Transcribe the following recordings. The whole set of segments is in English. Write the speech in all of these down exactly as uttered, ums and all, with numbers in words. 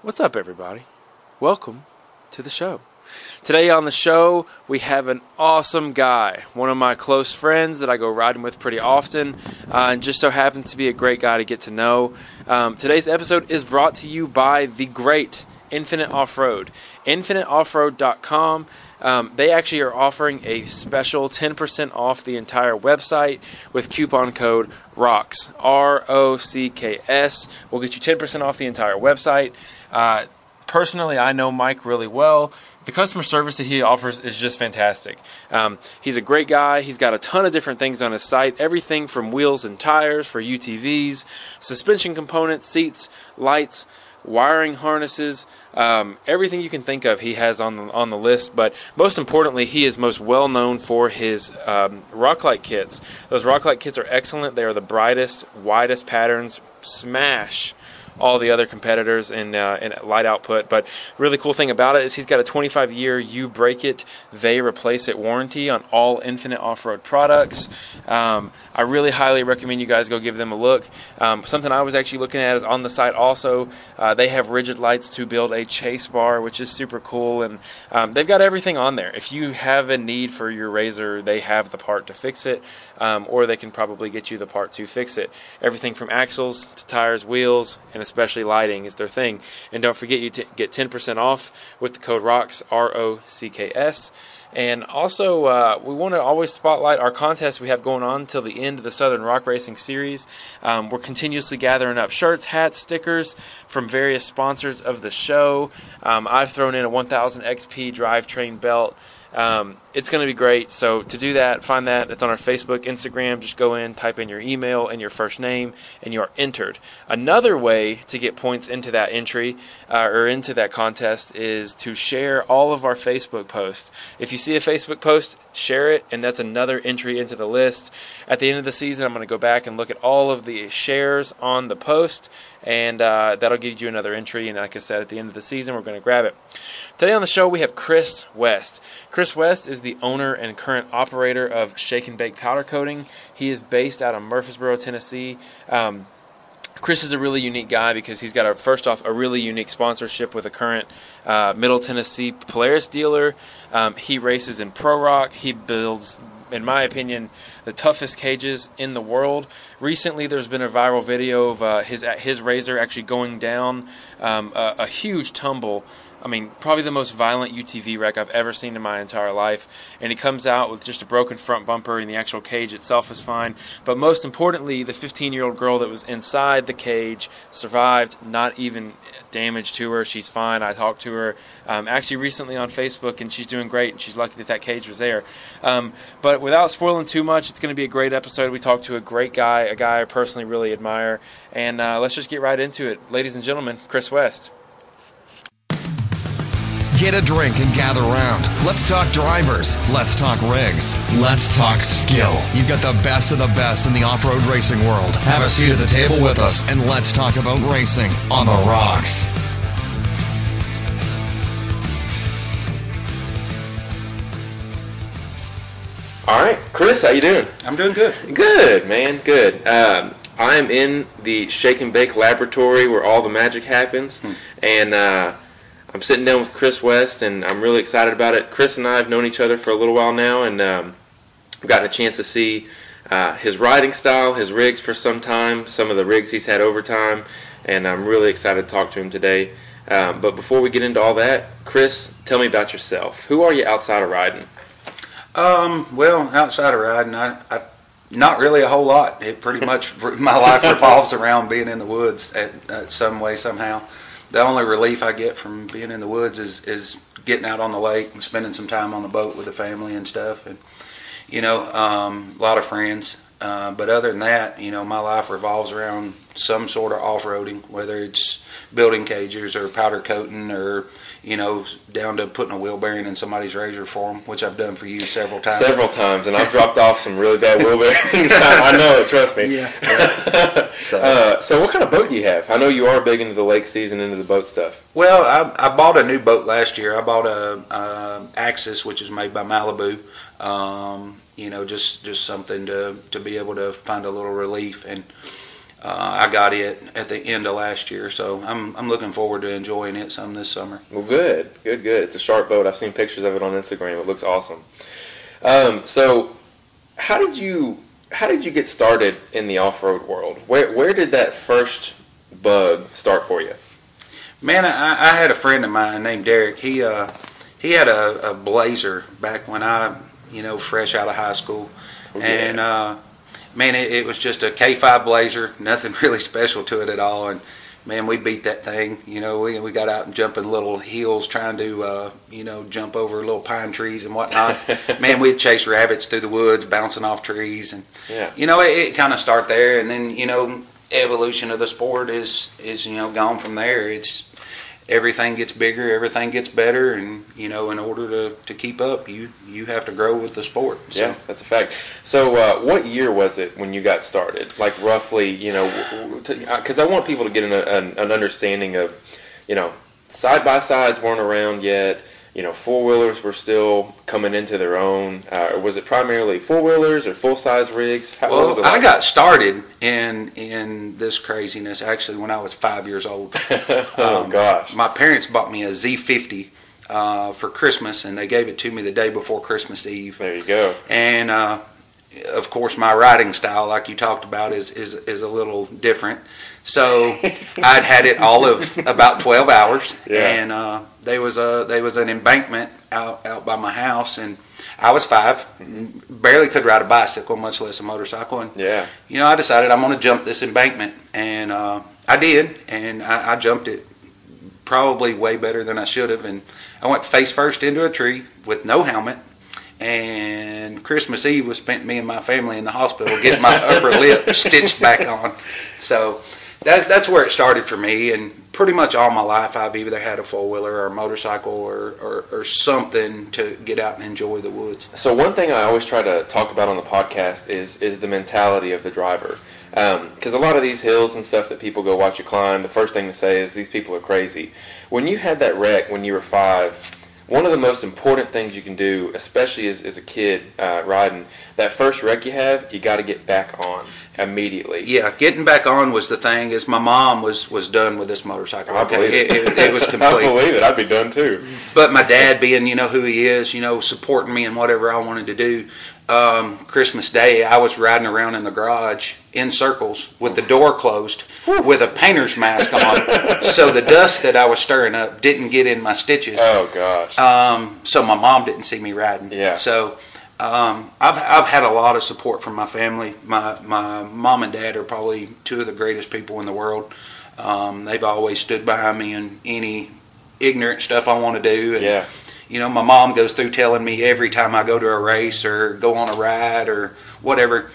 What's up, everybody? Welcome to the show. Today on the show, we have an awesome guy, one of my close friends that I go riding with pretty often, uh, and just so happens to be a great guy to get to know. Um, today's episode is brought to you by the great Infinite Offroad, infinite offroad dot com. Um, they actually are offering a special ten percent off the entire website with coupon code ROCKS, R O C K S. We'll get you ten percent off the entire website. Uh, personally, I know Mike really well. The customer service that he offers is just fantastic. Um, he's a great guy. He's got a ton of different things on his site. Everything from wheels and tires for U T Vs, suspension components, seats, lights, wiring harnesses, um, everything you can think of he has on the, on the list. But most importantly, he is most well known for his um, rock light kits. Those rock light kits are excellent. They are the brightest, widest patterns, smash all the other competitors in, uh, in light output. But really cool thing about it is he's got a twenty-five year you break it, they replace it warranty on all Infinite Off-Road products. Um, I really highly recommend you guys go give them a look. Um, something I was actually looking at is on the site also, uh, they have rigid lights to build a chase bar, which is super cool. And um, they've got everything on there. If you have a need for your RZR, they have the part to fix it, um, or they can probably get you the part to fix it. Everything from axles to tires, wheels, and a especially lighting is their thing. And don't forget, you t- get ten percent off with the code ROCKS, R O C K S. And also, uh, we want to always spotlight our contest we have going on until the end of the Southern Rock Racing Series. Um, we're continuously gathering up shirts, hats, stickers from various sponsors of the show. Um, I've thrown in a one thousand X P drivetrain belt. Um, it's going to be great. So to do that, find that. It's on our Facebook, Instagram. Just go in, type in your email and your first name, and you are entered. Another way to get points into that entry uh, or into that contest is to share all of our Facebook posts. If you see a Facebook post, share it, and that's another entry into the list. At the end of the season, I'm going to go back and look at all of the shares on the post, and uh, that'll give you another entry. And like I said, at the end of the season, we're going to grab it. Today on the show, we have Chris West. Chris West is the owner and current operator of Shake'n Bake Powder Coating. He is based out of Murfreesboro, Tennessee. Um, Chris is a really unique guy because he's got, a, first off, a really unique sponsorship with a current uh, Middle Tennessee Polaris dealer. Um, he races in Pro Rock. He builds, in my opinion, the toughest cages in the world. Recently, there's been a viral video of uh, his his RZR actually going down um, a, a huge tumble. I mean, probably the most violent U T V wreck I've ever seen in my entire life. And he comes out with just a broken front bumper, and the actual cage itself is fine. But most importantly, the fifteen year old girl that was inside the cage survived, not even damage to her. She's fine. I talked to her um, actually recently on Facebook, and she's doing great, and she's lucky that that cage was there. Um, but without spoiling too much, it's going to be a great episode. We talked to a great guy, a guy I personally really admire, and uh, let's just get right into it. Ladies and gentlemen, Chris West. Get a drink and gather around. Let's talk drivers. Let's talk rigs. Let's talk skill. You've got the best of the best in the off-road racing world. Have a seat at the table with us, and let's talk about racing on the rocks. All right, Chris, how you doing? I'm doing good. Good, man, good. Um, I'm in the Shake'n Bake laboratory where all the magic happens, hmm. and uh, I'm sitting down with Chris West, and I'm really excited about it. Chris and I have known each other for a little while now, and um, I've gotten a chance to see uh, his riding style, his rigs for some time, some of the rigs he's had over time, and I'm really excited to talk to him today. Um, but before we get into all that, Chris, tell me about yourself. Who are you outside of riding? Um, well, outside of riding, I, I, not really a whole lot. It pretty much, my life revolves around being in the woods at, at some way, somehow. The only relief I get from being in the woods is, is getting out on the lake and spending some time on the boat with the family and stuff. And, you know, um, a lot of friends. Uh, but other than that, you know, my life revolves around some sort of off-roading, whether it's building cages or powder coating or, you know, down to putting a wheel bearing in somebody's RZR for them, which I've done for you several times. Several times, and I've dropped off some really bad wheel bearings. I know it, trust me. Yeah. yeah. So, uh, so what kind of boat do you have? I know you are big into the lake season, into the boat stuff. Well, I, I bought a new boat last year. I bought a, a Axis, which is made by Malibu. Um, you know, just, just something to, to be able to find a little relief. And Uh, I got it at the end of last year, so I'm I'm looking forward to enjoying it some this summer. Well, good, good, good. It's a sharp boat. I've seen pictures of it on Instagram. It looks awesome. Um, so, how did you how did you get started in the off-road world? Where where did that first bug start for you? Man, I, I had a friend of mine named Derek. He uh he had a, a Blazer back when I you know fresh out of high school, oh, yeah. and. uh Man, it, it was just a K five Blazer, nothing really special to it at all. And, man, we beat that thing. You know, we we got out and jumping little hills trying to, uh, you know, jump over little pine trees and whatnot. Man, we'd chase rabbits through the woods, bouncing off trees. And, yeah. you know, it, it kind of start there. And then, you know, evolution of the sport is, is, you know, gone from there. It's everything gets bigger, everything gets better. And, you know, in order to, to keep up, you, you have to grow with the sport. So. Yeah, that's a fact. So uh, what year was it when you got started? Like roughly, you know, because I want people to get an, an, an understanding of, you know, side-by-sides weren't around yet. You know, four-wheelers were still coming into their own. Uh, was it primarily four-wheelers or full-size rigs? How, well, was it like? I got started in in this craziness actually when I was five years old. oh, um, gosh. My parents bought me a Z fifty uh, for Christmas, and they gave it to me the day before Christmas Eve. There you go. And, uh, of course, my riding style, like you talked about, is is, is a little different. So I'd had it all of about twelve hours, yeah. and uh, there was a there was an embankment out, out by my house, and I was five, mm-hmm. barely could ride a bicycle, much less a motorcycle, and yeah. you know I decided I'm going to jump this embankment, and uh, I did, and I, I jumped it probably way better than I should have, and I went face first into a tree with no helmet. And Christmas Eve was spent me and my family in the hospital getting my upper lip stitched back on, so. That, that's where it started for me, and pretty much all my life I've either had a four-wheeler or a motorcycle or, or, or something to get out and enjoy the woods. So one thing I always try to talk about on the podcast is is the mentality of the driver. Because um, a lot of these hills and stuff that people go watch you climb, the first thing to say is these people are crazy. When you had that wreck when you were five, one of the most important things you can do, especially as, as a kid uh, riding, that first wreck you have, you got to get back on immediately. Yeah, getting back on was the thing. Is my mom was, was done with this motorcycle. I okay, believe it. It, it, it was complete. I believe it. I'd be done too. But my dad, being you know who he is, you know, supporting me in whatever I wanted to do. Um, Christmas Day, I was riding around in the garage in circles with the door closed with a painter's mask on so the dust that I was stirring up didn't get in my stitches. Oh, gosh. Um, so my mom didn't see me riding. Yeah. So um, I've I've had a lot of support from my family. My, my mom and dad are probably two of the greatest people in the world. Um, they've always stood behind me in any ignorant stuff I want to do. And, yeah. You know, my mom goes through telling me every time I go to a race or go on a ride or whatever,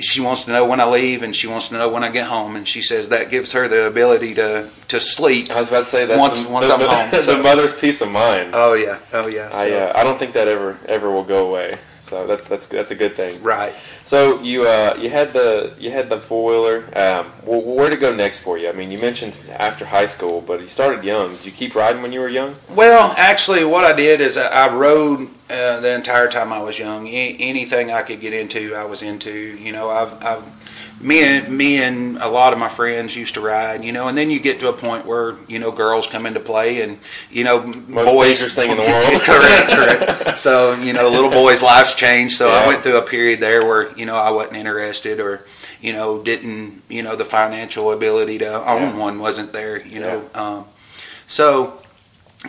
she wants to know when I leave and she wants to know when I get home. And she says that gives her the ability to, to sleep. I was about to say that once, the, once the, I'm home. That's so, a mother's peace of mind. Oh, yeah. Oh, yeah. So. I, uh, I don't think that ever ever will go away. So that's that's that's a good thing. Right. So you uh, you had the you had the four wheeler. Um, well, where to go next for you? I mean, you mentioned after high school, but you started young. Did you keep riding when you were young? Well, actually, what I did is I, I rode uh, the entire time I was young. A- anything I could get into, I was into. You know, I've, I've me and me and a lot of my friends used to ride. You know, and then you get to a point where you know girls come into play, and you know most boys dangerous thing in the world. correct, correct. So you know, little boys' lives. Changed, so yeah. I went through a period there where you know I wasn't interested, or you know didn't you know the financial ability to own yeah. one wasn't there, you yeah. know. Um, so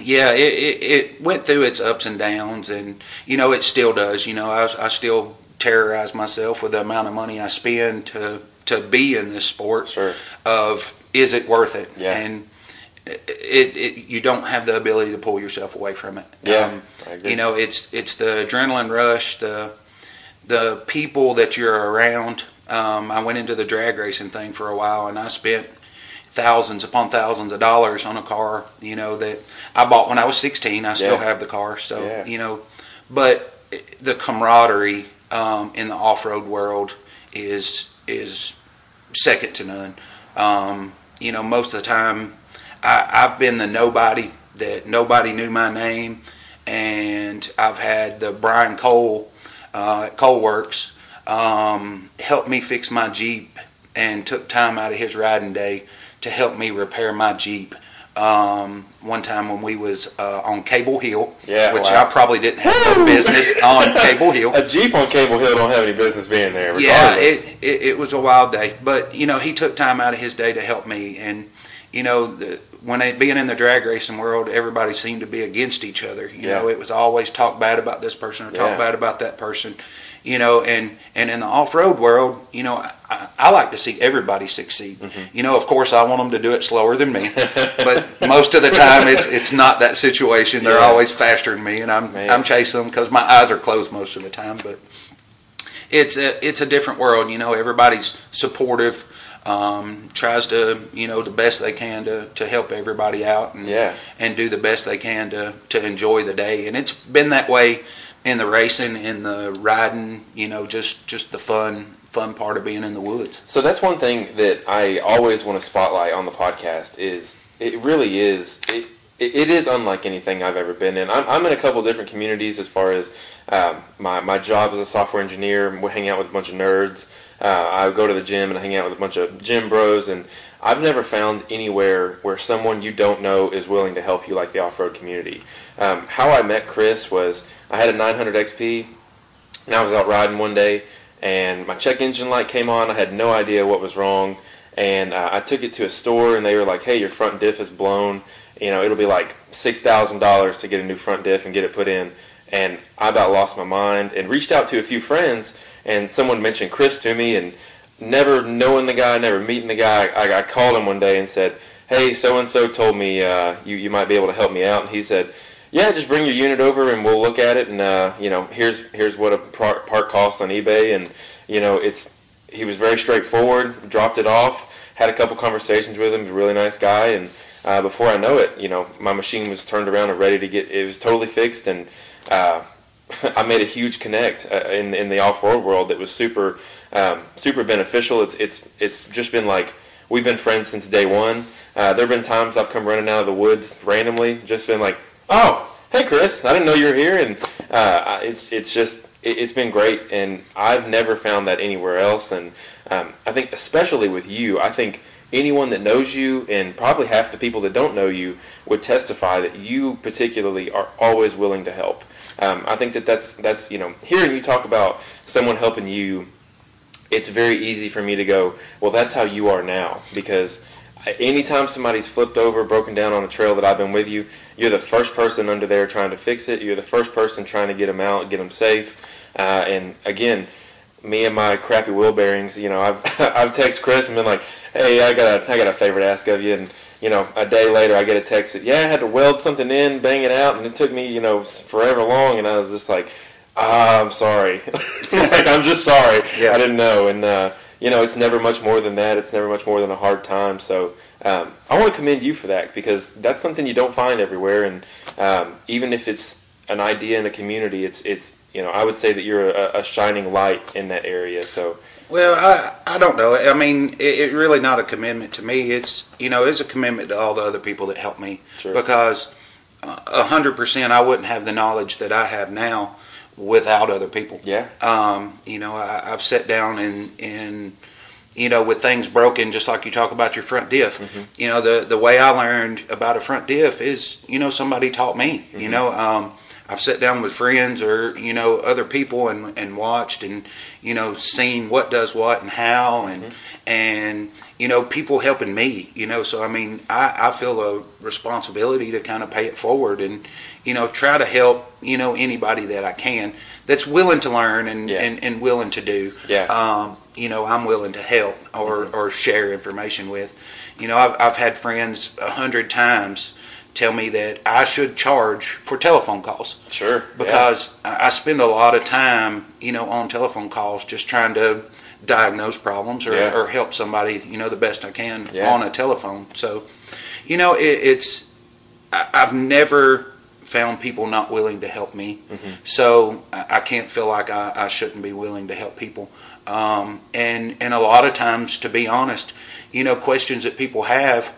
yeah, it, it, it went through its ups and downs, and you know it still does. You know, I, I still terrorize myself with the amount of money I spend to to be in this sport. Sure. Of is it worth it? Yeah. And It, it you don't have the ability to pull yourself away from it. Yeah, um, you know it's it's the adrenaline rush, the the people that you're around. Um, I went into the drag racing thing for a while, and I spent thousands upon thousands of dollars on a car. You know that I bought when I was sixteen. I still yeah. have the car, so yeah. you know. But the camaraderie um, in the off-road world is is second to none. Um, you know, most of the time. I, I've been the nobody that nobody knew my name, and I've had the Brian Cole uh, at Cole Works um, help me fix my Jeep and took time out of his riding day to help me repair my Jeep. Um, one time when we was uh, on Cable Hill, yeah, which wow. I probably didn't have no business on Cable Hill. A Jeep on Cable Hill don't have any business being there. Regardless. Yeah, it, it it was a wild day, but you know he took time out of his day to help me, and you know the, when it, being in the drag racing world, everybody seemed to be against each other. You yeah. know, it was always talk bad about this person or talk yeah. bad about that person. You know, and, and in the off-road world, you know, I, I like to see everybody succeed. Mm-hmm. You know, of course, I want them to do it slower than me, but most of the time it's it's not that situation. They're yeah. always faster than me, and I'm Man. I'm chasing them because my eyes are closed most of the time. But it's a, it's a different world. You know, everybody's supportive, um, tries to, you know, the best they can to, to help everybody out and yeah. and do the best they can to, to enjoy the day. And it's been that way. In the racing, in the riding, you know, just, just the fun fun part of being in the woods. So that's one thing that I always want to spotlight on the podcast is it really is, it, it is unlike anything I've ever been in. I'm, I'm in a couple different communities as far as um, my, my job as a software engineer, hang out with a bunch of nerds. Uh, I go to the gym and hang out with a bunch of gym bros, and I've never found anywhere where someone you don't know is willing to help you like the off-road community. Um, how I met Chris was... I had a nine hundred X P, and I was out riding one day, and my check engine light came on. I had no idea what was wrong, and uh, I took it to a store, and they were like, hey, your front diff is blown. You know, it'll be like six thousand dollars to get a new front diff and get it put in. And I about lost my mind and reached out to a few friends, and someone mentioned Chris to me, and never knowing the guy, never meeting the guy, I, I called him one day and said, hey, so-and-so told me uh, you, you might be able to help me out, and he said, yeah, just bring your unit over and we'll look at it. And uh, you know, here's here's what a part cost on eBay. And you know, it's he was very straightforward. Dropped it off. Had a couple conversations with him. He's a really nice guy. And uh, before I know it, you know, my machine was turned around and ready to get. It was totally fixed. And uh, I made a huge connect uh, in in the off-road world that was super um, super beneficial. It's it's it's just been like we've been friends since day one. Uh, there have been times I've come running out of the woods randomly, just been like. Oh, hey, Chris, I didn't know you were here, and uh, it's it's just, it, it's been great, and I've never found that anywhere else, and um, I think especially with you, I think anyone that knows you, and probably half the people that don't know you, would testify that you particularly are always willing to help. Um, I think that that's, that's, you know, hearing you talk about someone helping you, it's very easy for me to go, well, that's how you are now, because... Anytime somebody's flipped over, broken down on a trail that I've been with you, you're the first person under there trying to fix it. You're the first person trying to get them out, get them safe. Uh, and again, me and my crappy wheel bearings, you know, I've I've texted Chris and been like, "Hey, I got a I got a favor to ask of you." And you know, a day later, I get a text that, "Yeah, I had to weld something in, bang it out, and it took me, you know, forever long." And I was just like, ah, "I'm sorry, like I'm just sorry, yeah. I didn't know." And uh, you know, it's never much more than that. It's never much more than a hard time. So um, I want to commend you for that because that's something you don't find everywhere. And um, even if it's an idea in a community, it's it's you know, I would say that you're a, a shining light in that area. So well, I I don't know. I mean, it's it really not a commitment to me. It's you know, it's a commitment to all the other people that helped me sure. because a hundred percent I wouldn't have the knowledge that I have now. Without other people. Yeah. Um, you know, I, I've sat down and, and, you know, with things broken, just like you talk about your front diff, mm-hmm. you know, the, the way I learned about a front diff is, you know, somebody taught me, mm-hmm. you know, um, I've sat down with friends or, you know, other people and, and watched and, you know, seen what does what and how and, mm-hmm. and, you know, people helping me, you know, so, I mean, I, I feel a responsibility to kind of pay it forward and, you know, try to help, you know, anybody that I can that's willing to learn and, yeah. and, and willing to do. Yeah. Um, you know, I'm willing to help or, mm-hmm. or share information with. You know, I've, I've had friends a hundred times tell me that I should charge for telephone calls. Sure. Because yeah. I spend a lot of time, you know, on telephone calls just trying to diagnose problems or, yeah. or help somebody, you know, the best I can yeah. on a telephone. So, you know, it, it's I, I've never... found people not willing to help me, mm-hmm. so I, I can't feel like I, I shouldn't be willing to help people. Um, and and a lot of times, to be honest, you know, questions that people have,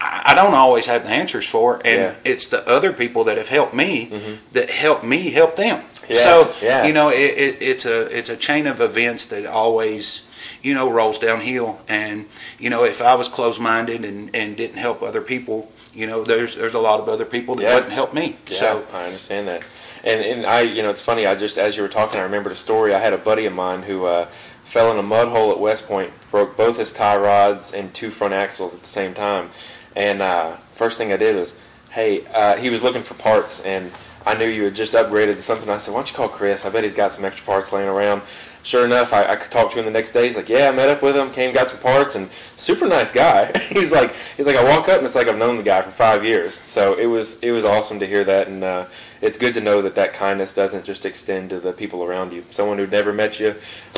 I, I don't always have the answers for, and yeah. it's the other people that have helped me mm-hmm. that help me help them. Yeah. So yeah. you know, it, it, it's a it's a chain of events that always. you know, rolls downhill. And, you know, if I was closed-minded and, and didn't help other people, you know, there's there's a lot of other people that yeah. wouldn't help me. Yeah, so I understand that. And, and I, you know, it's funny, I just, as you were talking, I remembered a story. I had a buddy of mine who uh, fell in a mud hole at West Point, broke both his tie rods and two front axles at the same time. And uh, first thing I did was, hey, uh, he was looking for parts, and I knew you had just upgraded to something. I said, why don't you call Chris? I bet he's got some extra parts laying around. Sure enough, I, I talked to him the next day. He's like, yeah, I met up with him, came, got some parts, and super nice guy. he's like, he's like, I walk up, and it's like I've known the guy for five years. So it was it was awesome to hear that, and uh, it's good to know that that kindness doesn't just extend to the people around you. Someone who'd never met you,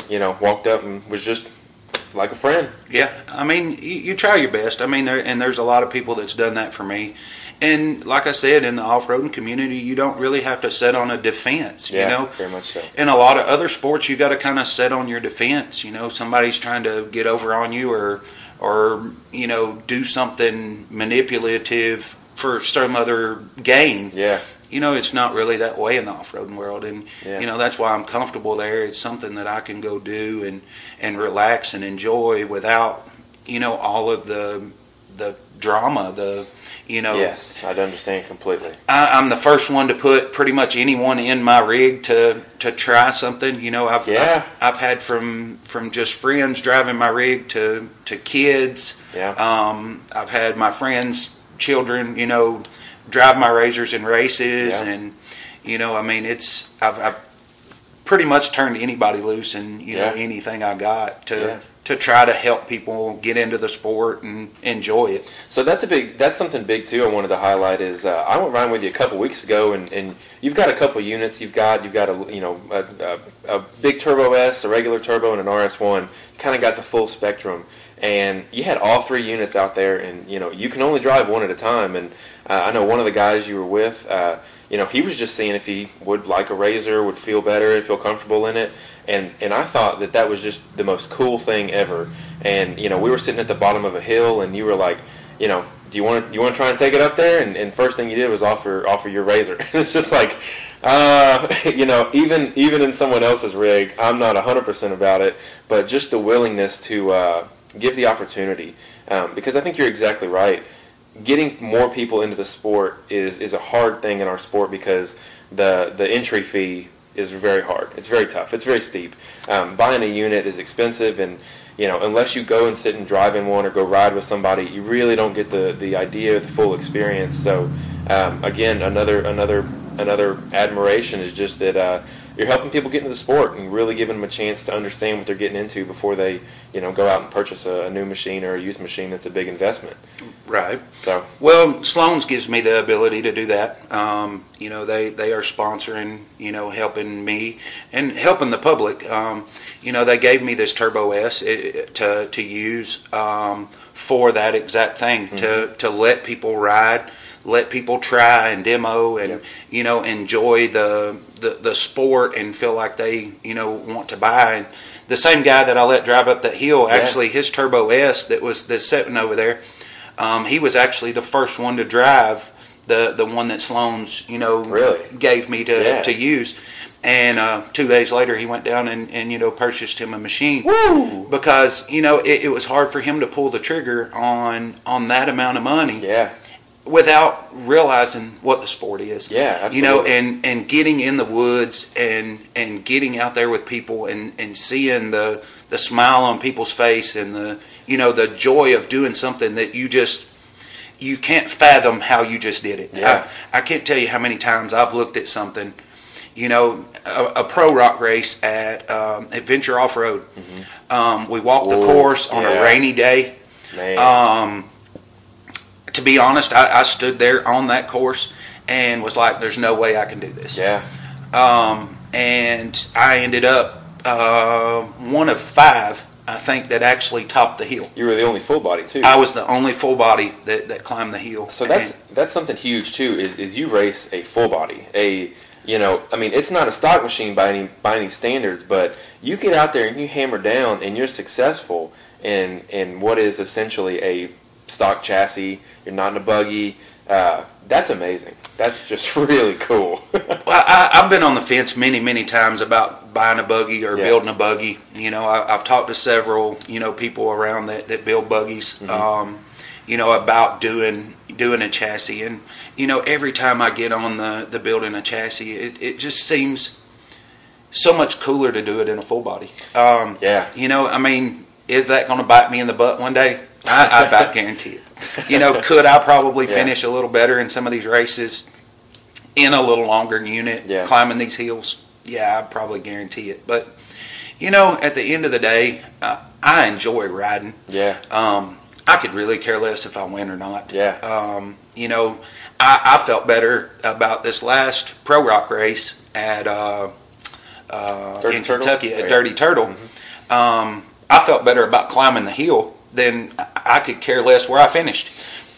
you know, walked up and was just like a friend. Yeah, I mean, you, you try your best. I mean, there, and there's a lot of people that's done that for me. And like I said, in the off-roading community, you don't really have to sit on a defense, yeah, you know. Very much so. In a lot of other sports, you got to kind of sit on your defense. You know, somebody's trying to get over on you, or, or you know, do something manipulative for some other gain. Yeah. You know, it's not really that way in the off-roading world, and yeah. you know that's why I'm comfortable there. It's something that I can go do and and relax and enjoy without, you know, all of the the drama, the you know yes I'd understand completely. I, I'm the first one to put pretty much anyone in my rig to to try something, you know. I've yeah. I've, I've had from from just friends driving my rig to to kids. Yeah. um I've had my friends' children, you know, drive my razors in races. Yeah. And you know, I mean, it's I've, I've pretty much turned anybody loose, and you yeah. know, anything I got to yeah. to try to help people get into the sport and enjoy it. So that's a big, that's something big too I wanted to highlight is, uh, I went riding with you a couple weeks ago, and, and you've got a couple units, you've got, you've got a, you know, a, a, a big turbo S, a regular turbo, and an R S one, kind of got the full spectrum. And you had all three units out there, and, you know, you can only drive one at a time. And uh, I know one of the guys you were with, uh, you know, he was just seeing if he would like a razor, would feel better and feel comfortable in it. And and I thought that that was just the most cool thing ever. And, you know, we were sitting at the bottom of a hill, and you were like, you know, do you want to you want to try and take it up there? And, and first thing you did was offer offer your razor. It's just like, uh, you know, even even in someone else's rig, I'm not one hundred percent about it, but just the willingness to uh, give the opportunity. Um, because I think you're exactly right. Getting more people into the sport is, is a hard thing in our sport, because the the entry fee is very hard. It's very tough. It's very steep. Um, buying a unit is expensive, and you know, unless you go and sit and drive in one or go ride with somebody, you really don't get the, the idea, the full experience. So, um, again, another another another admiration is just that uh, you're helping people get into the sport and really giving them a chance to understand what they're getting into before they, you know, go out and purchase a, a new machine or a used machine that's a big investment. Right. So well, Sloan's gives me the ability to do that. Um, you know, they, they are sponsoring, you know, helping me and helping the public. Um, you know, they gave me this Turbo S to to use um, for that exact thing, mm-hmm. to, to let people ride, let people try and demo and, yep. you know, enjoy the, the, the sport and feel like they, you know, want to buy. And the same guy that I let drive up that hill, yeah. actually his Turbo S that was that's sitting over there, Um, he was actually the first one to drive the, the one that Sloan's, you know, really? gave me to, yeah. to use. And uh, two days later, he went down and, and, you know, purchased him a machine. Woo! Because, you know, it, it was hard for him to pull the trigger on on that amount of money. Yeah. Without realizing what the sport is. Yeah, absolutely. You know, and, and getting in the woods and and getting out there with people and, and seeing the the smile on people's face and the, you know, the joy of doing something that you just, you can't fathom how you just did it. Yeah. I, I can't tell you how many times I've looked at something, you know, a, a Pro Rock race at um, Adventure Off-Road. Mm-hmm. Um, we walked Whoa. the course on yeah. a rainy day. Man. Um, to be honest, I, I stood there on that course and was like, there's no way I can do this. Yeah. Um, and I ended up uh, one of five, I think, that actually topped the hill. You were the only full body too. I was the only full body that, that climbed the hill. So that's and, that's something huge too. Is is you race a full body, a you know, I mean, it's not a stock machine by any by any standards, but you get out there and you hammer down and you're successful in in what is essentially a stock chassis. You're not in a buggy. Uh, that's amazing. That's just really cool. Well, I, I've been on the fence many many times about buying a buggy or yeah. building a buggy. You know, I, I've talked to several, you know, people around that, that build buggies, mm-hmm. um, you know, about doing doing a chassis. And, you know, every time I get on the, the building a chassis, it, it just seems so much cooler to do it in a full body. Um, yeah. You know, I mean, is that going to bite me in the butt one day? I, I about guarantee it. You know, could I probably yeah. finish a little better in some of these races in a little longer unit, yeah. climbing these hills? Yeah, I probably guarantee it. But, you know, at the end of the day, uh, I enjoy riding. Yeah. Um, I could really care less if I win or not. Yeah. Um, you know, I, I felt better about this last Pro Rock race at uh, uh, in Turtle? Kentucky at right. Dirty Turtle. Mm-hmm. Um, I felt better about climbing the hill than I could care less where I finished.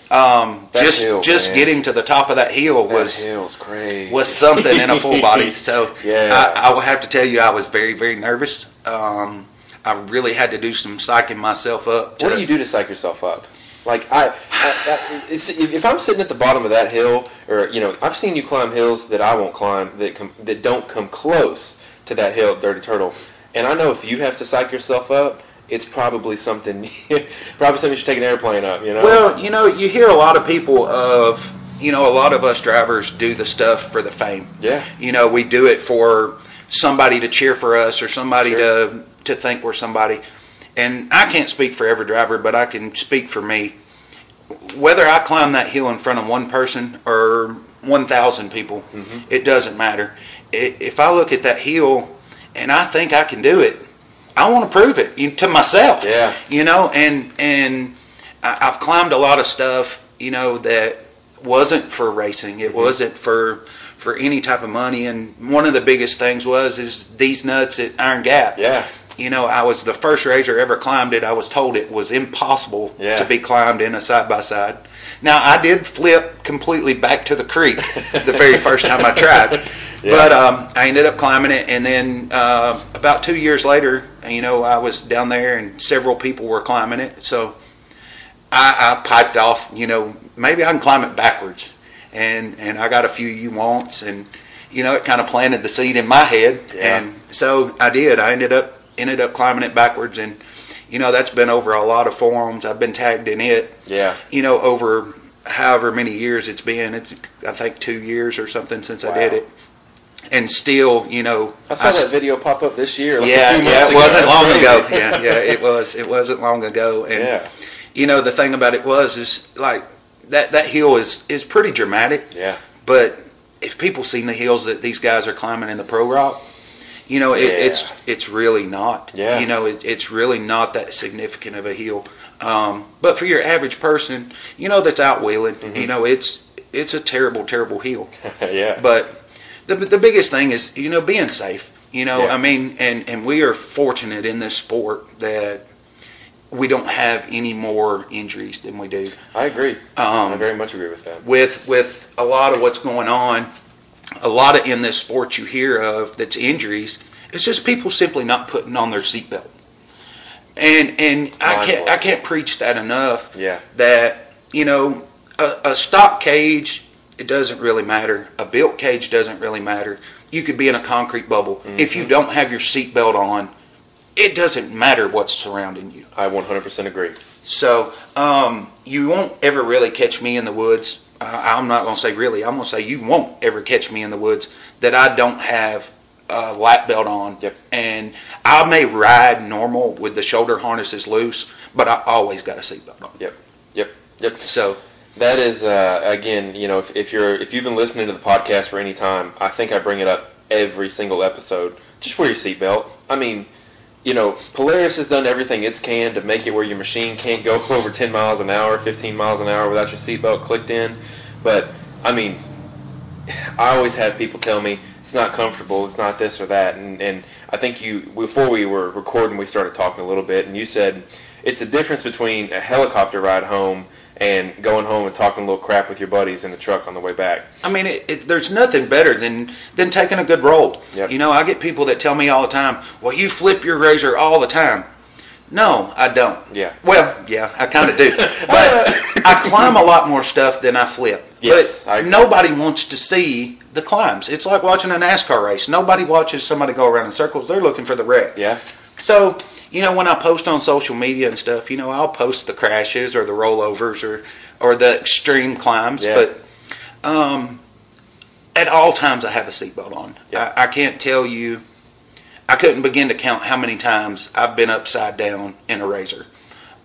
Um, just hill, just man. getting to the top of that hill was that crazy. was something in a full body. So yeah. I, I will have to tell you, I was very, very nervous. Um, I really had to do some psyching myself up. To, what do you do to psych yourself up? Like I, I, I it's, if I'm sitting at the bottom of that hill, or you know, I've seen you climb hills that I won't climb that com- that don't come close to that hill at Dirty Turtle, and I know if you have to psych yourself up, it's probably something, probably something you should take an airplane up, you know? Well, you know, you hear a lot of people of, you know, a lot of us drivers do the stuff for the fame. Yeah. You know, we do it for somebody to cheer for us or somebody sure. to to think we're somebody. And I can't speak for every driver, but I can speak for me. Whether I climb that hill in front of one person or one thousand people, mm-hmm. it doesn't matter. If I look at that hill and I think I can do it, I want to prove it to myself, yeah. you know, and and I've climbed a lot of stuff, you know, that wasn't for racing. It mm-hmm. wasn't for for any type of money. And one of the biggest things was is these nuts at Iron Gap. Yeah. You know, I was the first racer ever climbed it. I was told it was impossible yeah. to be climbed in a side-by-side. Now, I did flip completely back to the creek the very first time I tried. Yeah. But um, I ended up climbing it, and then uh, about two years later, you know, I was down there, and several people were climbing it. So I, I piped off, you know, maybe I can climb it backwards. And and I got a few you wants, and, you know, it kind of planted the seed in my head. Yeah. And so I did. I ended up ended up climbing it backwards, and, you know, that's been over a lot of forums. I've been tagged in it, yeah. you know, over however many years it's been. It's, I think, two years or something since wow. I did it. And still, you know, I saw I, that video pop up this year. Like yeah, yeah, it ago. wasn't long ago. Yeah, yeah, it was. It wasn't long ago. And yeah. you know, the thing about it was is like that. That hill is is pretty dramatic. Yeah. But if people seen the hills that these guys are climbing in the Pro Rock, you know, it, yeah. it's it's really not. Yeah. You know, it, it's really not that significant of a hill. Um, but for your average person, you know, that's out wheeling. Mm-hmm. You know, it's it's a terrible, terrible hill. yeah. But. The the biggest thing is, you know, being safe. You know, yeah. I mean, and, and we are fortunate in this sport that we don't have any more injuries than we do. I agree. Um, I very much agree with that. With with a lot of what's going on, a lot of in this sport you hear of that's injuries, it's just people simply not putting on their seatbelt. And and I can't I can't preach that enough. Yeah. That, you know, a, a stock cage, it doesn't really matter. A built cage doesn't really matter. You could be in a concrete bubble. Mm-hmm. If you don't have your seatbelt on, it doesn't matter what's surrounding you. I one hundred percent agree. So um, you won't ever really catch me in the woods. Uh, I'm not going to say really. I'm going to say you won't ever catch me in the woods that I don't have a lap belt on. Yep. And I may ride normal with the shoulder harnesses loose, but I always got a seatbelt on. Yep, yep, yep. So... That is, uh, again, you know, if, if you're if you've been listening to the podcast for any time, I think I bring it up every single episode. Just wear your seatbelt. I mean, you know, Polaris has done everything it can to make it where your machine can't go over ten miles an hour, fifteen miles an hour without your seatbelt clicked in. But I mean, I always have people tell me it's not comfortable, it's not this or that, and and I think you before we were recording, we started talking a little bit, and you said it's the difference between a helicopter ride home and going home and talking a little crap with your buddies in the truck on the way back. I mean, it, it, there's nothing better than, than taking a good roll. Yep. You know, I get people that tell me all the time, well, you flip your razor all the time. No, I don't. Yeah. Well, yeah, I kind of do. But I climb a lot more stuff than I flip. Yes, but nobody wants to see the climbs. It's like watching a NASCAR race. Nobody watches somebody go around in circles. They're looking for the wreck. Yeah. So, you know, when I post on social media and stuff, you know, I'll post the crashes or the rollovers or, or the extreme climbs. Yeah. But um, at all times I have a seatbelt on. Yeah. I, I can't tell you. I couldn't begin to count how many times I've been upside down in a razor.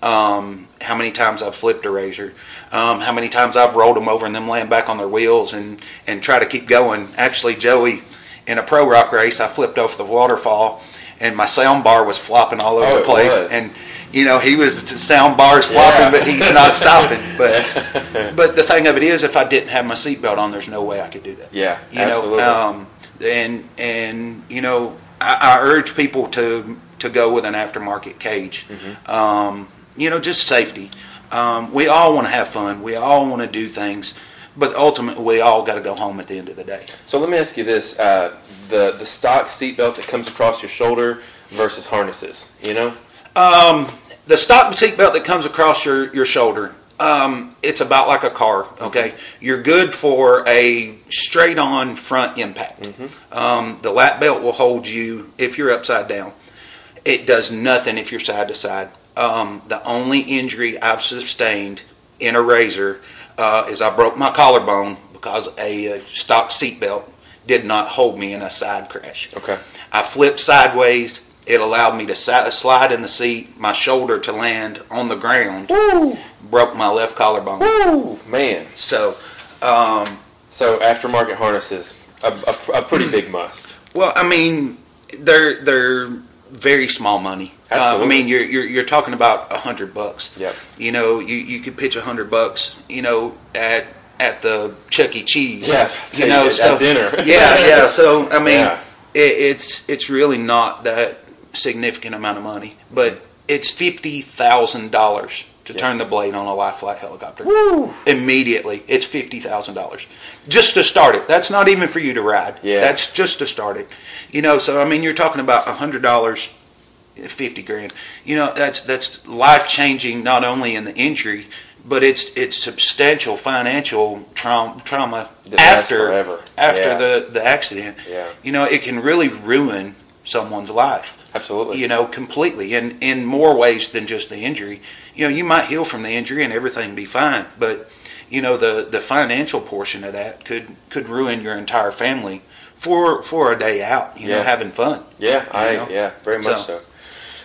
Um, how many times I've flipped a razor, um, how many times I've rolled them over and them laying back on their wheels and, and try to keep going. Actually, Joey, in a Pro Rock race, I flipped off the waterfall and my sound bar was flopping all over oh, the place. It was. And, you know, he was, sound bar's flopping, yeah. But he's not stopping. But but the thing of it is, if I didn't have my seatbelt on, there's no way I could do that. Yeah, you absolutely. Know, um, and, and, you know, I, I urge people to, to go with an aftermarket cage. Mm-hmm. Um, You know, just safety. Um, we all want to have fun. We all want to do things, but ultimately, we all got to go home at the end of the day. So let me ask you this: uh, the the stock seatbelt that comes across your shoulder versus harnesses. You know, um, the stock seatbelt that comes across your your shoulder. Um, it's about like a car. Okay, mm-hmm. You're good for a straight-on front impact. Mm-hmm. Um, the lap belt will hold you if you're upside down. It does nothing if you're side to side. Um, the only injury I've sustained in a razor uh, is I broke my collarbone because a, a stock seatbelt did not hold me in a side crash. Okay. I flipped sideways. It allowed me to si- slide in the seat, my shoulder to land on the ground. Woo! Broke my left collarbone. Woo! Man. So, um, so aftermarket harnesses, a, a, a pretty big must. Well, I mean, they're they're. Very small money. Uh, I mean, you're, you're you're talking about a hundred bucks. Yeah. You know, you, you could pitch a hundred bucks. You know, at at the Chuck E. Cheese. Yeah. You know, at so, dinner. Yeah, yeah. So I mean, yeah. it, it's it's really not that significant amount of money, but it's fifty thousand dollars to yeah. turn the blade on a life flight helicopter. Woo! Immediately, it's fifty thousand dollars just to start it. That's not even for you to ride. Yeah. That's just to start it. You know, so, I mean, you're talking about a hundred dollars, fifty grand. You know, that's that's life-changing not only in the injury, but it's it's substantial financial trauma, trauma after after yeah. the, the accident. Yeah. You know, it can really ruin someone's life. Absolutely. You know, completely, and in more ways than just the injury. You know, you might heal from the injury and everything be fine, but, you know, the, the financial portion of that could, could ruin your entire family. For for a day out, you yeah. know, having fun. Yeah, I know? yeah, very much so. so.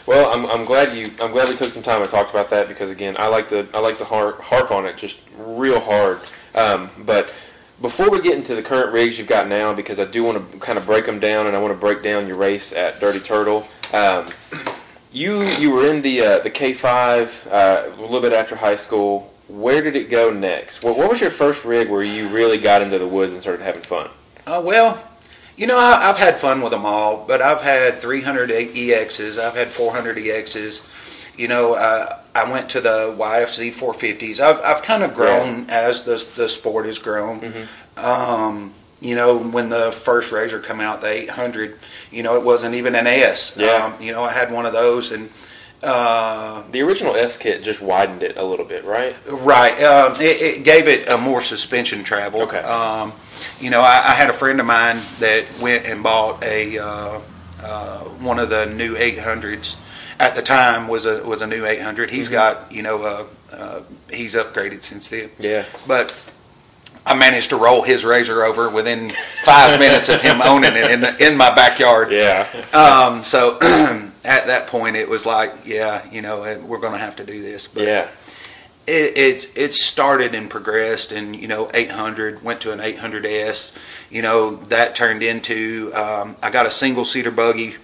Well, I'm I'm glad you I'm glad we took some time and talked about that because again, I like to I like to harp, harp on it just real hard. Um, but before we get into the current rigs you've got now, because I do want to kind of break them down and I want to break down your race at Dirty Turtle. Um, you you were in the uh, the K five uh, a little bit after high school. Where did it go next? What, what was your first rig where you really got into the woods and started having fun? Oh uh, well. You know, I, I've had fun with them all, but I've had three hundred E Xs, I've had four hundred E Xs. You know, uh, I went to the Y F C four fifties. I've I've kind of grown yeah. as the the sport has grown. Mm-hmm. Um, you know, when the first razor come out, the eight hundred, you know, it wasn't even an S. Yeah. Um, you know, I had one of those, and uh, the original S kit just widened it a little bit, right? Right. Um, it, it gave it a more suspension travel. Okay. Um, You know, I, I had a friend of mine that went and bought a uh, uh, one of the new eight hundreds. At the time, was a was a new eight hundred. He's mm-hmm. got, you know, uh, uh, he's upgraded since then. Yeah. But I managed to roll his razor over within five minutes of him owning it in the, in my backyard. Yeah. Um. So at that point, it was like, yeah, you know, we're going to have to do this. But, yeah. It, it it started and progressed, and you know, eight hundred went to an eight hundred S. You know, that turned into um, I got a single seater buggy,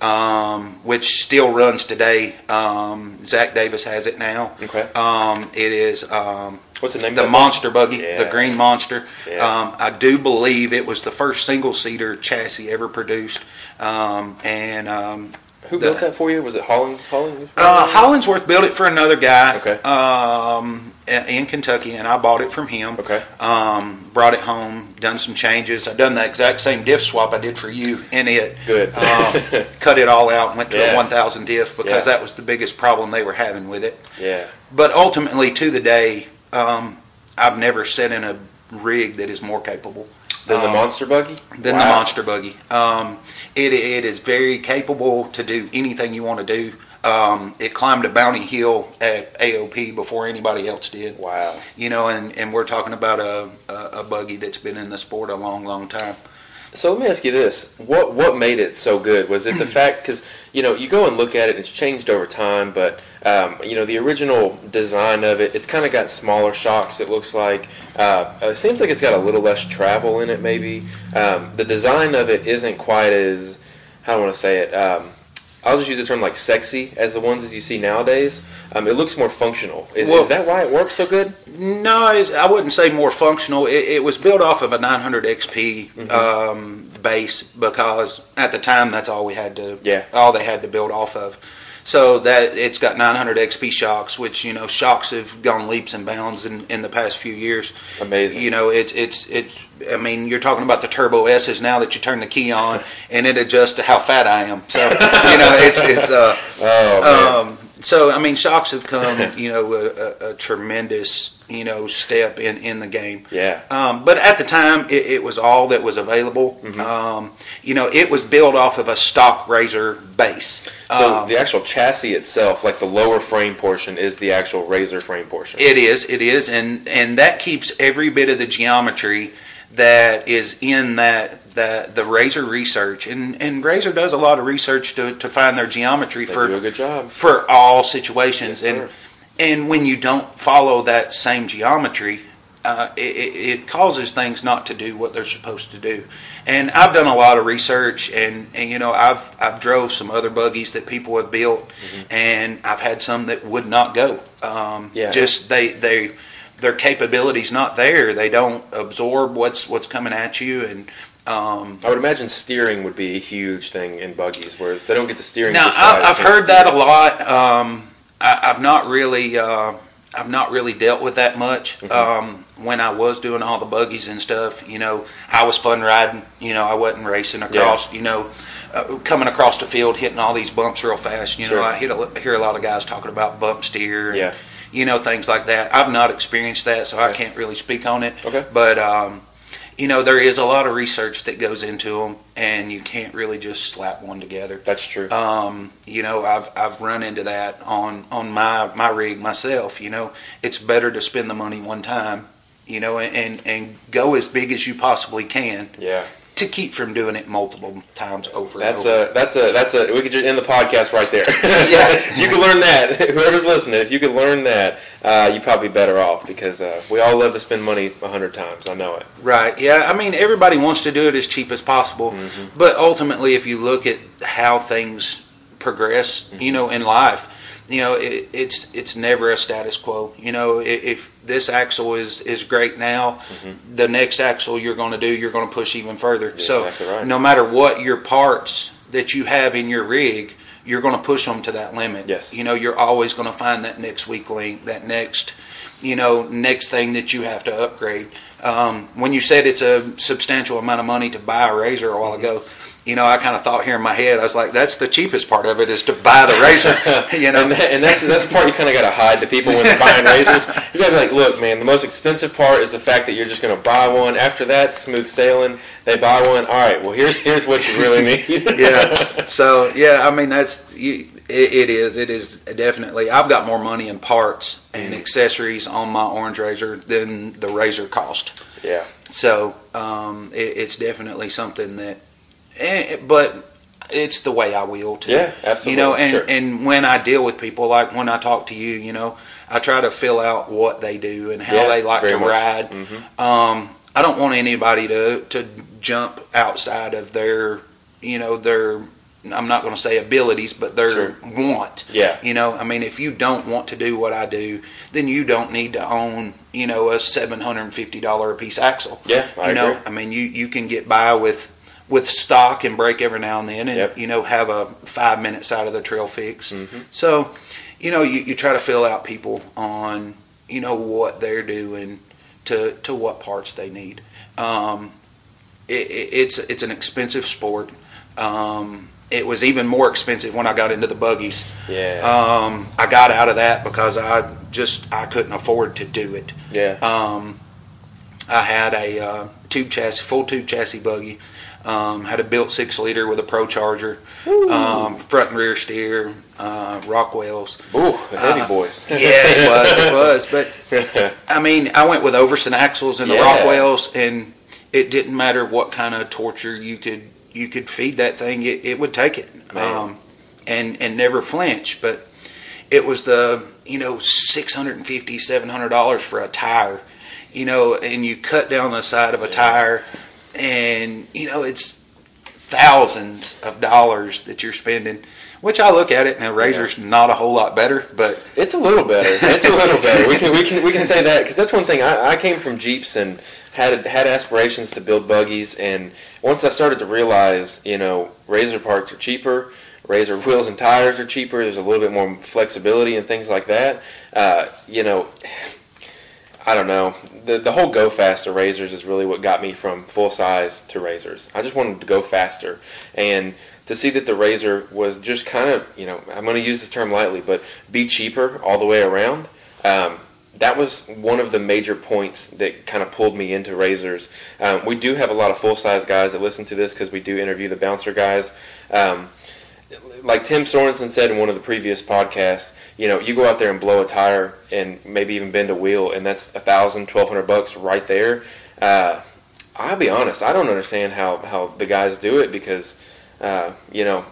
um, which still runs today. Um, Zach Davis has it now. Okay. Um, it is um, what's the name? The Monster buggy, yeah. The Green Monster. Yeah. Um, I do believe it was the first single seater chassis ever produced, um, and. Um, Who the, built that for you? Was it Hollins? Hollins? Uh, Hollinsworth built it for another guy okay. um, in Kentucky, and I bought it from him. Okay. Um, brought it home, done some changes. I've done the exact same diff swap I did for you in it. Good. Um, cut it all out and went to yeah. a one thousand diff because yeah. that was the biggest problem they were having with it. Yeah. But ultimately, to the day, um, I've never sat in a rig that is more capable than um, the monster buggy. Than wow. the monster buggy. Um, it it is very capable to do anything you want to do. Um, it climbed a bounty hill at A O P before anybody else did. Wow. You know, and, and we're talking about a, a, a buggy that's been in the sport a long, long time. So let me ask you this. What what made it so good? Was it the fact, because, you know, you go and look at it, it's changed over time, but, um, you know, the original design of it, it's kind of got smaller shocks, it looks like. Uh, it seems like it's got a little less travel in it, maybe. Um, the design of it isn't quite as, how do I want to say it, um, I'll just use the term like sexy as the ones that you see nowadays. Um, it looks more functional. Is, well, is that why it works so good? No, I wouldn't say more functional. It, it was built off of a nine hundred X P mm-hmm. um, base because at the time that's all we had to, yeah. all they had to build off of. So that it's got nine hundred X P shocks, which, you know, shocks have gone leaps and bounds in, in the past few years. Amazing. You know, it's it's it's. I mean, you're talking about the turbo S's now that you turn the key on and it adjusts to how fat I am. So you know, it's it's. Uh, oh, man. Um, so I mean, shocks have come, you know, a, a, a tremendous, you know, step in, in the game. Yeah. Um, but at the time, it, it was all that was available. Mm-hmm. Um, you know, it was built off of a stock Razor base. So um, the actual chassis itself, like the lower frame portion, is the actual Razor frame portion. It is. It is, and and that keeps every bit of the geometry that is in that. That the Razor research and, and Razor does a lot of research to, to find their geometry they for do a good job. For all situations yes, and sir. And when you don't follow that same geometry, uh, it, it causes things not to do what they're supposed to do. And I've done a lot of research, and, and you know I've I've drove some other buggies that people have built, mm-hmm. and I've had some that would not go. Um, yeah. Just they they their capability's not there. They don't absorb what's what's coming at you and. Um, I would imagine steering would be a huge thing in buggies, where if they don't get the steering. Now I, I've heard steer. that a lot. Um, I, I've not really, uh, I've not really dealt with that much. Mm-hmm. Um, when I was doing all the buggies and stuff, you know, I was fun riding. You know, I wasn't racing across. Yeah. You know, uh, coming across the field, hitting all these bumps real fast. You sure. know, I hear a, hear a lot of guys talking about bump steer. And, yeah. You know, things like that. I've not experienced that, so okay. I can't really speak on it. Okay. But. Um, You know, there is a lot of research that goes into them, and you can't really just slap one together. That's true. Um, you know, I've I've run into that on, on my, my rig myself. You know, it's better to spend the money one time, you know, and, and, and go as big as you possibly can. Yeah. To keep from doing it multiple times over that's and over. A, that's a, that's a, we could just end the podcast right there. Yeah. You can learn that. Whoever's listening, if you could learn that, uh, you're probably better off because uh, we all love to spend money a hundred times. I know it. Right. Yeah. I mean, everybody wants to do it as cheap as possible. Mm-hmm. But ultimately, if you look at how things progress, mm-hmm. you know, in life, you know, it, it's it's never a status quo. You know, if, if this axle is, is great now, mm-hmm. the next axle you're going to do, you're going to push even further. You're so exactly right. No matter what your parts that you have in your rig, you're going to push them to that limit. Yes. You know, you're always going to find that next weak link, that next, you know, next thing that you have to upgrade. Um, when you said it's a substantial amount of money to buy a Razor a while mm-hmm. ago, you know, I kind of thought here in my head, I was like, that's the cheapest part of it is to buy the Razor, you know. and, that, and that's that's the part you kind of got to hide to people when they're buying Razors. You got to be like, look, man, the most expensive part is the fact that you're just going to buy one. After that, smooth sailing. They buy one. All right, well, here's here's what you really need. Yeah. So, yeah, I mean, that's you, it, it is. It is definitely. I've got more money in parts and accessories on my orange Razor than the Razor cost. Yeah. So um, it, it's definitely something that. And, but it's the way I wheel too. Yeah, absolutely. You know, and, sure. and when I deal with people, like when I talk to you, you know, I try to fill out what they do and how yeah, they like to much. ride. Mm-hmm. Um, I don't want anybody to, to jump outside of their, you know, their, I'm not going to say abilities, but their sure. want. Yeah. You know, I mean, if you don't want to do what I do, then you don't need to own, you know, a seven hundred fifty dollars a piece axle. Yeah, I You agree. know, I mean, you, you can get by with, with stock and brake every now and then and, yep. you know, have a five-minute side of the trail fix. Mm-hmm. So, you know, you, you try to fill out people on, you know, what they're doing to to what parts they need. Um, it, it's it's an expensive sport. Um, it was even more expensive when I got into the buggies. Yeah. Um, I got out of that because I just I couldn't afford to do it. Yeah. Um, I had a uh, tube chassis, full tube chassis buggy. Um, had a built six liter with a Pro Charger, um, front and rear steer, uh, Rockwells. Ooh, the heavy uh, boys. Yeah, it was, it was. But, I mean, I went with Overson axles and the yeah. Rockwells, and it didn't matter what kind of torture you could you could feed that thing. It, it would take it um, and, and never flinch. But it was the, you know, six hundred fifty dollars, seven hundred dollars for a tire, you know, and you cut down the side of a yeah. tire. And, you know, it's thousands of dollars that you're spending, which I look at it, and a Razor's yeah. not a whole lot better, but... It's a little better. It's a little better. We can we can, we can say that, because that's one thing. I, I came from Jeeps and had had aspirations to build buggies, and once I started to realize, you know, Razor parts are cheaper, Razor wheels and tires are cheaper, there's a little bit more flexibility and things like that, uh, you know... I don't know. The the whole go faster Razors is really what got me from full size to Razors. I just wanted to go faster. And to see that the Razor was just kind of, you know, I'm going to use this term lightly, but be cheaper all the way around, um, that was one of the major points that kind of pulled me into Razors. Um, we do have a lot of full size guys that listen to this because we do interview the bouncer guys. Um, like Tim Sorensen said in one of the previous podcasts, you know, you go out there and blow a tire and maybe even bend a wheel, and that's a thousand dollars, twelve hundred bucks right there. Uh, I'll be honest, I don't understand how, how the guys do it because, uh, you know,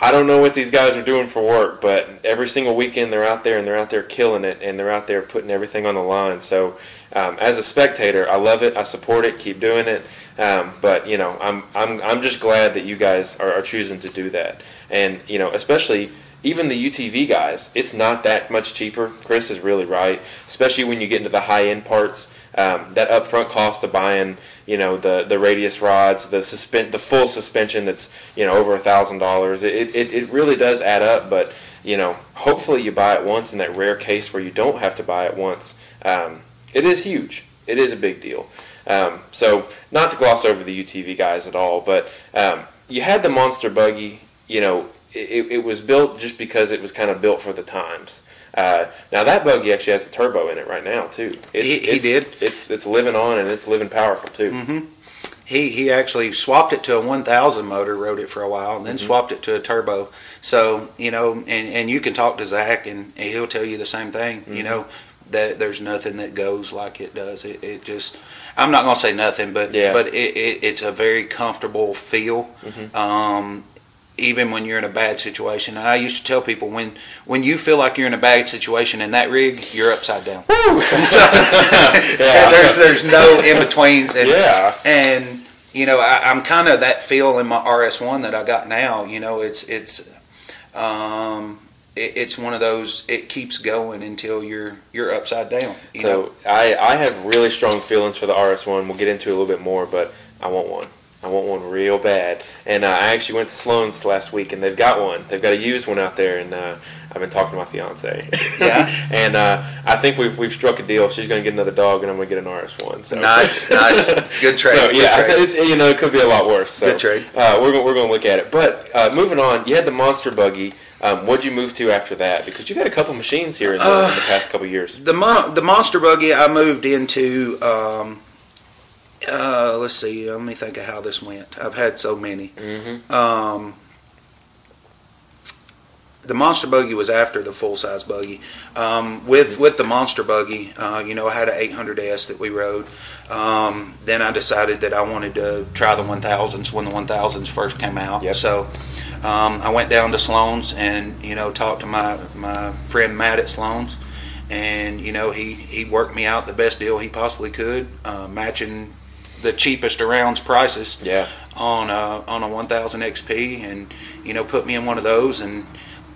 I don't know what these guys are doing for work, but every single weekend they're out there and they're out there killing it and they're out there putting everything on the line. So um, as a spectator, I love it, I support it, keep doing it. Um, but, you know, I'm, I'm, I'm just glad that you guys are, are choosing to do that. And, you know, especially... Even the U T V guys, it's not that much cheaper. Chris is really right, especially when you get into the high-end parts. Um, that upfront cost of buying, you know, the, the radius rods, the suspend, the full suspension that's, you know, over a thousand dollars. It, it it really does add up, but, you know, hopefully you buy it once in that rare case where you don't have to buy it once. Um, it is huge. It is a big deal. Um, so not to gloss over the U T V guys at all, but um, you had the monster buggy, you know, It, it was built just because it was kind of built for the times. Uh, now that buggy actually has a turbo in it right now too. It's, he, he it's, did. It's it's living on and it's living powerful too. Mm-hmm. He he actually swapped it to a one thousand motor, rode it for a while, and then mm-hmm. swapped it to a turbo. So you know, and, and you can talk to Zach and, and he'll tell you the same thing. Mm-hmm. You know that there's nothing that goes like it does. It, it just I'm not gonna say nothing, but yeah. but it, it it's a very comfortable feel. Mm-hmm. Um, even when you're in a bad situation. And I used to tell people, when when you feel like you're in a bad situation in that rig, you're upside down. Woo! So, yeah. There's there's no in-betweens. And, yeah. and you know, I, I'm kind of that feel in my R S one that I got now. You know, it's it's um, it, it's one of those, it keeps going until you're you're upside down. You so know? I, I have really strong feelings for the R S one. We'll get into it a little bit more, but I want one. I want one real bad, and uh, I actually went to Sloan's last week, and they've got one. They've got a used one out there, and uh, I've been talking to my fiance. Yeah, and uh, I think we've we've struck a deal. She's going to get another dog, and I'm going to get an R S one. So. Nice, nice, good trade. So good yeah, trade. It's, you know, it could be a lot worse. So, good trade. Uh, we're we're going to look at it, but uh, moving on. You had the monster buggy. Um, what'd you move to after that? Because you've had a couple machines here in the, uh, in the past couple years. The mon- the monster buggy I moved into. Um, Uh, let's see. Let me think of how this went. I've had so many. Mm-hmm. Um, the monster buggy was after the full size buggy. Um, with mm-hmm. with the monster buggy, uh, you know, I had an eight hundred S that we rode. Um, then I decided that I wanted to try the one thousands when the one thousands first came out. Yep. So um, I went down to Sloan's and you know talked to my my friend Matt at Sloan's, and you know he he worked me out the best deal he possibly could, uh, matching the cheapest around's prices yeah. on a, on a one thousand X P, and you know put me in one of those, and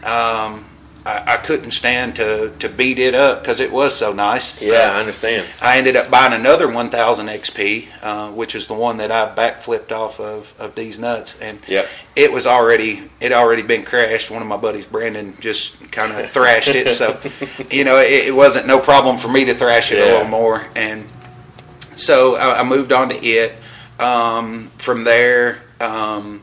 um, I, I couldn't stand to, to beat it up because it was so nice. Yeah, so I understand. I ended up buying another one thousand X P, uh, which is the one that I backflipped off of of these nuts, and yep. it was already it already been crashed. One of my buddies, Brandon, just kind of thrashed it, so you know it, it wasn't no problem for me to thrash it yeah. a little more. And so I moved on to it. Um, from there, um,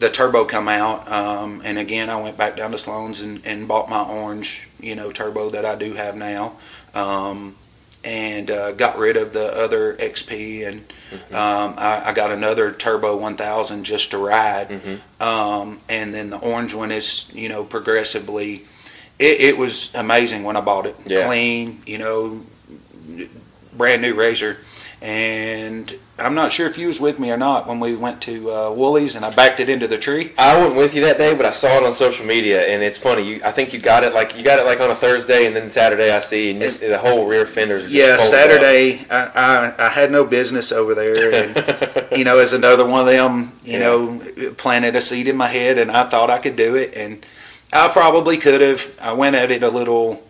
the turbo come out, um, and again I went back down to Sloan's and, and bought my orange, you know, turbo that I do have now. Um, and uh, got rid of the other X P, and mm-hmm. um, I, I got another Turbo one thousand just to ride. Mm-hmm. Um, and then the orange one is, you know, progressively. It, it was amazing when I bought it. Yeah. Clean, you know, brand new razor. And I'm not sure if you was with me or not when we went to uh, Woolies and I backed it into the tree. I wasn't with you that day, but I saw it on social media, and it's funny. You, I think you got it like you got it like on a Thursday, and then Saturday I see and it's, the whole rear fenders. Just yeah, Saturday I, I I had no business over there, and you know, as another one of them, you yeah. know, planted a seed in my head, and I thought I could do it, and I probably could have. I went at it a little,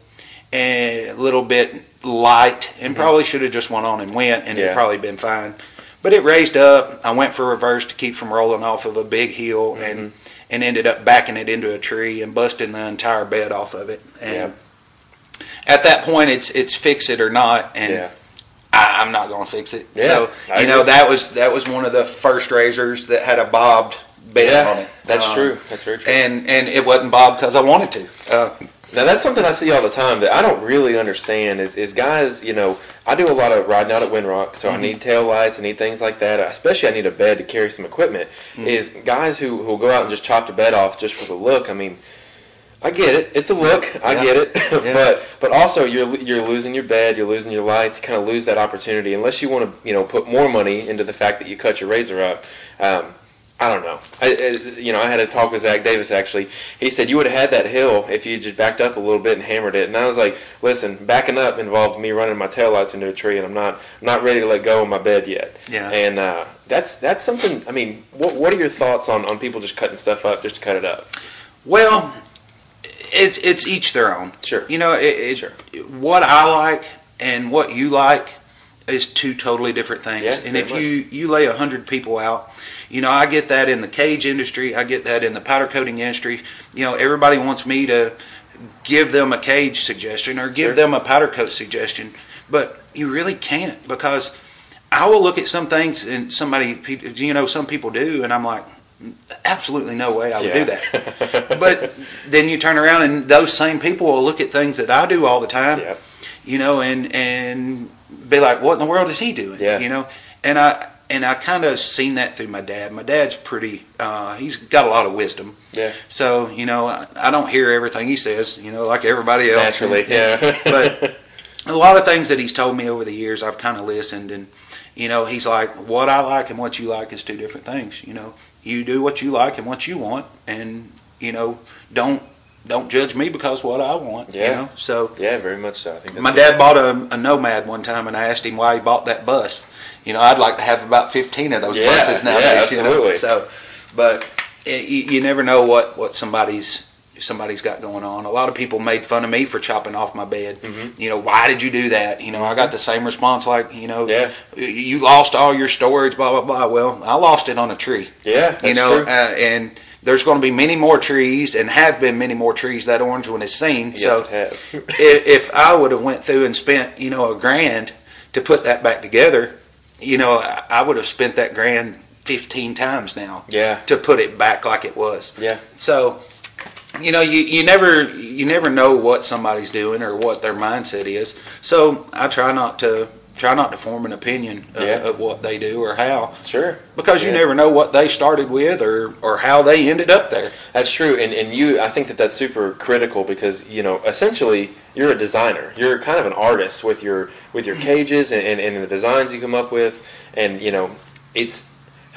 a little bit. light and mm-hmm. probably should have just went on and went and yeah. it'd probably been fine, but it raised up. I went for reverse to keep from rolling off of a big hill, mm-hmm. and and ended up backing it into a tree and busting the entire bed off of it, and yeah. at that point it's it's fix it or not, and yeah. I, I'm not gonna fix it. yeah, so I you know agree. that was that was one of the first razors that had a bobbed bed yeah, on it. That's um, true that's very true, and and it wasn't bobbed because I wanted to. uh Now, that's something I see all the time that I don't really understand is, is guys, you know, I do a lot of riding out at Windrock, so mm-hmm. I need tail lights, I need things like that. Especially I need a bed to carry some equipment. Mm-hmm. Is guys who will go out and just chop the bed off just for the look. I mean, I get it. It's a look. I yeah. get it. Yeah. But but also you're you're losing your bed, you're losing your lights, you kind of lose that opportunity unless you want to, you know, put more money into the fact that you cut your razor up. Um I don't know. I, I, you know, I had a talk with Zach Davis, actually. He said you would have had that hill if you just backed up a little bit and hammered it. And I was like, listen, backing up involved me running my taillights into a tree, and I'm not I'm not ready to let go of my bed yet. Yeah. And uh, that's that's something, I mean, what what are your thoughts on, on people just cutting stuff up just to cut it up? Well, it's it's each their own. Sure. You know, it, it, sure. what I like and what you like is two totally different things. Yeah, and if much. you you lay one hundred people out, you know, I get that in the cage industry. I get that in the powder coating industry. You know, everybody wants me to give them a cage suggestion or give sure. them a powder coat suggestion, but you really can't, because I will look at some things and somebody, you know, some people do, and I'm like, absolutely no way I would yeah. do that. But then you turn around and those same people will look at things that I do all the time, yeah. you know, and and be like, what in the world is he doing? Yeah. You know, and I... And I kind of seen that through my dad. My dad's pretty, uh, he's got a lot of wisdom. Yeah. So, you know, I, I don't hear everything he says, you know, like everybody else. Naturally, and, yeah. But a lot of things that he's told me over the years, I've kind of listened. And, you know, he's like, what I like and what you like is two different things. You know, you do what you like and what you want. And, you know, don't don't judge me because what I want. Yeah. You know? So, yeah, very much so. I think my dad good. bought a, a Nomad one time, and I asked him why he bought that bus. You know, I'd like to have about fifteen of those yeah, buses nowadays. Yeah, you know, so, but it, you, you never know what, what somebody's somebody's got going on. A lot of people made fun of me for chopping off my bed. Mm-hmm. You know, why did you do that? You know, I got the same response, like, you know, yeah. you lost all your storage, blah blah blah. Well, I lost it on a tree. Yeah, that's you know, true. Uh, and there's going to be many more trees, and have been many more trees that orange one has seen. Yes, so, it has. if, if I would have went through and spent, you know, a grand to put that back together, you know, I would have spent that grand fifteen times now yeah. to put it back like it was. Yeah. So, you know, you, you never you never know what somebody's doing or what their mindset is. So I try not to try not to form an opinion of, yeah. of what they do or how. Sure. Because yeah. you never know what they started with or, or how they ended up there. That's true. And, and you, I think that that's super critical because, you know, essentially you're a designer. You're kind of an artist with your with your cages and, and, and the designs you come up with. And, you know, it's,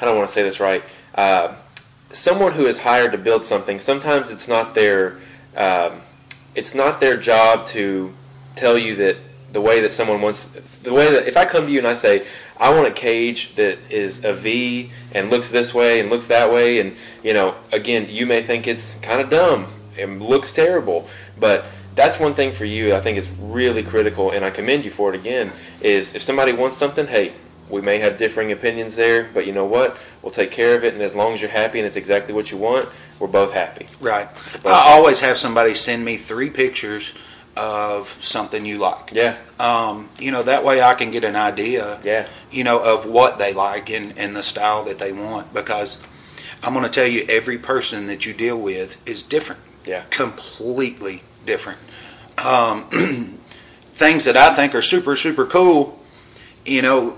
I don't want to say this right, uh, someone who is hired to build something, sometimes it's not their, um, it's not their job to tell you that the way that someone wants, the way that, if I come to you and I say, I want a cage that is a V and looks this way and looks that way, and, you know, again, you may think it's kind of dumb and looks terrible, but that's one thing for you I think is really critical, and I commend you for it again, is if somebody wants something, hey, we may have differing opinions there, but you know what? We'll take care of it, and as long as you're happy and it's exactly what you want, we're both happy. Right. Both I happy. always have somebody send me three pictures of something you like. Yeah. Um, you know, that way I can get an idea, yeah. you know, of what they like and, and the style that they want, because I'm going to tell you, every person that you deal with is different. Yeah. Completely different. Um, things that I think are super, super cool, you know,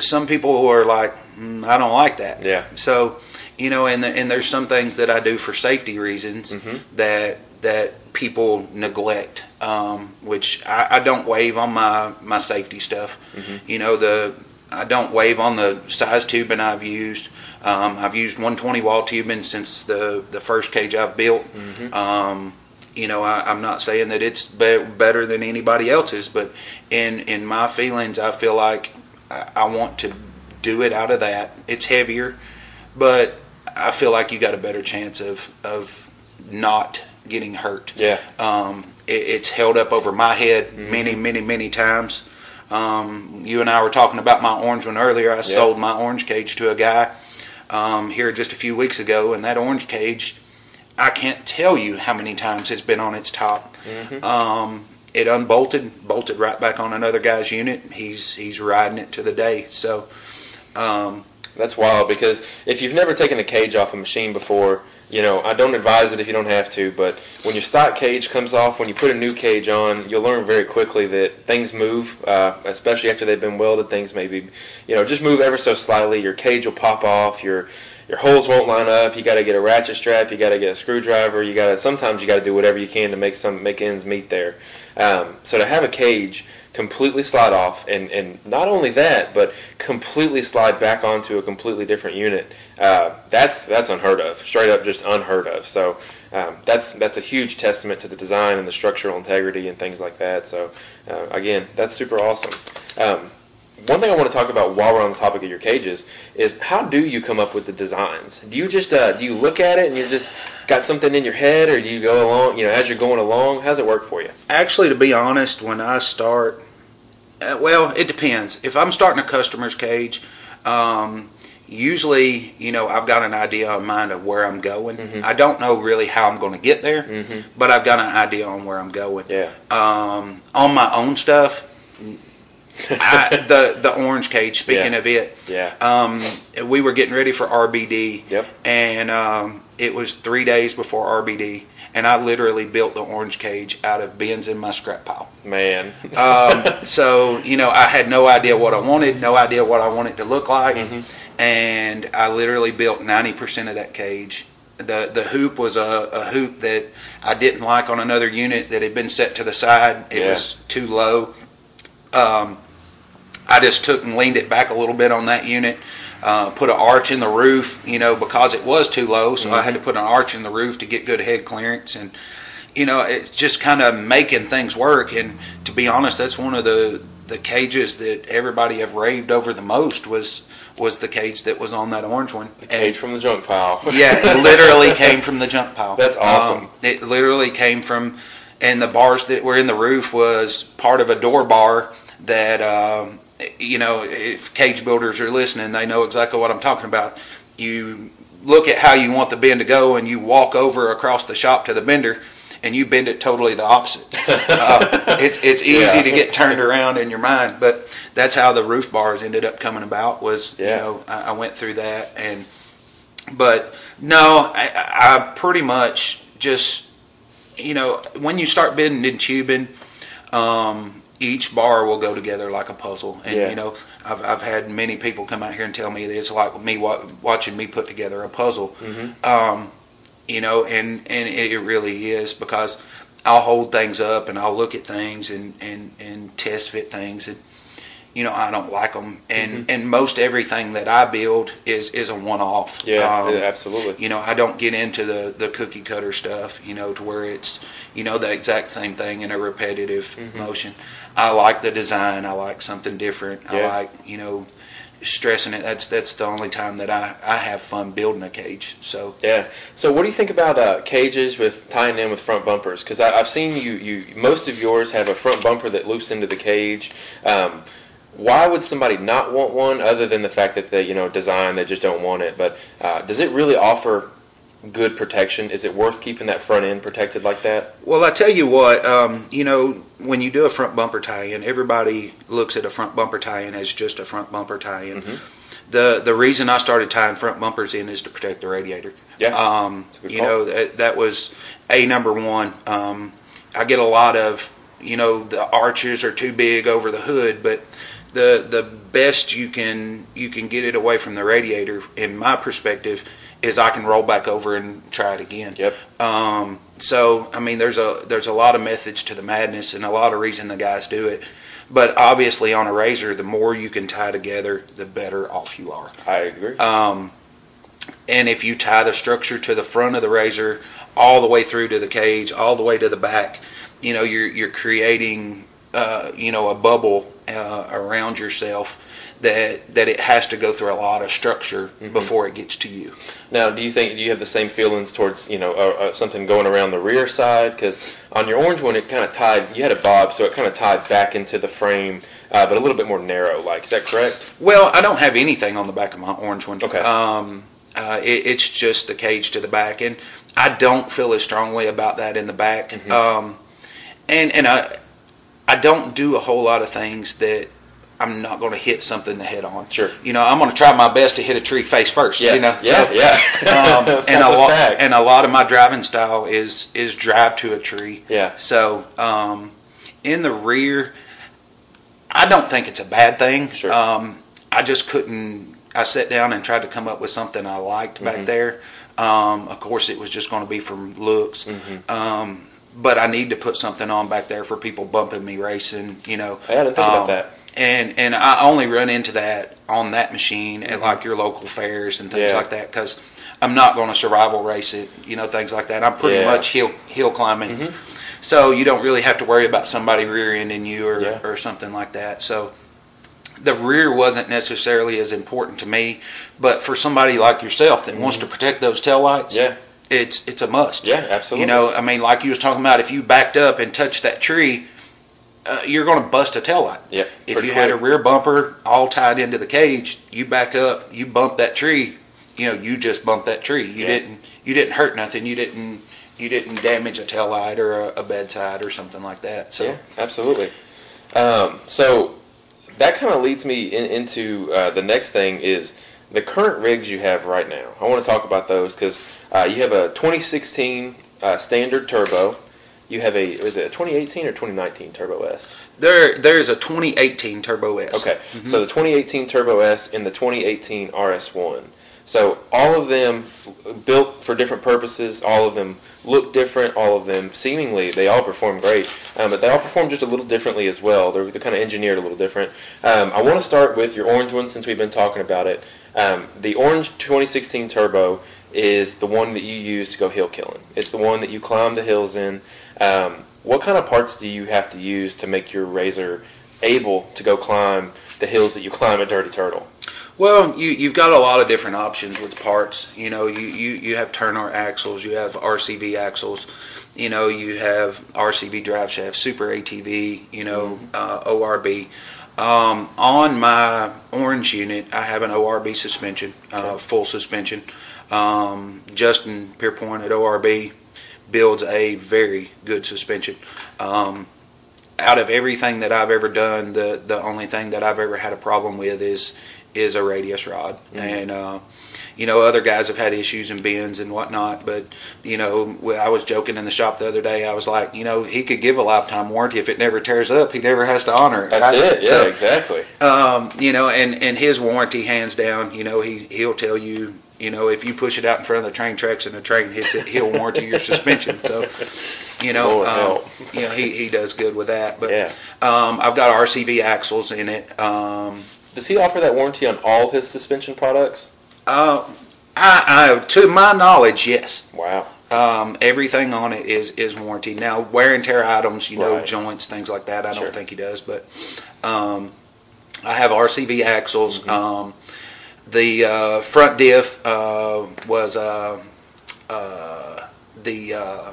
some people are like, mm, I don't like that. Yeah. So, you know, and the, and there's some things that I do for safety reasons mm-hmm. that that people neglect, um, which I, I don't wave on my, my safety stuff. Mm-hmm. You know, the I don't wave on the size tubing I've used. Um, I've used one twenty wall tubing since the, the first cage I've built. Mm-hmm. Um, you know, I, I'm not saying that it's be- better than anybody else's, but in, in my feelings, I feel like I, I want to do it out of that. It's heavier, but I feel like you got a better chance of, of not getting hurt. Yeah. Um, it, it's held up over my head mm-hmm. many, many, many times. Um, you and I were talking about my orange one earlier. I yep. sold my orange cage to a guy um, here just a few weeks ago, and that orange cage, I can't tell you how many times it's been on its top. Mm-hmm. Um, it unbolted, bolted right back on another guy's unit. He's he's riding it to the day. So um, that's wild, because if you've never taken a cage off a machine before, you know, I don't advise it if you don't have to, but when your stock cage comes off, when you put a new cage on, you'll learn very quickly that things move, uh, especially after they've been welded. Things maybe, you know, just move ever so slightly. Your cage will pop off, your your holes won't line up, you got to get a ratchet strap, you got to get a screwdriver, you got to, sometimes you got to do whatever you can to make some make ends meet there. Um, so to have a cage completely slide off, and, and not only that, but completely slide back onto a completely different unit, uh, that's that's unheard of, straight up just unheard of. So um, that's that's a huge testament to the design and the structural integrity and things like that. So uh, again, that's super awesome. Um, one thing I want to talk about while we're on the topic of your cages is, how do you come up with the designs? Do you just uh, do you look at it and you just got something in your head, or do you go along, you know, as you're going along? How's it work for you? Actually, to be honest, when I start, uh, well, it depends. If I'm starting a customer's cage, um, usually, you know, I've got an idea in mind of where I'm going. Mm-hmm. I don't know really how I'm going to get there, mm-hmm. but I've got an idea on where I'm going. Yeah. Um, on my own stuff. I, the the orange cage, speaking yeah. of it, yeah. um, we were getting ready for R B D, yep. and um, it was three days before R B D, and I literally built the orange cage out of bins in my scrap pile. Man. um, so, you know, I had no idea what I wanted, no idea what I wanted to look like, mm-hmm. and I literally built ninety percent of that cage. The the hoop was a, a hoop that I didn't like on another unit that had been set to the side. It yeah. was too low. Um, I just took and leaned it back a little bit on that unit, uh, put an arch in the roof, you know, because it was too low. So mm-hmm. I had to put an arch in the roof to get good head clearance. And, you know, it's just kind of making things work. And to be honest, that's one of the, the cages that everybody have raved over the most was, was the cage that was on that orange one. The cage and, from the junk pile. yeah, it literally came from the junk pile. That's awesome. Um, it literally came from, and the bars that were in the roof was part of a door bar that, um, you know, if cage builders are listening, they know exactly what I'm talking about. You look at how you want the bend to go, and you walk over across the shop to the bender, and you bend it totally the opposite. uh, it's it's easy yeah. to get turned around in your mind, but that's how the roof bars ended up coming about was, yeah. you know, I, I went through that. and But, no, I, I pretty much just, you know, when you start bending and tubing, um, each bar will go together like a puzzle. And, yeah. you know, I've I've had many people come out here and tell me that it's like me wa- watching me put together a puzzle. Mm-hmm. Um, you know, and, and it really is, because I'll hold things up and I'll look at things and, and, and test fit things. And, you know, I don't like them. And, mm-hmm. and most everything that I build is, is a one-off. Yeah, um, yeah, absolutely. You know, I don't get into the, the cookie cutter stuff, you know, to where it's, you know, the exact same thing in a repetitive mm-hmm. motion. I like the design. I like something different. Yeah. I like, you know, stressing it. That's that's the only time that I, I have fun building a cage. So yeah. So what do you think about uh, cages with tying in with front bumpers? Because I've seen you, you most of yours have a front bumper that loops into the cage. Um, why would somebody not want one, other than the fact that they, you know, design, they just don't want it? But uh, does it really offer good protection? Is it worth keeping that front end protected like that? Well, I tell you what, um, you know, when you do a front bumper tie-in, everybody looks at a front bumper tie-in as just a front bumper tie-in. Mm-hmm. The the reason I started tying front bumpers in is to protect the radiator. Yeah, um, you know, that, that was a number one. Um, I get a lot of you know, the arches are too big over the hood, but the the best you can you can get it away from the radiator, in my perspective, is I can roll back over and try it again. Yep. Um, so I mean, there's a there's a lot of methods to the madness and a lot of reason the guys do it. But obviously, on a razor, the more you can tie together, the better off you are. I agree. Um, and if you tie the structure to the front of the razor, all the way through to the cage, all the way to the back, you know, you're you're creating uh, you know, a bubble uh, around yourself that that it has to go through a lot of structure mm-hmm. before it gets to you. Now, do you think do you have the same feelings towards, you know, uh, uh, something going around the rear side? Because on your orange one, it kind of tied, you had a bob, so it kind of tied back into the frame, uh, but a little bit more narrow. Like, is that correct? Well, I don't have anything on the back of my orange one. Okay. Um, uh, it, it's just the cage to the back, and I don't feel as strongly about that in the back. Mm-hmm. Um, and and I I don't do a whole lot of things that I'm not going to hit something to head on. Sure. You know, I'm going to try my best to hit a tree face first. Yes. You know? Yeah, so, yeah. um, and, a lo- a and a lot of my driving style is is drive to a tree. Yeah. So um, in the rear, I don't think it's a bad thing. Sure. Um, I just couldn't – I sat down and tried to come up with something I liked mm-hmm. back there. Um, of course, it was just going to be from looks. Mm-hmm. Um, but I need to put something on back there for people bumping me racing, you know. I hadn't thought um, about that. And and I only run into that on that machine at, like, your local fairs and things yeah. like that, because I'm not going to survival race it, you know, things like that. I'm pretty yeah. much hill hill climbing. Mm-hmm. So you don't really have to worry about somebody rear-ending you or, yeah. or something like that. So the rear wasn't necessarily as important to me, but for somebody like yourself that mm-hmm. wants to protect those taillights, yeah. it's, it's a must. Yeah, absolutely. You know, I mean, like you was talking about, if you backed up and touched that tree, Uh, you're going to bust a taillight. Yeah, if you clear. had a rear bumper all tied into the cage, you back up, you bump that tree, you know, you just bump that tree. You yeah. didn't you didn't hurt nothing. You didn't you didn't damage a taillight or a, a bedside or something like that. So yeah, absolutely. Um, so that kind of leads me in, into uh, the next thing is the current rigs you have right now. I want to talk about those because uh, you have a twenty sixteen uh, standard turbo. You have a, is it a twenty eighteen or twenty nineteen Turbo S? There, There is a twenty eighteen Turbo S. Okay, mm-hmm. so the twenty eighteen Turbo S and the twenty eighteen R S one. So all of them built for different purposes, all of them look different, all of them seemingly, they all perform great, um, but they all perform just a little differently as well. They're, they're kind of engineered a little different. Um, I want to start with your orange one since we've been talking about it. Um, the orange twenty sixteen Turbo is the one that you use to go hill killing. It's the one that you climb the hills in. Um, what kind of parts do you have to use to make your razor able to go climb the hills that you climb at Dirty Turtle? Well, you, you've got a lot of different options with parts. You know, you, you, you have turner axles, you have R C V axles, you know, you have R C V drive shaft, Super A T V, you know, mm-hmm. uh, O R B. Um, on my orange unit, I have an O R B suspension, uh, okay. full suspension. Um, Justin Pierpoint at O R B builds a very good suspension. Um, out of everything that I've ever done, the the only thing that I've ever had a problem with is is a radius rod. Mm-hmm. And uh, you know, other guys have had issues and bends and whatnot. But you know, I was joking in the shop the other day. I was like, you know, he could give a lifetime warranty if it never tears up. He never has to honor it. That's I, it. Yeah, so, exactly. Um, you know, and and his warranty, hands down. You know, he he'll tell you. You know, if you push it out in front of the train tracks and the train hits it, he'll warranty your suspension. So, you know, um, you know he, he does good with that. But yeah. um, I've got R C V axles in it. Um, does he offer that warranty on all his suspension products? Uh, I, I to my knowledge, yes. Wow. Um, everything on it is, is warranty. Now, wear and tear items, you know, right. joints, things like that, I sure. don't think he does. But um, I have R C V axles. Mm-hmm. Um, The uh, front diff uh, was uh, uh, the uh,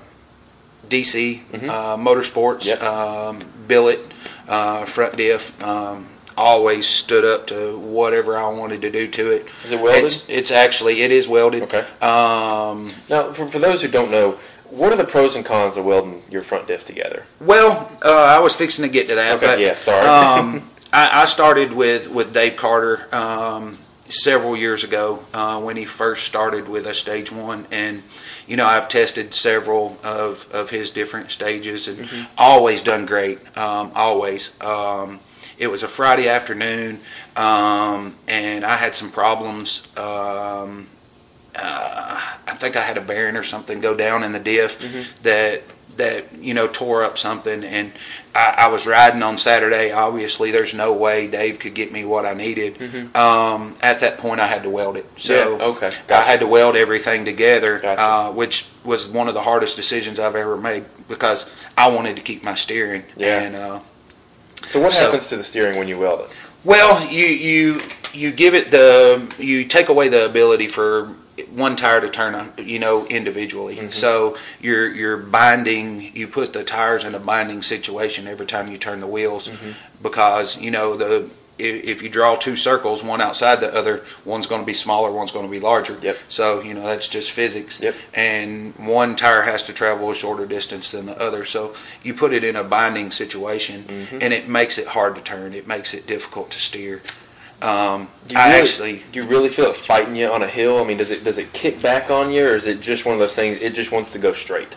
D C mm-hmm. uh, Motorsports yep. um, billet uh, front diff. Um, always stood up to whatever I wanted to do to it. Is it welded? It's, it's actually it is welded. Okay. Um, now, for, for those who don't know, what are the pros and cons of welding your front diff together? Well, uh, I was fixing to get to that. Okay. But, yeah. Sorry. um, I, I started with with Dave Carter. Um, several years ago uh, when he first started with us, stage one. And, you know, I've tested several of, of his different stages and mm-hmm. always done great, um, always. Um, it was a Friday afternoon, um, and I had some problems. Um, uh, I think I had a bearing or something go down in the diff mm-hmm. that – that, you know, tore up something, and I, I was riding on Saturday. Obviously, there's no way Dave could get me what I needed. Mm-hmm. Um, at that point, I had to weld it. So yeah, okay. Gotcha. I had to weld everything together, gotcha. uh, which was one of the hardest decisions I've ever made because I wanted to keep my steering. Yeah. And, uh, so what so, happens to the steering when you weld it? Well, you you you give it the you take away the ability for one tire to turn, you know, individually. Mm-hmm. So you're you're binding. You put the tires in a binding situation every time you turn the wheels, mm-hmm. because you know the if you draw two circles, one outside the other, one's going to be smaller, one's going to be larger. Yep. So you know that's just physics. Yep. And one tire has to travel a shorter distance than the other. So you put it in a binding situation, mm-hmm. and it makes it hard to turn. It makes it difficult to steer. Um, you I really, actually. Do you really feel it fighting you on a hill? I mean, does it does it kick back on you, or is it just one of those things? It just wants to go straight.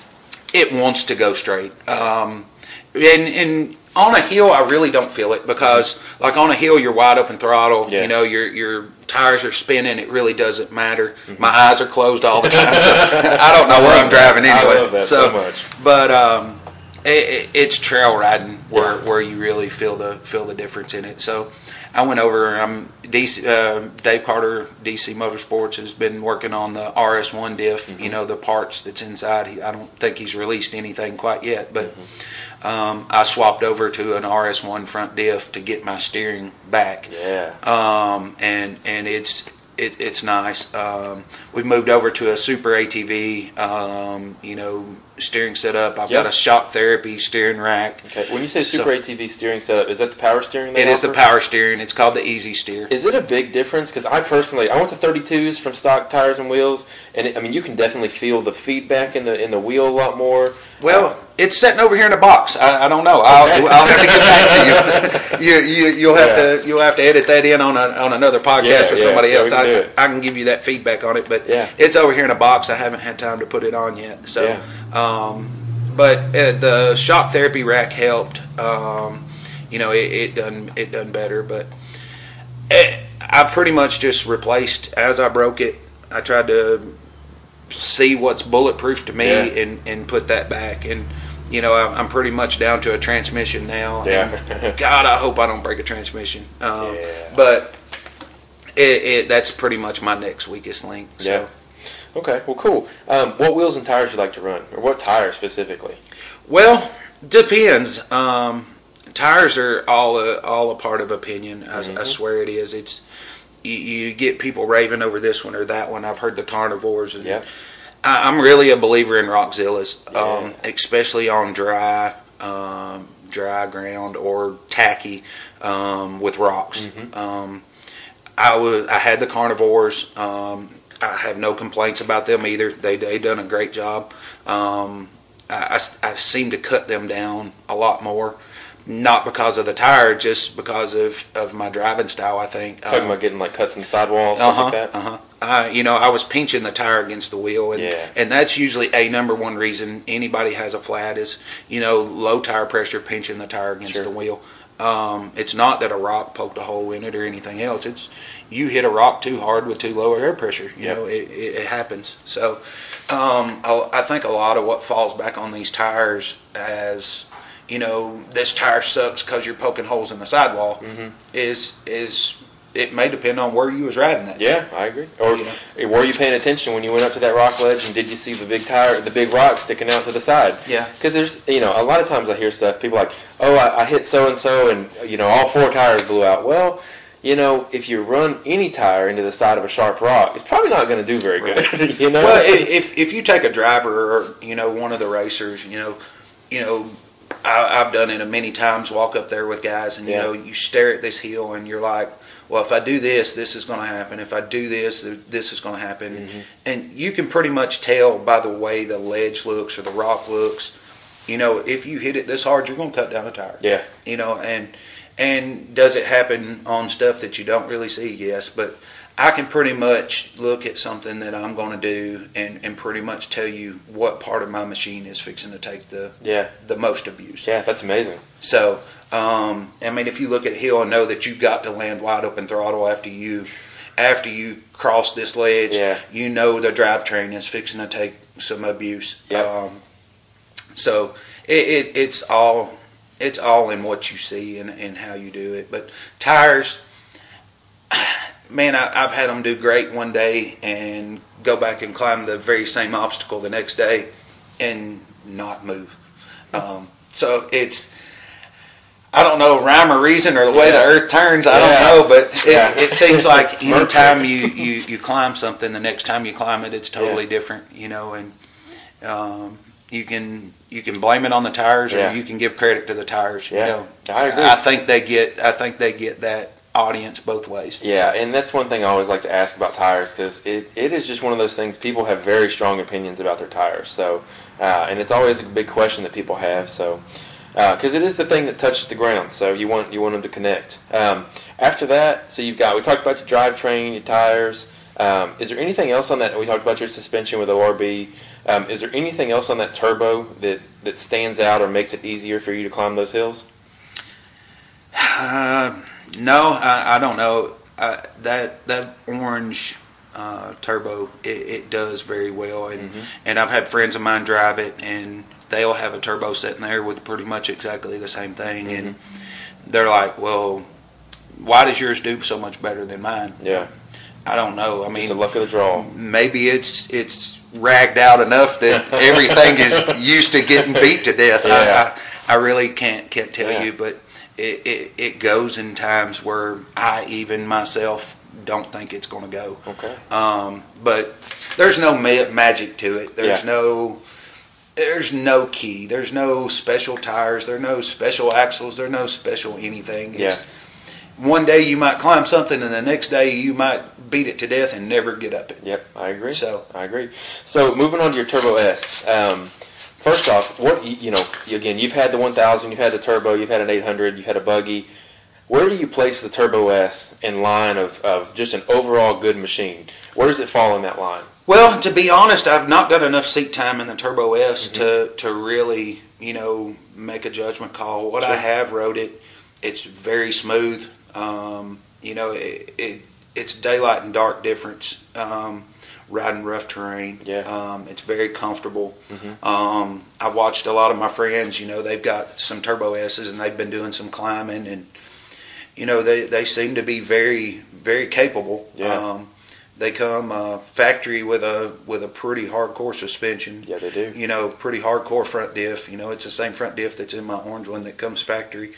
It wants to go straight. Um, and and on a hill, I really don't feel it because, like on a hill, you're wide open throttle. Yeah. You know, your your tires are spinning. It really doesn't matter. Mm-hmm. My eyes are closed all the time, so I don't know where I'm driving anyway. I love that so, so much. But um, it, it, it's trail riding where yeah. where you really feel the feel the difference in it. So. I went over, and I'm D C, uh, Dave Carter, D C Motorsports, has been working on the R S one diff, mm-hmm. you know, the parts that's inside. He, I don't think he's released anything quite yet, but mm-hmm. um, I swapped over to an R S one front diff to get my steering back. Yeah. Um, and and it's it, it's nice. Um, we moved over to a Super A T V, um, you know, steering setup. I've yep. got a Shock Therapy steering rack. Okay. When you say Super so, A T V steering setup, is that the power steering? It offer? Is the power steering. It's called the Easy Steer. Is it a big difference? Because I personally, I went to thirty-twos from stock tires and wheels, and it, I mean, you can definitely feel the feedback in the in the wheel a lot more. Well, uh, it's sitting over here in a box. I, I don't know. I'll, I'll have to get back to you. you, you you'll have yeah. to you'll have to edit that in on a, on another podcast yeah, for yeah, somebody yeah, else. I can, I can give you that feedback on it, but yeah. it's over here in a box. I haven't had time to put it on yet. So. Yeah. Um, Um, but uh, the Shock Therapy rack helped. Um, you know, it, it done it done better. But it, I pretty much just replaced as I broke it. I tried to see what's bulletproof to me yeah. and, and put that back. And you know, I'm, I'm pretty much down to a transmission now. Yeah. And God, I hope I don't break a transmission. Um, yeah. But it, it that's pretty much my next weakest link. So. Yeah. Okay, well, cool. Um, what wheels and tires you like to run, or what tires specifically? Well, depends. Um, tires are all a, all a part of opinion. I, mm-hmm. I swear it is. It's you, you get people raving over this one or that one. I've heard the Carnivores. And yeah. I, I'm really a believer in Rockzillas, um, yeah. especially on dry um, dry ground or tacky um, with rocks. Mm-hmm. Um, I was I had the Carnivores. Um, I have no complaints about them either. They they done a great job. Um, I, I, I seem to cut them down a lot more, not because of the tire, just because of, of my driving style. I think talking um, about getting like cuts in the sidewall, stuff uh-huh, like that. Uh-huh. Uh, you know, I was pinching the tire against the wheel, and yeah. and that's usually a number one reason anybody has a flat is you know low tire pressure pinching the tire against sure. the wheel. Um, it's not that a rock poked a hole in it or anything else. It's you hit a rock too hard with too low air pressure. You yep. know, it, it, it happens. So um, I, I think a lot of what falls back on these tires as, you know, this tire sucks because you're poking holes in the sidewall mm-hmm. is is it may depend on where you was riding that. Yeah, I agree. Or you know? Were you paying attention when you went up to that rock ledge and did you see the big tire, the big rock sticking out to the side? Yeah. Because there's, you know, a lot of times I hear stuff, people like, oh, I, I hit so-and-so and, you know, all four tires blew out. Well, you know, if you run any tire into the side of a sharp rock, it's probably not going to do very good, right. you know? Well, if if you take a driver or, you know, one of the racers, you know, you know, I, I've done it many times, walk up there with guys and, yeah. you know, you stare at this hill and you're like, well, if I do this, this is going to happen. If I do this, this is going to happen. Mm-hmm. And you can pretty much tell by the way the ledge looks or the rock looks. You know, if you hit it this hard, you're going to cut down a tire. Yeah. You know, and and does it happen on stuff that you don't really see? Yes. But I can pretty much look at something that I'm going to do and, and pretty much tell you what part of my machine is fixing to take the yeah. the most abuse. Yeah, that's amazing. So, um, I mean, if you look at a hill and know that you've got to land wide open throttle after you after you cross this ledge, yeah. you know the drivetrain is fixing to take some abuse. Yeah. Um, so it, it it's all it's all in what you see and, and how you do it. But tires, man, I, I've had them do great one day and go back and climb the very same obstacle the next day and not move. Um, so it's, I don't know, rhyme or reason or the way yeah. the earth turns, I yeah. don't know, but it, it seems like any time you, you, you climb something, the next time you climb it, it's totally yeah. different, you know, and um, you can you can blame it on the tires yeah. or you can give credit to the tires, yeah. you know. I agree. I think they get, I think they get that audience both ways. Yeah, and that's one thing I always like to ask about tires, because it, it is just one of those things. People have very strong opinions about their tires, so uh, and it's always a big question that people have. So because uh, it is the thing that touches the ground, so you want you want them to connect. Um, after that, so you've got we talked about your drivetrain, your tires. Um, is there anything else on that? We talked about your suspension with O R B. Um, is there anything else on that turbo that that stands out or makes it easier for you to climb those hills? Uh, No, I, I don't know. I, that that orange uh, turbo, it, it does very well, and mm-hmm. and I've had friends of mine drive it, and they'll have a turbo sitting there with pretty much exactly the same thing, mm-hmm. and they're like, "Well, why does yours do so much better than mine?" Yeah, I don't know. I mean, it's the luck of the draw. Maybe it's it's ragged out enough that everything is used to getting beat to death. Yeah. I, I I really can't can't tell yeah. you, but. It, it it goes in times where I even myself don't think it's going to go. Okay. Um, but there's no ma- magic to it. There's yeah. no there's no key. There's no special tires. There's no special axles. There's no special anything. It's, yeah. One day you might climb something, and the next day you might beat it to death and never get up it. Yep, I agree. So I agree. So moving on to your Turbo S. Um, First off, what you know, again, you've had the one thousand, you've had the turbo, you've had an eight hundred, you've had a buggy. Where do you place the Turbo S in line of, of just an overall good machine? Where does it fall in that line? Well, to be honest, I've not done enough seat time in the Turbo S mm-hmm. to, to really, you know, make a judgment call. What sure. I have rode it, it's very smooth. Um, you know, it, it it's daylight and dark difference. Um riding rough terrain. Yeah. Um, it's very comfortable. Mm-hmm. Um, I've watched a lot of my friends, you know, they've got some Turbo S's and they've been doing some climbing and, you know, they, they seem to be very, very capable. Yeah. Um, they come uh, factory with a with a pretty hardcore suspension. Yeah, they do. You know, pretty hardcore front diff. You know, it's the same front diff that's in my orange one that comes factory.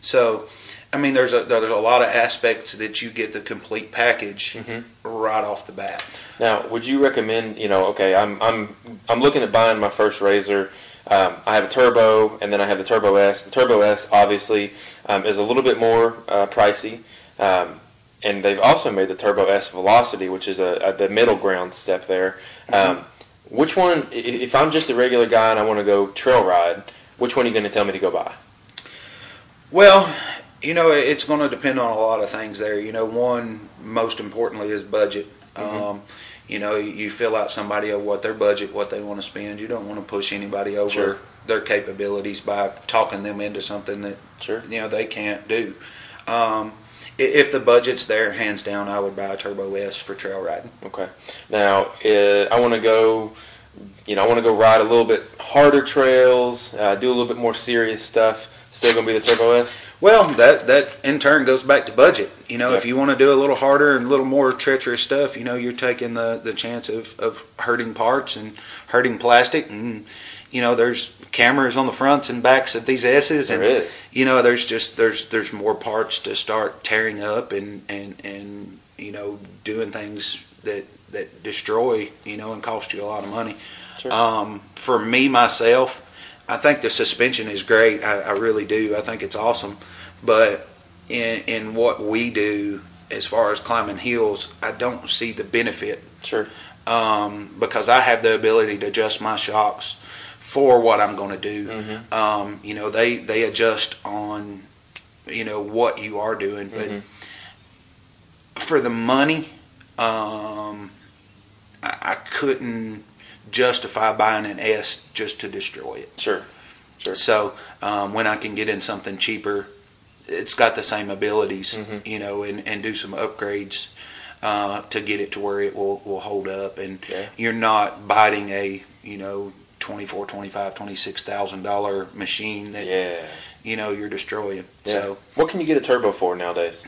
So, I mean, there's a there's a lot of aspects that you get the complete package mm-hmm. right off the bat. Now, would you recommend? You know, okay, I'm I'm I'm looking at buying my first RZR. Um, I have a turbo, and then I have the Turbo S. The Turbo S obviously um, is a little bit more uh, pricey, um, and they've also made the Turbo S Velocity, which is a, a the middle ground step there. Mm-hmm. Um, which one? If I'm just a regular guy and I want to go trail ride, which one are you going to tell me to go buy? Well, you know, it's going to depend on a lot of things there. You know, one, most importantly, is budget. Mm-hmm. Um, you know, you fill out somebody of what their budget, what they want to spend. You don't want to push anybody over sure. their capabilities by talking them into something that, sure. you know, they can't do. Um, if the budget's there, hands down, I would buy a Turbo S for trail riding. Okay. Now, uh, I want to go... You know, I want to go ride a little bit harder trails, uh, do a little bit more serious stuff. Still going to be the Turbo S? Well, that, that in turn goes back to budget. You know, yeah. if you want to do a little harder and a little more treacherous stuff, you know, you're taking the, the chance of, of hurting parts and hurting plastic. And, you know, there's cameras on the fronts and backs of these S's. And, there is. You know, there's just there's there's more parts to start tearing up and, and, and you know, doing things that, that destroy, you know, and cost you a lot of money. Sure. Um, for me, myself... I think the suspension is great. I, I really do. I think it's awesome. But in in what we do as far as climbing hills, I don't see the benefit. Sure. Um, because I have the ability to adjust my shocks for what I'm going to do. Mm-hmm. Um, you know, they, they adjust on, you know, what you are doing. But mm-hmm. for the money, Um, I, I couldn't justify buying an S just to destroy it. Sure, sure. So um, when I can get in something cheaper, it's got the same abilities, mm-hmm. you know, and, and do some upgrades uh, to get it to where it will, will hold up. And okay. you're not biting a, you know, twenty-four thousand, twenty-five thousand, twenty-six thousand dollars machine that, yeah. you know, you're destroying. Yeah. So, what can you get a turbo for nowadays?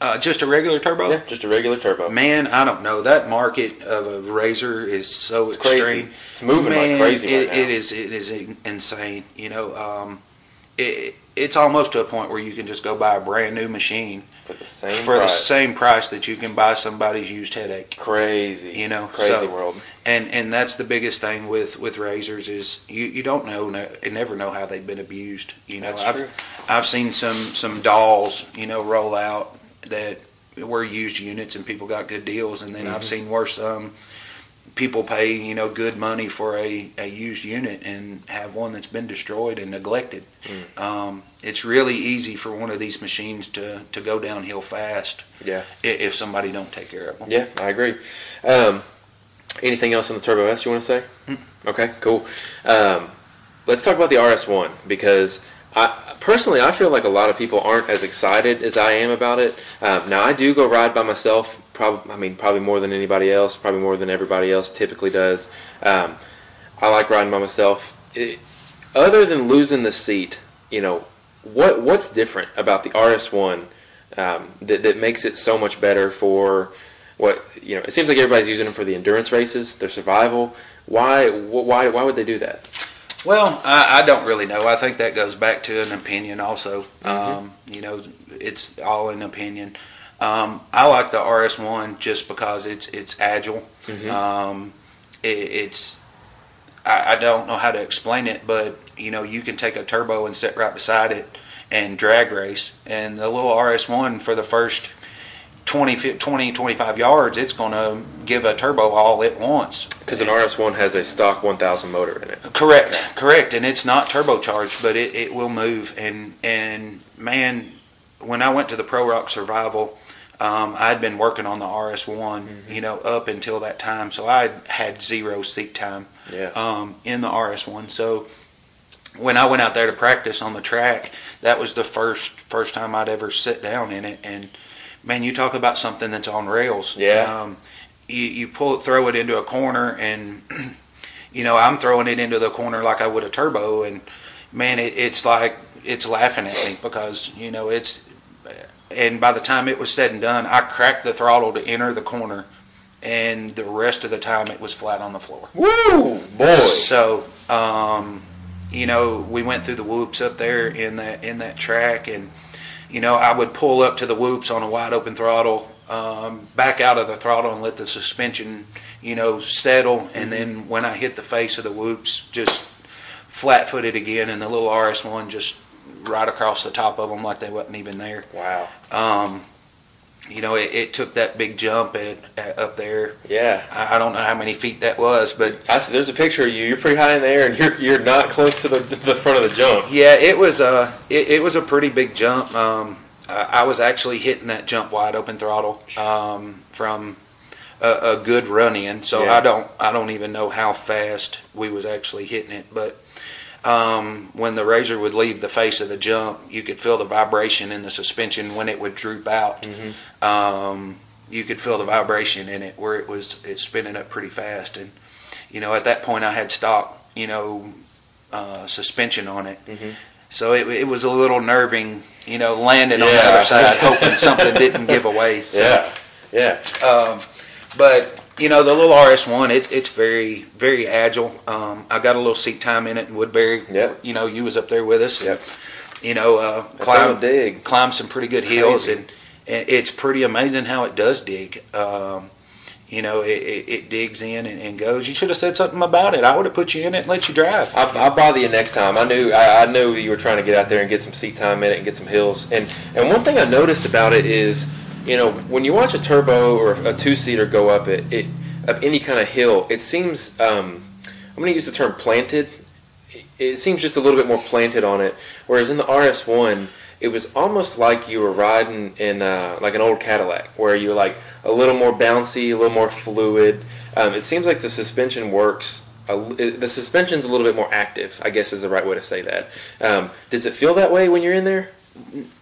Uh, just a regular turbo? Yeah, just a regular turbo. Man, I don't know. That market of a razor is so it's extreme. Crazy. It's moving Man, like crazy it, right now. It is, it is insane. You know, um, it, it's almost to a point where you can just go buy a brand new machine for the same, for price. The same price that you can buy somebody's used headache. Crazy. You know? Crazy so, world. And and that's the biggest thing with, with razors is you, you don't know, no, you never know how they've been abused. You know, that's I've, true. I've seen some, some dolls, you know, roll out that were used units and people got good deals, and then mm-hmm. I've seen worse. Um, people pay you know good money for a, a used unit and have one that's been destroyed and neglected. Mm. Um, it's really easy for one of these machines to, to go downhill fast. Yeah, if, if somebody don't take care of them. Yeah, I agree. Um, anything else on the Turbo S you want to say? Mm. Okay, cool. Um, let's talk about the R S one because I. Personally, I feel like a lot of people aren't as excited as I am about it. Um, now, I do go ride by myself. Probably, I mean, probably more than anybody else. Probably more than everybody else typically does. Um, I like riding by myself. It, other than losing the seat, you know, what what's different about the R S one um, that that makes it so much better for what you know? It seems like everybody's using them for the endurance races, their survival. Why why why would they do that? Well, I, I don't really know. I think that goes back to an opinion also. Mm-hmm. Um, you know, it's all an opinion. Um, I like the R S one just because it's it's agile. Mm-hmm. Um, it, it's I, I don't know how to explain it, but, you know, you can take a turbo and sit right beside it and drag race. And the little R S one for the first twenty, twenty, twenty-five yards, it's going to give a turbo all it wants. Because an R S one has a stock one thousand motor in it. Correct, okay. correct. And it's not turbocharged, but it, it will move. And, and man, when I went to the Pro Rock Survival, um, I'd been working on the R S one, mm-hmm. you know, up until that time. So I had zero seat time yeah. um, in the R S one. So when I went out there to practice on the track, that was the first first time I'd ever sit down in it. And man, you talk about something that's on rails. Yeah. Um, you, you pull it, throw it into a corner, and, you know, I'm throwing it into the corner like I would a turbo, and, man, it, it's like it's laughing at me because, you know, it's – and by the time it was said and done, I cracked the throttle to enter the corner, and the rest of the time it was flat on the floor. Woo, boy. So, um, you know, we went through the whoops up there in that, in that track, and – you know, I would pull up to the whoops on a wide open throttle, um, back out of the throttle and let the suspension, you know, settle. And then when I hit the face of the whoops, just flat-footed again, and the little R S one just right across the top of them like they wasn't even there. Wow. Um, you know, it, it took that big jump at, at, up there. Yeah. I, I don't know how many feet that was, but I, there's a picture of you. You're pretty high in the air, and you're you're not close to the, the front of the jump. Yeah, it was a it, it was a pretty big jump. Um, I, I was actually hitting that jump wide open throttle um, from a, a good run in. So yeah. I don't I don't even know how fast we was actually hitting it, but. Um, when the razor would leave the face of the jump, you could feel the vibration in the suspension when it would droop out. Mm-hmm. Um, you could feel the vibration in it where it was it's spinning up pretty fast. And, you know, at that point I had stock, you know, uh, suspension on it. Mm-hmm. So it, it was a little nerving, you know, landing yeah. on the other side hoping something didn't give away. So. Yeah, yeah. Um, but... You know, the little R S one, it, it's very, very agile. Um, I got a little seat time in it in Woodbury. Yep. You know, you was up there with us. Yep. And, you know, uh, climb, dig. climb some pretty good it's hills. And, and it's pretty amazing how it does dig. Um, you know, it, it, it digs in and, and goes. You should have said something about it. I would have put you in it and let you drive. I'll, I'll bother you next time. I knew I, I knew you were trying to get out there and get some seat time in it and get some hills. And, and one thing I noticed about it is, you know, when you watch a turbo or a two-seater go up it, it up any kind of hill, it seems, um, I'm going to use the term planted, it seems just a little bit more planted on it, whereas in the R S one, it was almost like you were riding in uh, like an old Cadillac, where you were like a little more bouncy, a little more fluid. Um, it seems like the suspension works. A, it, the suspension's a little bit more active, I guess is the right way to say that. Um, does it feel that way when you're in there?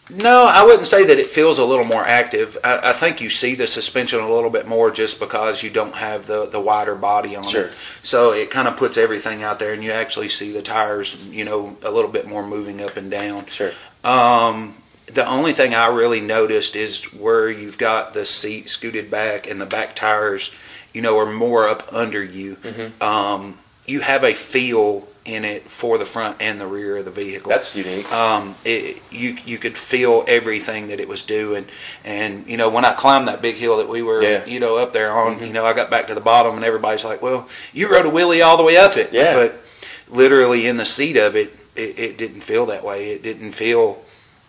No, I wouldn't say that it feels a little more active. I, I think you see the suspension a little bit more just because you don't have the, the wider body on sure. it. So it kind of puts everything out there, and you actually see the tires, you know, a little bit more moving up and down. Sure. Um, the only thing I really noticed is where you've got the seat scooted back and the back tires, you know, are more up under you. Mm-hmm. Um, you have a feel in it for the front and the rear of the vehicle. That's unique. Um, it, you you could feel everything that it was doing. And, you know, when I climbed that big hill that we were, yeah. you know, up there on, mm-hmm. you know, I got back to the bottom and everybody's like, well, you rode a wheelie all the way up it. Yeah. But literally in the seat of it, it, it didn't feel that way. It didn't feel,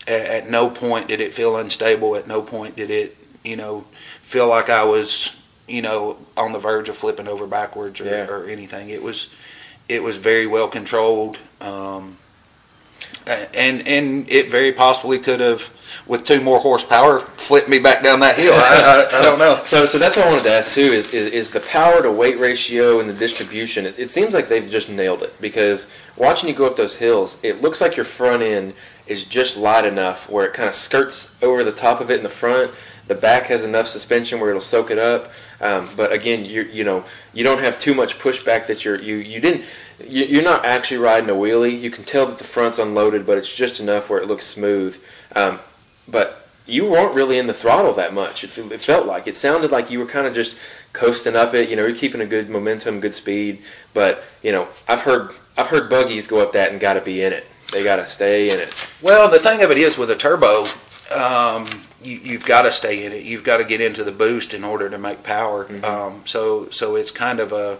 at, at no point did it feel unstable. At no point did it, you know, feel like I was, you know, on the verge of flipping over backwards or, yeah. or anything. It was it was very well controlled, um, and and it very possibly could have, with two more horsepower, flipped me back down that hill. I, I, I don't know. So so that's what I wanted to ask, too, is, is, is the power to weight ratio and the distribution. It, it seems like they've just nailed it, because watching you go up those hills, it looks like your front end is just light enough where it kind of skirts over the top of it in the front. The back has enough suspension where it'll soak it up. Um, but again, you you know you don't have too much pushback that you're you you didn't you, you're not actually riding a wheelie. You can tell that the front's unloaded, but it's just enough where it looks smooth. Um, but you weren't really in the throttle that much. It, it felt like it sounded like you were kind of just coasting up it. You know, you're keeping a good momentum, good speed. But you know, I've heard I've heard buggies go up that and got to be in it. They got to stay in it. Well, the thing of it is with a turbo. Um, You, you've got to stay in it. You've got to get into the boost in order to make power. Mm-hmm. Um, so, so it's kind of a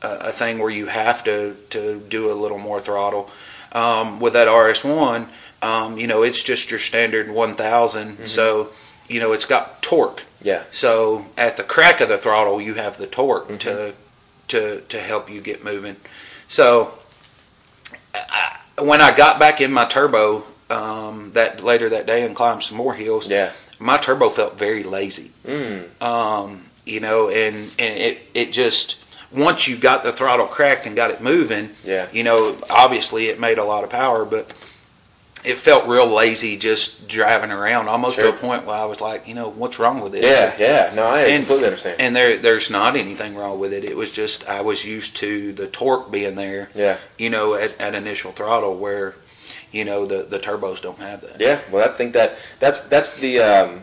a thing where you have to, to do a little more throttle. Um, with that R S one, um, you know, it's just your standard one thousand. Mm-hmm. So, you know, it's got torque. Yeah. So at the crack of the throttle, you have the torque mm-hmm. to to to help you get moving. So I, when I got back in my turbo. Um, that later that day and climbed some more hills. Yeah, my turbo felt very lazy. Mm. Um, you know, and and it it just once you got the throttle cracked and got it moving. Yeah, you know, obviously it made a lot of power, but it felt real lazy just driving around. Almost sure. to a point where I was like, you know, what's wrong with this? Yeah, yeah. No, I and, completely understand. And there there's not anything wrong with it. It was just I was used to the torque being there. Yeah, you know, at, at initial throttle where. You know the, the turbos don't have that. Yeah, well, I think that that's that's the um,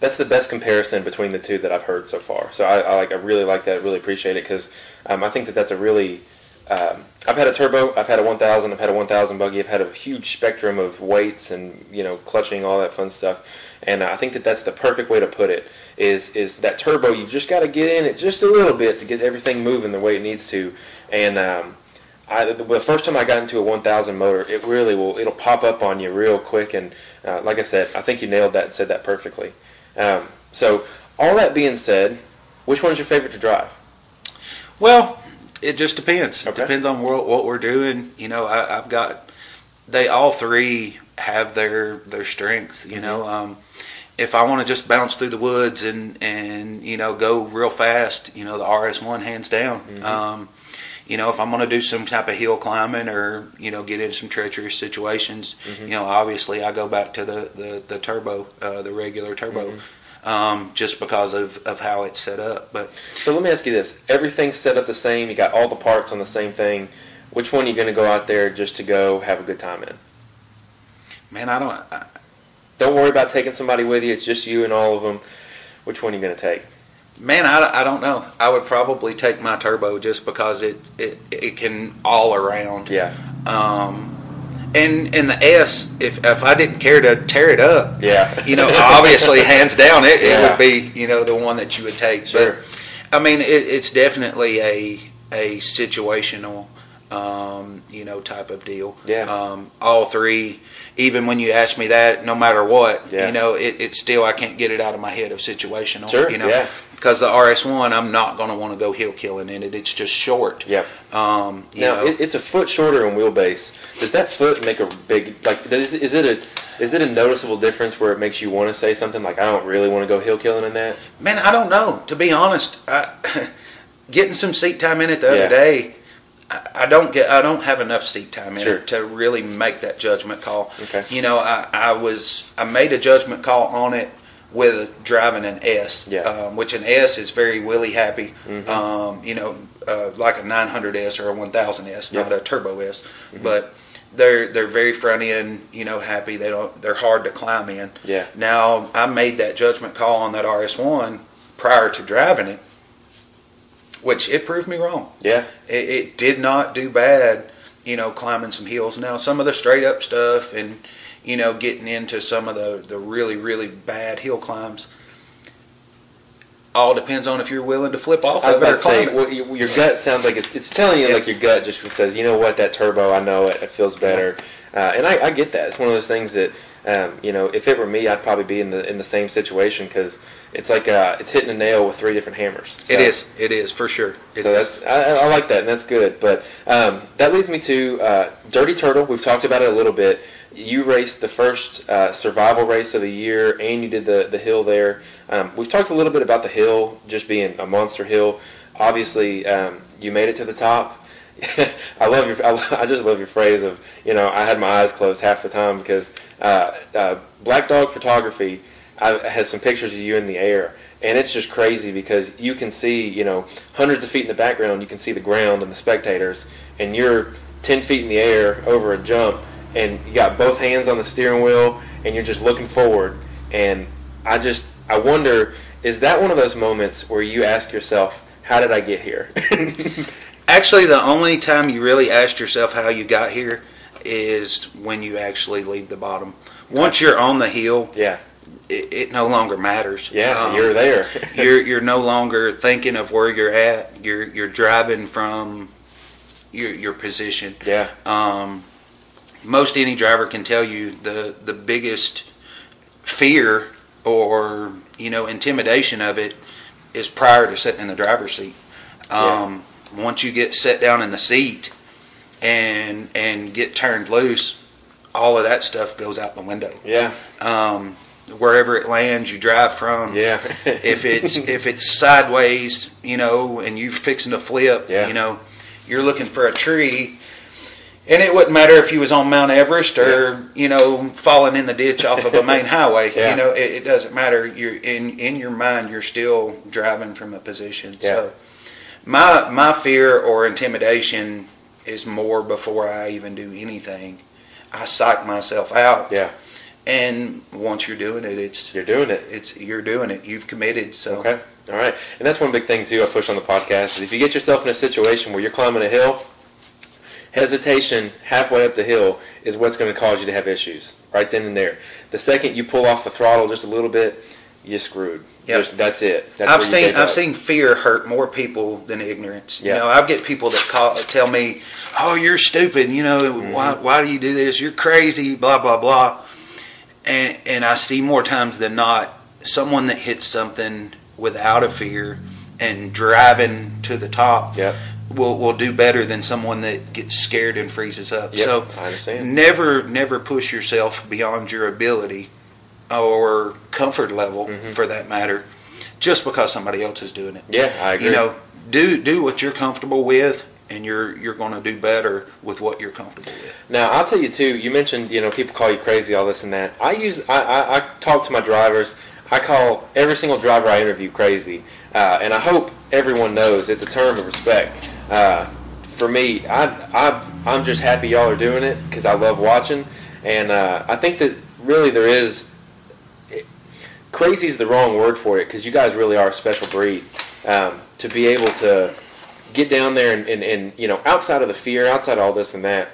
that's the best comparison between the two that I've heard so far. So I, I like I really like that. Really appreciate it because um, I think that that's a really. Um, I've had a turbo. I've had a one thousand. I've had a one thousand buggy. I've had a huge spectrum of weights and you know clutching all that fun stuff. And I think that that's the perfect way to put it. Is is that turbo? You just got to get in it just a little bit to get everything moving the way it needs to. And um, I, the first time I got into a one thousand motor, it really will, it'll pop up on you real quick, and uh, like I said, I think you nailed that and said that perfectly. Um, so, all that being said, which one's your favorite to drive? Well, it just depends. Okay. It depends on what, what we're doing. You know, I, I've got, they all three have their, their strengths, you mm-hmm. know. Um, if I want to just bounce through the woods and, and, you know, go real fast, you know, the R S one hands down. Mm-hmm. Um You know, if I'm going to do some type of hill climbing or, you know, get into some treacherous situations, mm-hmm. you know, obviously I go back to the, the, the turbo, uh, the regular turbo, mm-hmm. um, just because of, of how it's set up. But so let me ask you this. Everything's set up the same. You got all the parts on the same thing. Which one are you going to go out there just to go have a good time in? Man, I don't... I, don't worry about taking somebody with you. It's just you and all of them. Which one are you going to take? Man, I, I don't know. I would probably take my turbo just because it it, it can all around. Yeah. Um, and and the S, if if I didn't care to tear it up, yeah. you know, obviously, hands down, it, yeah. it would be you know the one that you would take. Sure. But I mean, it, it's definitely a a situational um, you know, type of deal. Yeah. Um, all three, even when you ask me that, no matter what, yeah. you know, it, it's still, I can't get it out of my head of situational, sure, you know, yeah. because the R S one, I'm not going to want to go hill killing in it. It's just short. Yeah. Um, you now, know. It, it's a foot shorter in wheelbase. Does that foot make a big, like, does, is it a, Is it a noticeable difference where it makes you want to say something like, I don't really want to go hill killing in that? Man, I don't know. To be honest, I, getting some seat time in it the yeah. other day, I, I don't get. I don't have enough seat time in sure. it to really make that judgment call. Okay. You know, I, I was I made a judgment call on it with driving an S, yeah. um, which an S is very willy happy. Mm-hmm. Um, you know, uh, like a nine hundred S or a one thousand S, yeah. not a turbo S, mm-hmm. but. They're they're very front end, you know, happy. They don't. They're hard to climb in. Yeah. Now I made that judgment call on that R S one prior to driving it, which it proved me wrong. Yeah. It, it did not do bad, you know, climbing some hills. Now some of the straight up stuff and, you know, getting into some of the the really really bad hill climbs. All depends on if you're willing to flip off. I was about to say, well, your gut sounds like it's, it's telling you, yeah. like your gut just says, you know what, that turbo, I know it, it feels better, yeah. uh, and I, I get that. It's one of those things that, um, you know, if it were me, I'd probably be in the in the same situation because it's like uh, it's hitting a nail with three different hammers. So. It is, it is for sure. It so is. that's I, I like that, and that's good. But um, that leads me to uh, Dirty Turtle. We've talked about it a little bit. You raced the first uh, survival race of the year, and you did the the hill there. Um, we've talked a little bit about the hill just being a monster hill. Obviously, um, you made it to the top. I love your. I, I just love your phrase of, you know, I had my eyes closed half the time because uh, uh, Black Dog Photography I, has some pictures of you in the air, and it's just crazy because you can see, you know, hundreds of feet in the background. You can see the ground and the spectators, and you're ten feet in the air over a jump, and you got both hands on the steering wheel, and you're just looking forward. And I just. I wonder, is that one of those moments where you ask yourself, how did I get here? Actually, the only time you really asked yourself how you got here is when you actually leave the bottom. Once you're on the hill, yeah. it, it no longer matters. Yeah, um, you're there. you're you're no longer thinking of where you're at. You're you're driving from your your position. Yeah. Um, most any driver can tell you the the biggest fear or, you know, intimidation of it is prior to sitting in the driver's seat. Um, yeah. Once you get set down in the seat and and get turned loose, all of that stuff goes out the window. Yeah. Um, wherever it lands, you drive from. Yeah. if it's if it's sideways, you know, and you're fixing to flip, yeah. you know, you're looking for a tree. And it wouldn't matter if you was on Mount Everest or, yeah. you know, falling in the ditch off of a main highway. yeah. You know, it, it doesn't matter. You're in, in your mind, you're still driving from a position. Yeah. So my my fear or intimidation is more before I even do anything. I psych myself out. Yeah. And once you're doing it, it's... You're doing it. It's You're doing it. You've committed, so... Okay. All right. And that's one big thing, too, I push on the podcast, is if you get yourself in a situation where you're climbing a hill... Hesitation halfway up the hill is what's going to cause you to have issues right then and there. The second you pull off the throttle just a little bit, you're screwed. Yep. That's it. That's I've seen I've seen fear hurt more people than ignorance. Yep. You know, I get people that call, tell me, "Oh, you're stupid. You know, mm-hmm. why why do you do this? You're crazy." Blah blah blah. And and I see more times than not someone that hits something without a fear and driving to the top. Yep. Will will do better than someone that gets scared and freezes up. Yep, so I understand. never never push yourself beyond your ability or comfort level, mm-hmm. for that matter, just because somebody else is doing it. Yeah, I agree. You know, do do what you're comfortable with, and you're you're going to do better with what you're comfortable with. Now, I'll tell you too. You mentioned, you know, people call you crazy, all this and that. I use I I, I talk to my drivers. I call every single driver I interview crazy, uh, and I hope everyone knows it's a term of respect. Uh, for me, I, I, I'm just happy y'all are doing it because I love watching. And uh, I think that really there is – crazy is the wrong word for it because you guys really are a special breed. Um, to be able to get down there and, and, and, you know, outside of the fear, outside of all this and that,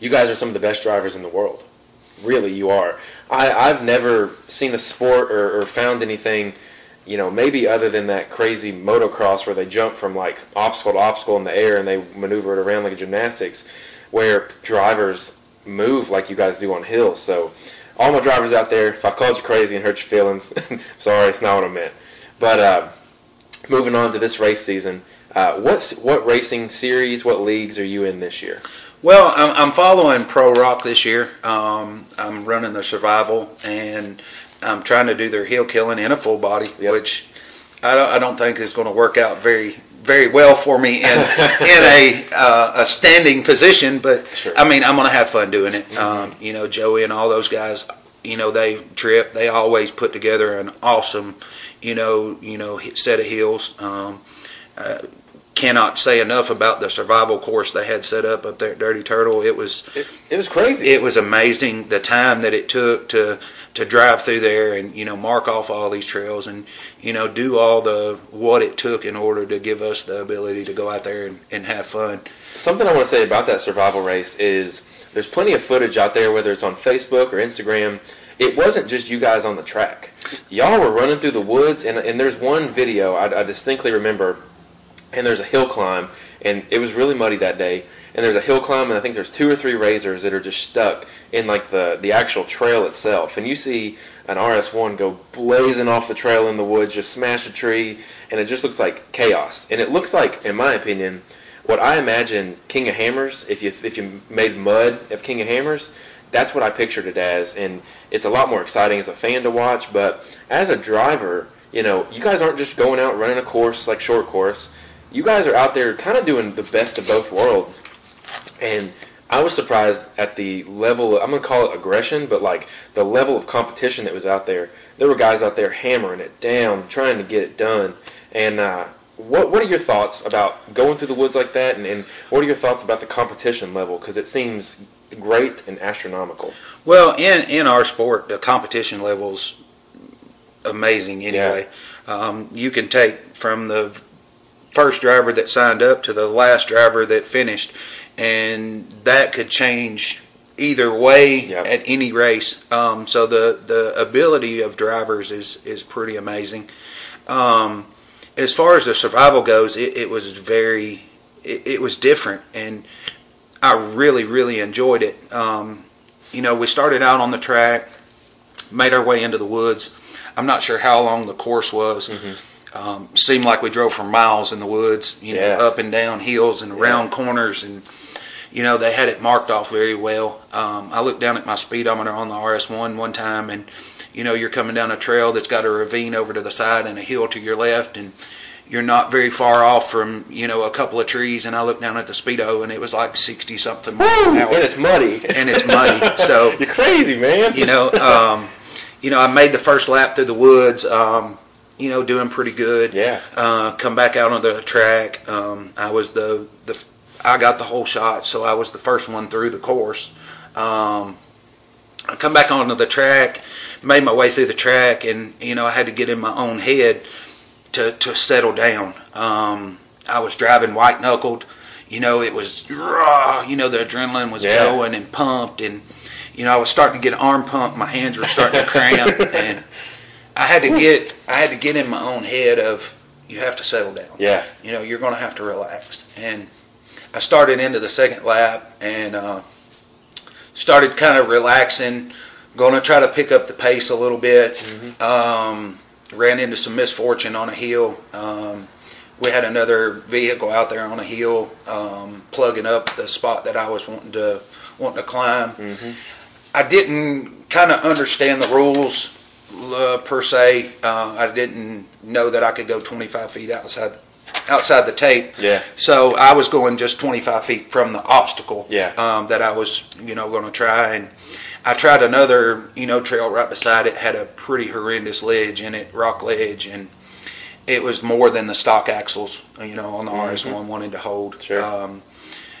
you guys are some of the best drivers in the world. Really, you are. I, I've never seen a sport or, or found anything – you know, maybe other than that crazy motocross where they jump from like obstacle to obstacle in the air and they maneuver it around like gymnastics, where drivers move like you guys do on hills. So all my drivers out there, if I called you crazy and hurt your feelings, sorry, it's not what I meant. But uh, moving on to this race season, uh, what's, what racing series, what leagues are you in this year? Well, I'm, I'm following Pro Rock this year. Um, I'm running their survival, and I'm trying to do their hill killing in a full body, yep. which I don't, I don't think is going to work out very very well for me in in a uh, a standing position. But sure. I mean, I'm going to have fun doing it. Mm-hmm. Um, you know, Joey and all those guys. You know, they trip. They always put together an awesome, you know, you know, set of hills. Um, uh, cannot say enough about the survival course they had set up up there at Dirty Turtle. It was it, it was crazy. It was amazing the time that it took to. to drive through there and, you know, mark off all these trails and, you know, do all the what it took in order to give us the ability to go out there and, and have fun. Something I want to say about that survival race is there's plenty of footage out there, whether it's on Facebook or Instagram. It wasn't just you guys on the track. Y'all were running through the woods, and, and there's one video I, I distinctly remember, and there's a hill climb, and it was really muddy that day. And there's a hill climb, and I think there's two or three razors that are just stuck in like the, the actual trail itself. And you see an R S one go blazing off the trail in the woods, just smash a tree, and it just looks like chaos. And it looks like, in my opinion, what I imagine King of Hammers, if you if you made mud of King of Hammers, that's what I pictured it as. And it's a lot more exciting as a fan to watch, but as a driver, you know, you guys aren't just going out running a course, like short course. You guys are out there kind of doing the best of both worlds. And I was surprised at the level of, I'm going to call it aggression, but like the level of competition that was out there. There were guys out there hammering it down, trying to get it done. And uh, what what are your thoughts about going through the woods like that? And, and what are your thoughts about the competition level? Because it seems great and astronomical. Well, in, in our sport, the competition level's amazing anyway. Yeah. Um, you can take from the first driver that signed up to the last driver that finished. And that could change either way yep. at any race. Um, so the, the ability of drivers is, is pretty amazing. Um, as far as the survival goes, it, it was very it, it was different, and I really really enjoyed it. Um, you know, we started out on the track, made our way into the woods. I'm not sure how long the course was. Mm-hmm. Um, seemed like we drove for miles in the woods, you know, yeah. up and down hills and around yeah. corners, and you know, they had it marked off very well. Um, I looked down at my speedometer on the R S one one time, and, you know, you're coming down a trail that's got a ravine over to the side and a hill to your left, and you're not very far off from, you know, a couple of trees. And I looked down at the speedo, and it was like sixty-something miles an hour. And it's muddy. And it's muddy. So you're crazy, man. You know, um, you know, I made the first lap through the woods, um, you know, doing pretty good. Yeah. Uh, come back out on the track. Um, I was the the. I got the whole shot, so I was the first one through the course. Um, I come back onto the track, made my way through the track, and, you know, I had to get in my own head to, to settle down. Um, I was driving white-knuckled. You know, it was, you know, the adrenaline was yeah. going and pumped, and, you know, I was starting to get arm pumped. My hands were starting to cramp, and I had to get I had to get in my own head of, you have to settle down. Yeah. You know, you're going to have to relax. And I started into the second lap and uh, started kind of relaxing, going to try to pick up the pace a little bit. Mm-hmm. Um, ran into some misfortune on a hill. Um, we had another vehicle out there on a hill um, plugging up the spot that I was wanting to wanting to climb. Mm-hmm. I didn't kind of understand the rules uh, per se. Uh, I didn't know that I could go twenty-five feet outside the outside the tape. Yeah. So I was going just twenty-five feet from the obstacle yeah. um, that I was, you know, going to try. And I tried another, you know, trail right beside it. Had a pretty horrendous ledge in it, rock ledge. And it was more than the stock axles, you know, on the mm-hmm. R S one wanted to hold. Sure. Um,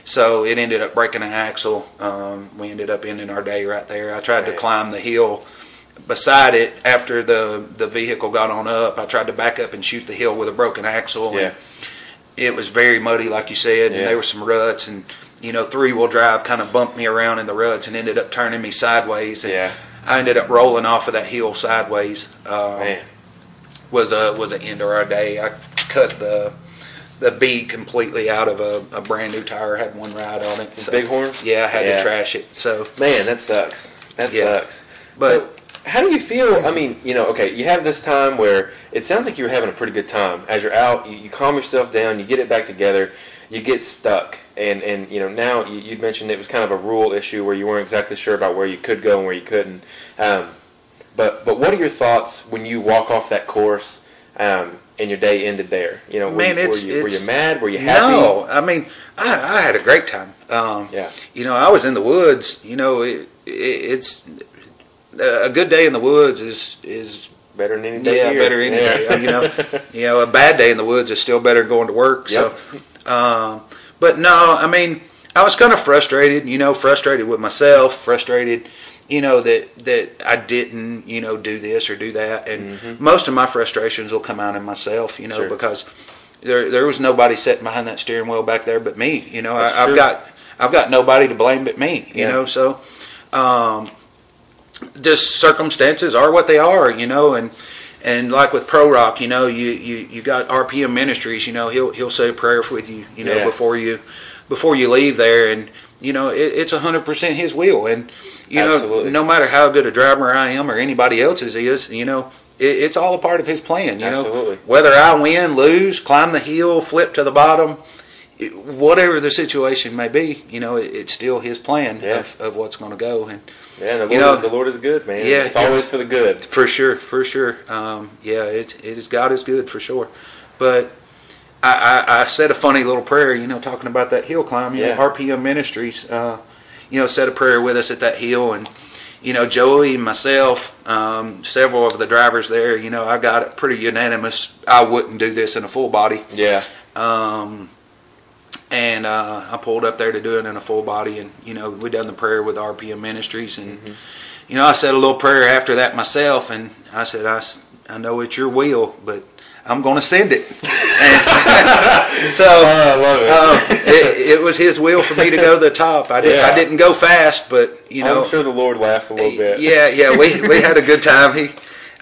so it ended up breaking an axle. Um, we ended up ending our day right there. I tried right. to climb the hill beside it after the the vehicle got on up. I tried to back up and shoot the hill with a broken axle. Yeah. And it was very muddy, like you said, and yeah. there were some ruts, and, you know, three-wheel drive kind of bumped me around in the ruts and ended up turning me sideways. And yeah. I ended up rolling off of that hill sideways. Um, Man. was a was an end of our day. I cut the the bead completely out of a, a brand new tire. Had one ride on it. So, Bighorn? Yeah, I had yeah. to trash it. So man, that sucks. That yeah. sucks. But so, how do you feel? I mean, you know, okay, you have this time where it sounds like you were having a pretty good time. As you're out, you, you calm yourself down, you get it back together, you get stuck. And, and you know, now you, you mentioned it was kind of a rule issue where you weren't exactly sure about where you could go and where you couldn't. Um, but but what are your thoughts when you walk off that course um, and your day ended there? You know, were, Man, you, were, you, were you mad? Were you happy? No, I mean, I, I had a great time. Um, yeah. You know, I was in the woods. You know, it, it, it's a good day in the woods is is better than any day. Yeah, here. better than any yeah. day. You know, you know, a bad day in the woods is still better than going to work. Yep. So. Um, But no, I mean, I was kind of frustrated, you know, frustrated with myself, frustrated, you know, that, that I didn't, you know, do this or do that. And mm-hmm. most of my frustrations will come out in myself, you know, sure. because there there was nobody sitting behind that steering wheel back there but me. You know, I, I've got I've got nobody to blame but me, you yeah. know. So um, just circumstances are what they are, you know, and And like with Pro Rock, you know, you, you, you got R P M Ministries, you know, he'll he'll say a prayer with you, you know, yeah. before you before you leave there. And, you know, it, it's one hundred percent his will. And, you Absolutely. know, no matter how good a driver I am or anybody else's is, you know, it, it's all a part of his plan, you Absolutely. know. Whether I win, lose, climb the hill, flip to the bottom, it, whatever the situation may be, you know, it, it's still his plan yeah. of, of what's going to go. And, Yeah, the Lord, you know, the Lord is good, man. Yeah, it's always yeah, for the good. For sure, for sure. Um, yeah, it it is. God is good for sure. But I, I, I said a funny little prayer, you know, talking about that hill climb. You yeah. know, R P M Ministries, uh, you know, said a prayer with us at that hill, and you know, Joey, myself, um, several of the drivers there. You know, I got it pretty unanimous. I wouldn't do this in a full body. Yeah. Um. And uh, I pulled up there to do it in a full body, and you know we done the prayer with R P M Ministries, and mm-hmm. you know I said a little prayer after that myself, and I said I, I know it's your will, but I'm going to send it. And so oh, I love it. Um, it. It was His will for me to go to the top. I didn't yeah. I didn't go fast, but you know I'm sure the Lord laughed a little bit. Yeah, yeah, we we had a good time. He,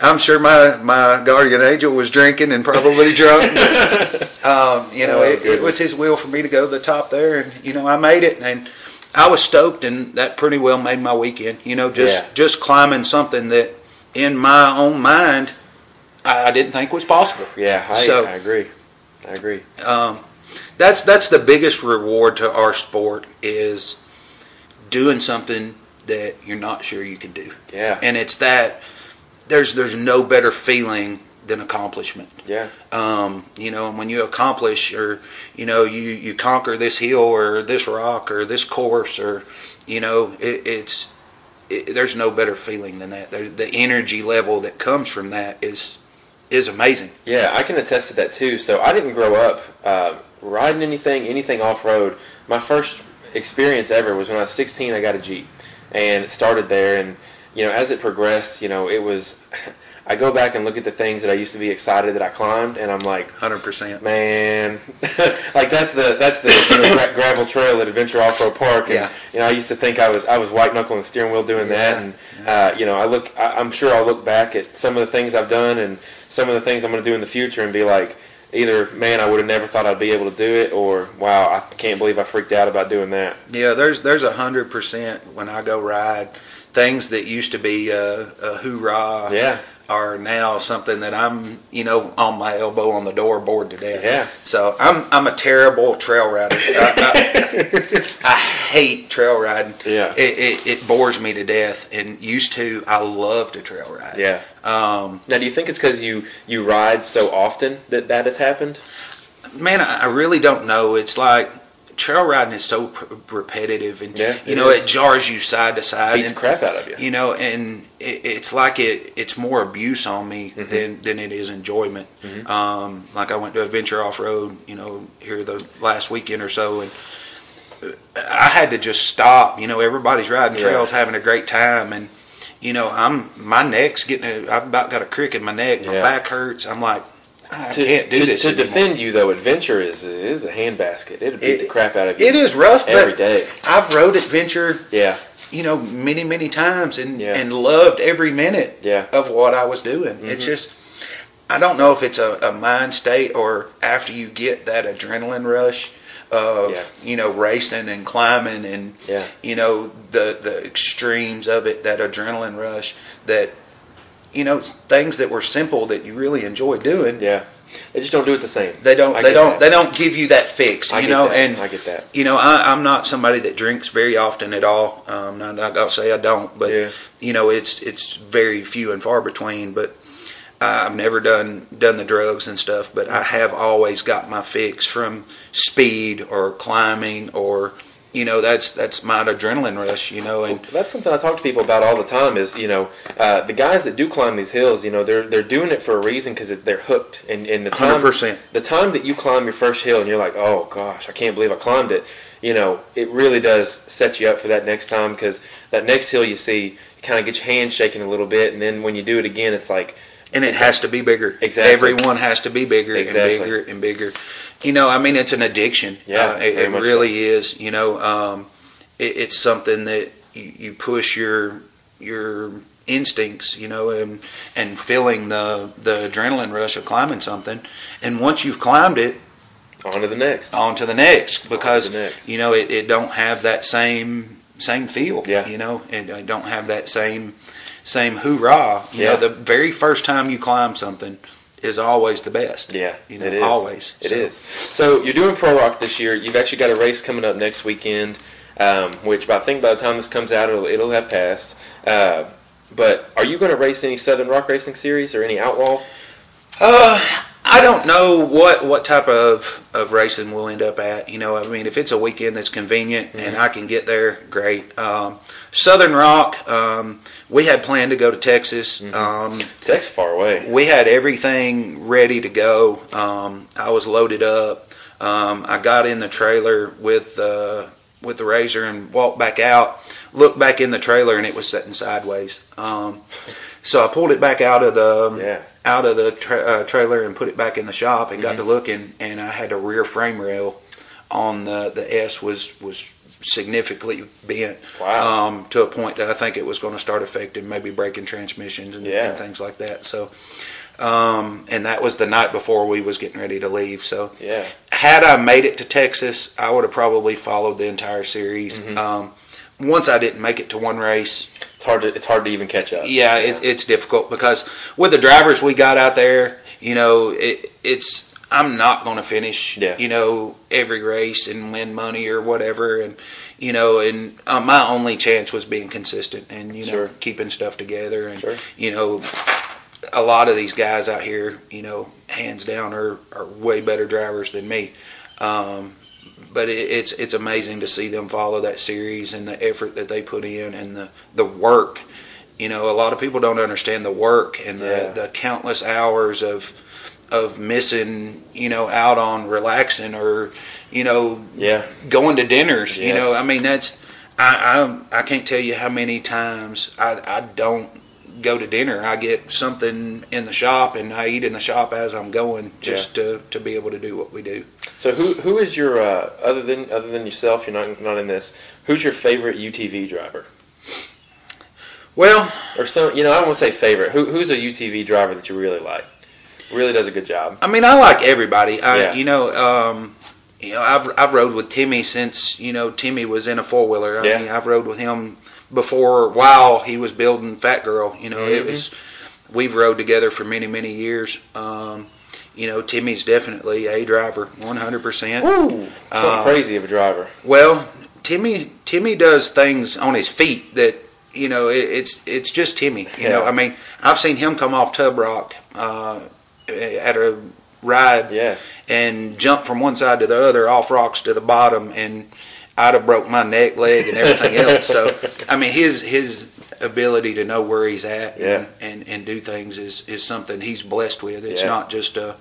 I'm sure my, my guardian angel was drinking and probably drunk. But, um, you know, oh, it, it was his will for me to go to the top there, and you know, I made it, and I was stoked, and that pretty well made my weekend. You know, just yeah. just climbing something that, in my own mind, I, I didn't think was possible. Yeah, I, so, I agree. I agree. Um, that's that's the biggest reward to our sport is doing something that you're not sure you can do. Yeah, and it's that. There's there's no better feeling than accomplishment. Yeah. Um, you know, and when you accomplish, or you know, you, you conquer this hill or this rock or this course, or you know, it, it's it, there's no better feeling than that. There, the energy level that comes from that is is amazing. Yeah, I can attest to that too. So I didn't grow up uh, riding anything anything off road. My first experience ever was when I was sixteen. I got a Jeep, and it started there and. You know, as it progressed, you know, it was, I go back and look at the things that I used to be excited that I climbed, and I'm like, one hundred percent. Man, like that's the, that's the you know, gravel trail at Adventure Off-Road Park, and, yeah. you know, I used to think I was, I was white-knuckling the steering wheel doing yeah. that, and, yeah. uh, you know, I look, I, I'm sure I'll look back at some of the things I've done and some of the things I'm going to do in the future and be like, either, man, I would have never thought I'd be able to do it, or, wow, I can't believe I freaked out about doing that. Yeah, there's, there's one hundred percent when I go ride. Things that used to be a, a hoorah yeah. are now something that I'm, you know, on my elbow on the door bored to death. Yeah. So I'm I'm a terrible trail rider. I, I, I hate trail riding. Yeah. It, it it bores me to death. And used to, I love to trail ride. Yeah. Um, now, do you think it's because you, you ride so often that that has happened? Man, I, I really don't know. It's like... Trail riding is so repetitive, and yeah, you know it, it jars you side to side, beats and crap out of you. You know, and it, it's like it, it's more abuse on me mm-hmm. than, than it is enjoyment. Mm-hmm. Um, like I went to Adventure Off-Road, you know, here the last weekend or so, and I had to just stop. You know, everybody's riding trails, yeah. having a great time, and you know, I'm my neck's getting. A, I've about got a crick in my neck. My yeah. back hurts. I'm like. I to, can't do to, this. To anymore. Defend you though, Adventure is is a handbasket. It'll beat it, the crap out of you. It is rough every but day. I've rode Adventure, yeah, you know, many many times, and yeah. and loved every minute yeah. of what I was doing. Mm-hmm. It's just I don't know if it's a, a mind state or after you get that adrenaline rush of, yeah. you know, racing and climbing and, yeah. you know, the, the extremes of it, that adrenaline rush that, you know, things that were simple that you really enjoy doing. Yeah. They just don't do it the same. They don't. I they don't. That. They don't give you that fix. You I get know, that. and I get that. You know, I, I'm not somebody that drinks very often at all. Um, not, I'll say I don't, but yeah. you know, it's it's very few and far between. But I've never done done the drugs and stuff. But I have always got my fix from speed or climbing or you know, that's that's my adrenaline rush. You know, and that's something I talk to people about all the time. Is you know, uh, the guys that do climb these hills, you know, they're they're doing it for a reason because they're hooked. And, and the time, one hundred percent the time that you climb your first hill, and you're like, oh gosh, I can't believe I climbed it. You know, it really does set you up for that next time because that next hill you see, you kind of get your hands shaking a little bit, and then when you do it again, it's like, and it has to be bigger. Exactly, everyone has to be bigger exactly. and bigger and bigger. You know, I mean, it's an addiction. Yeah, uh, it, it really so. is. You know, um, it, it's something that you, you push your your instincts. You know, and and feeling the the adrenaline rush of climbing something, and once you've climbed it, on to the next, on to the next, because the next. you know it, it don't have that same same feel. Yeah, you know, it, it don't have that same same hoorah. You yeah. know, the very first time you climb something is always the best. Yeah, you know, it is. Always. It so. is. So you're doing Pro Rock this year. You've actually got a race coming up next weekend, um, which I think by the time this comes out, it'll, it'll have passed. Uh, but are you going to race any Southern Rock Racing Series or any Outlaw? Uh, I don't know what, what type of, of racing we'll end up at. You know, I mean, if it's a weekend that's convenient mm-hmm. and I can get there, great. Um, Southern Rock, um, we had planned to go to Texas. Mm-hmm. Um, Texas far away. We had everything ready to go. Um, I was loaded up. Um, I got in the trailer with uh, with the RZR and walked back out. Looked back in the trailer and it was sitting sideways. Um, so I pulled it back out of the yeah. out of the tra- uh, trailer and put it back in the shop and mm-hmm. got to looking. And I had a rear frame rail on the the S was was. significantly bent wow. um, to a point that I think it was going to start affecting maybe braking transmissions and, yeah. and things like that. So, um, and that was the night before we was getting ready to leave. So, yeah. had I made it to Texas, I would have probably followed the entire series. Mm-hmm. Um, once I didn't make it to one race, it's hard to it's hard to even catch up. Yeah, yeah. It, it's difficult because with the drivers we got out there, you know, it, it's. I'm not going to finish, yeah. you know, every race and win money or whatever. And, you know, and uh, my only chance was being consistent and, you know, sure. keeping stuff together. And, sure. you know, a lot of these guys out here, you know, hands down are, are way better drivers than me. Um, but it, it's it's amazing to see them follow that series and the effort that they put in and the, the work. You know, a lot of people don't understand the work and the, yeah. the countless hours of... of missing, you know, out on relaxing or, you know, yeah. going to dinners, yes. you know, I mean, that's, I, I I can't tell you how many times I, I don't go to dinner. I get something in the shop and I eat in the shop as I'm going just yeah. to, to be able to do what we do. So who who is your, uh, other than other than yourself, you're not not in this, who's your favorite U T V driver? Well. Or some, you know, I don't want to say favorite. Who Who's a U T V driver that you really like? Really does a good job. I mean, I like everybody. I, yeah. You know, um, you know, I've I've rode with Timmy since you know Timmy was in a four wheeler. I yeah. mean, I've rode with him before while he was building Fat Girl. You know, mm-hmm. it was we've rode together for many many years. Um, you know, Timmy's definitely a driver, one hundred percent. Woo, so crazy of a driver. Well, Timmy Timmy does things on his feet that you know it, it's it's just Timmy. You yeah. know, I mean, I've seen him come off Tub Rock. Uh, at a ride yeah. and jump from one side to the other off rocks to the bottom and I'd have broke my neck, leg and everything else. So I mean his his ability to know where he's at yeah. and, and, and do things is, is something he's blessed with. It's yeah. not just a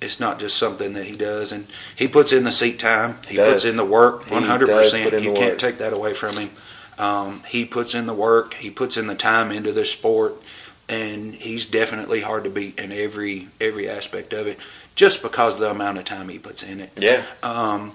it's not just something that he does and he puts in the seat time. He does. puts in the work one hundred percent. You can't take that away from him. Um, he puts in the work, he puts in the time into this sport. And he's definitely hard to beat in every every aspect of it, just because of the amount of time he puts in it. Yeah. Um,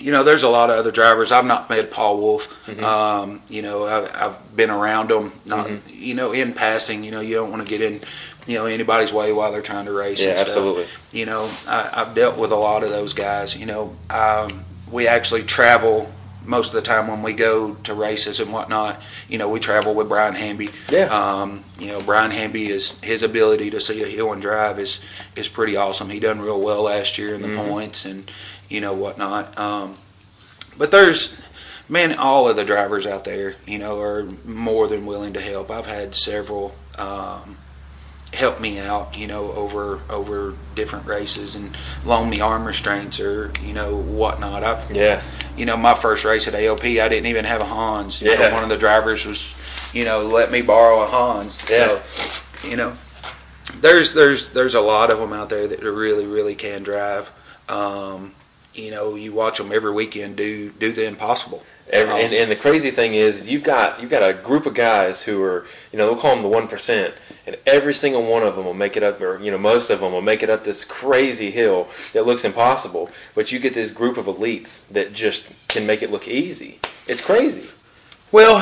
you know, there's a lot of other drivers. I've not met Paul Wolf. Mm-hmm. Um, you know, I've, I've been around him. Not, mm-hmm. you know, in passing. You know, you don't want to get in you know, anybody's way while they're trying to race. Yeah, and stuff. Absolutely. You know, I, I've dealt with a lot of those guys. You know, um, we actually travel most of the time when we go to races and whatnot. You know, we travel with Brian Hamby. Yeah. Um, you know, Brian Hamby, is his ability to see a hill and drive is is pretty awesome. He done real well last year in the mm-hmm. points and, you know, whatnot. Um, but there's... Man, all of the drivers out there, you know, are more than willing to help. I've had several um, help me out, you know, over over different races and loan me arm restraints or, you know, whatnot. I've, yeah. You know, my first race at A L P, I didn't even have a Hans. Yeah. You know, one of the drivers was, you know, let me borrow a Hans. Yeah. So, you know, there's there's there's a lot of them out there that really, really can drive. Um, you know, you watch them every weekend do do the impossible. And, and, and the crazy thing is, you've got you've got a group of guys who are, you know, we'll call them the one percent, and every single one of them will make it up, or you know, most of them will make it up this crazy hill that looks impossible. But you get this group of elites that just can make it look easy. It's crazy. Well,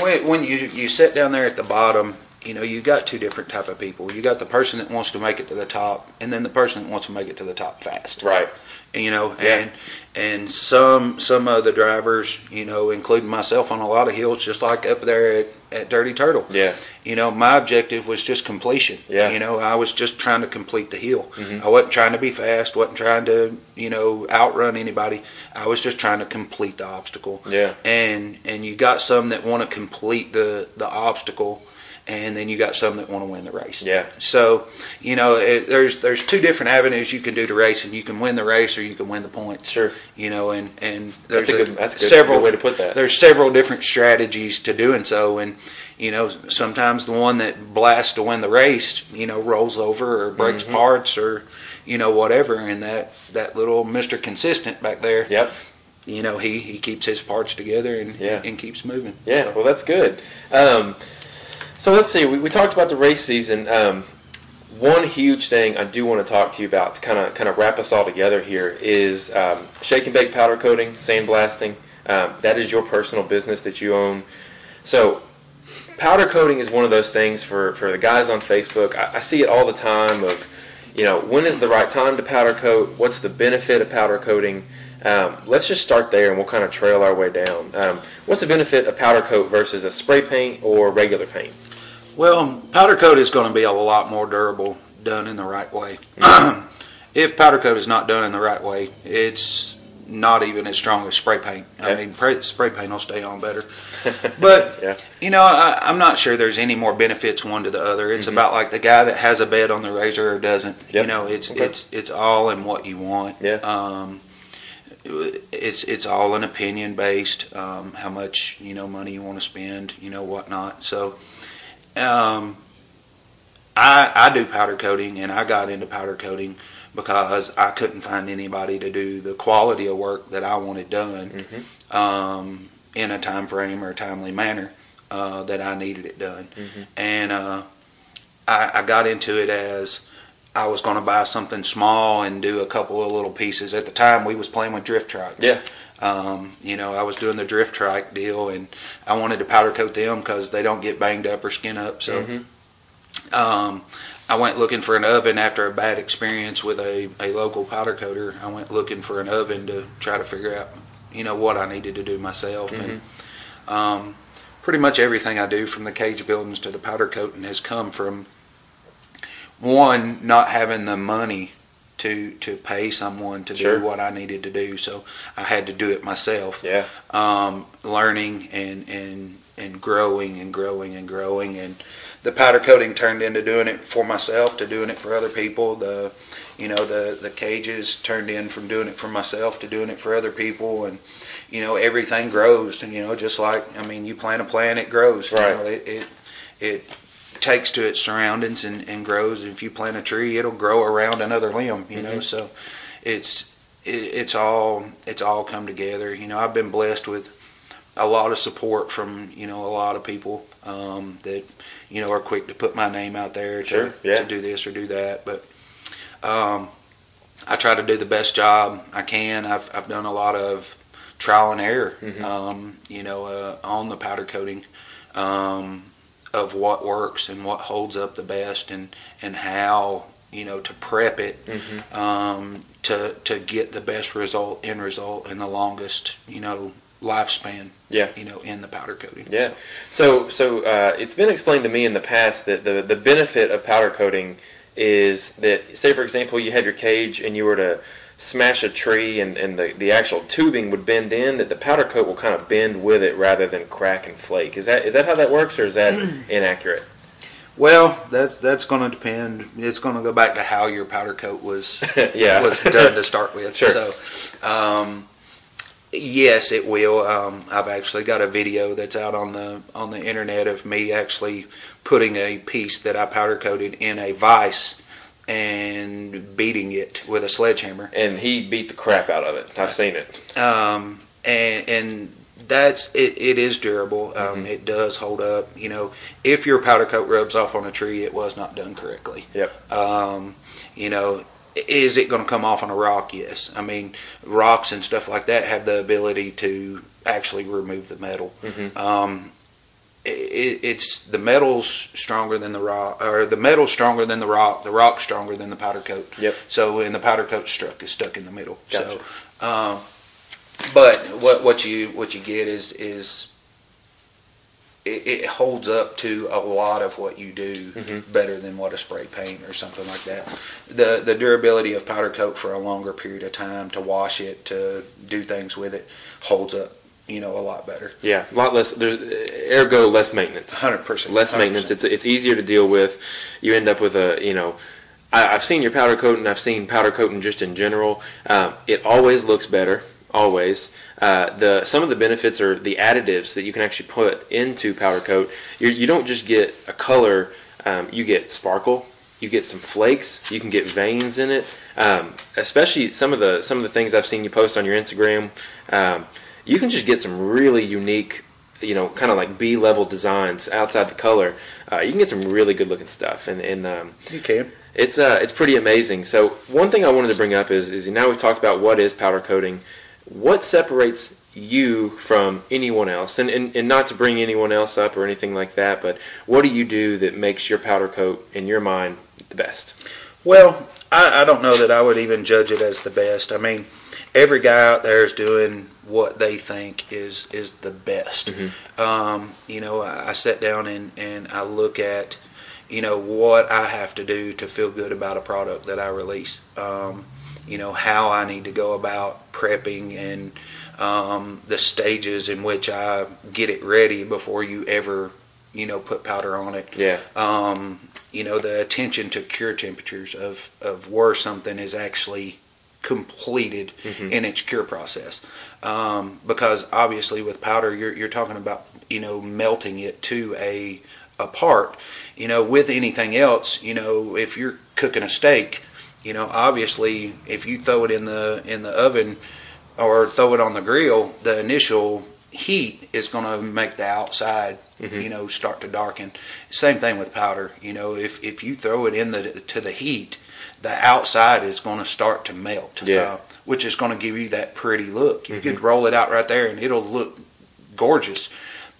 when you you sit down there at the bottom, you know, you've got two different type of people. You got the person that wants to make it to the top, and then the person that wants to make it to the top fast. Right. You know, yeah. and and some some of the drivers, you know, including myself on a lot of hills, just like up there at, at Dirty Turtle. Yeah. You know, my objective was just completion. Yeah. You know, I was just trying to complete the hill. Mm-hmm. I wasn't trying to be fast, wasn't trying to, you know, outrun anybody. I was just trying to complete the obstacle. Yeah. And and you got some that want to complete the, the obstacle, and then you got some that want to win the race. Yeah. So, you know, it, there's there's two different avenues you can do to race, and you can win the race or you can win the points. Sure. You know, and, and there's that's a good, that's a good, several good way to put that. There's several different strategies to doing so, and you know, sometimes the one that blasts to win the race, you know, rolls over or breaks mm-hmm. parts or you know whatever, and that that little Mister Consistent back there. Yep. You know, he he keeps his parts together and yeah. and keeps moving. Yeah. So. Well, that's good. Um, So let's see, we, we talked about the race season. Um, one huge thing I do want to talk to you about to kind of kind of wrap us all together here is um, Shake'n Bake Powder Coating, sandblasting. Um, that is your personal business that you own. So powder coating is one of those things for, for the guys on Facebook. I, I see it all the time of, you know, when is the right time to powder coat? What's the benefit of powder coating? Um, let's just start there and we'll kind of trail our way down. Um, what's the benefit of powder coat versus a spray paint or regular paint? Well, powder coat is going to be a lot more durable done in the right way. Mm-hmm. If powder coat is not done in the right way, it's not even as strong as spray paint. Okay. I mean, pray, spray paint will stay on better. But, yeah. you know, I, I'm not sure there's any more benefits one to the other. It's mm-hmm. about like the guy that has a bed on the razor or doesn't. Yep. You know, it's okay. it's it's all in what you want. Yeah. Um, it's it's all an opinion based, um, how much, you know, money you want to spend, you know, whatnot. So... Um, I I do powder coating, and I got into powder coating because I couldn't find anybody to do the quality of work that I wanted done mm-hmm. um, in a time frame or a timely manner uh, that I needed it done. Mm-hmm. And uh, I, I got into it as I was going to buy something small and do a couple of little pieces. At the time, we was playing with drift trikes. Yeah. Um, you know, I was doing the drift trike deal, and I wanted to powder coat them because they don't get banged up or skin up. So mm-hmm. um, I went looking for an oven after a bad experience with a, a local powder coater. I went looking for an oven to try to figure out, you know, what I needed to do myself. Mm-hmm. And um, pretty much everything I do, from the cage buildings to the powder coating, has come from, one, not having the money to to pay someone to sure. do what I needed to do, so I had to do it myself. Yeah. Um, learning and, and and growing and growing and growing, and the powder coating turned into doing it for myself to doing it for other people. The you know the the cages turned in from doing it for myself to doing it for other people, and you know everything grows. And you know just like I mean, you plant a plant, it grows. Right. You know, it it. it takes to its surroundings and, and grows. If you plant a tree, it'll grow around another limb, you know. Mm-hmm. So it's it, it's all it's all come together. You know, I've been blessed with a lot of support from, you know, a lot of people um, that, you know, are quick to put my name out there to, sure, yeah. to do this or do that. But um, I try to do the best job I can. I've I've done a lot of trial and error, mm-hmm. um, you know, uh, on the powder coating. Um, of what works and what holds up the best, and and how, you know, to prep it, mm-hmm. um, to to get the best result, end result, and the longest, you know, lifespan. Yeah. You know, in the powder coating. Yeah. So so, so uh, it's been explained to me in the past that the the benefit of powder coating is that, say for example, you have your cage and you were to smash a tree and, and the, the actual tubing would bend in, that the powder coat will kind of bend with it rather than crack and flake. Is that is that how that works, or is that inaccurate? Well, that's that's going to depend. It's going to go back to how your powder coat was yeah. was done to start with. Sure. So, um, yes, it will. Um, I've actually got a video that's out on the on the internet of me actually putting a piece that I powder coated in a vise and beating it with a sledgehammer. And he beat the crap out of it. I've seen it. Um, and and that's it. It is durable. Um, mm-hmm. It does hold up. You know, if your powder coat rubs off on a tree, it was not done correctly. Yep. Um, you know, is it going to come off on a rock? Yes. I mean, rocks and stuff like that have the ability to actually remove the metal. Mm-hmm. Um, It, it's the metal's stronger than the rock, or the metal's stronger than the rock. The rock's stronger than the powder coat. Yep. So, and the powder coat struck is stuck in the middle. Gotcha. So, um, but what what you what you get is is it, it holds up to a lot of what you do mm-hmm. better than what a spray paint or something like that. The the durability of powder coat for a longer period of time, to wash it, to do things with it, holds up, you know, a lot better. Yeah, a lot less. There's, ergo, less maintenance. one hundred percent. Less maintenance. one hundred percent. It's it's easier to deal with. You end up with a, you know, I, I've seen your powder coating. I've seen powder coating just in general. Um, it always looks better, always. Uh, the some of the benefits are the additives that you can actually put into powder coat. You're, you don't just get a color. Um, you get sparkle. You get some flakes. You can get veins in it. Um, especially some of the some of the things I've seen you post on your Instagram. Um, You can just get some really unique, you know, kind of like B-level designs outside the color. Uh, you can get some really good-looking stuff, and, and um, you can. It's uh, it's pretty amazing. So one thing I wanted to bring up is is now we've talked about what is powder coating, what separates you from anyone else, and, and and not to bring anyone else up or anything like that, but what do you do that makes your powder coat, in your mind, the best? Well, I, I don't know that I would even judge it as the best. I mean, every guy out there is doing what they think is is the best. Mm-hmm. Um, you know, I, I sit down and, and I look at, you know, what I have to do to feel good about a product that I release. Um, you know, how I need to go about prepping, and um, the stages in which I get it ready before you ever, you know, put powder on it. Yeah. Um, you know, the attention to cure temperatures of, of where something is actually completed mm-hmm. in its cure process, um, because obviously with powder you're you're talking about, you know, melting it to a a part. You know, with anything else, you know, if you're cooking a steak, you know, obviously if you throw it in the in the oven or throw it on the grill, the initial heat is going to make the outside mm-hmm. you know, start to darken. Same thing with powder. You know, if if you throw it in the to the heat, the outside is going to start to melt, yeah. uh, which is going to give you that pretty look. You mm-hmm. could roll it out right there, and it'll look gorgeous,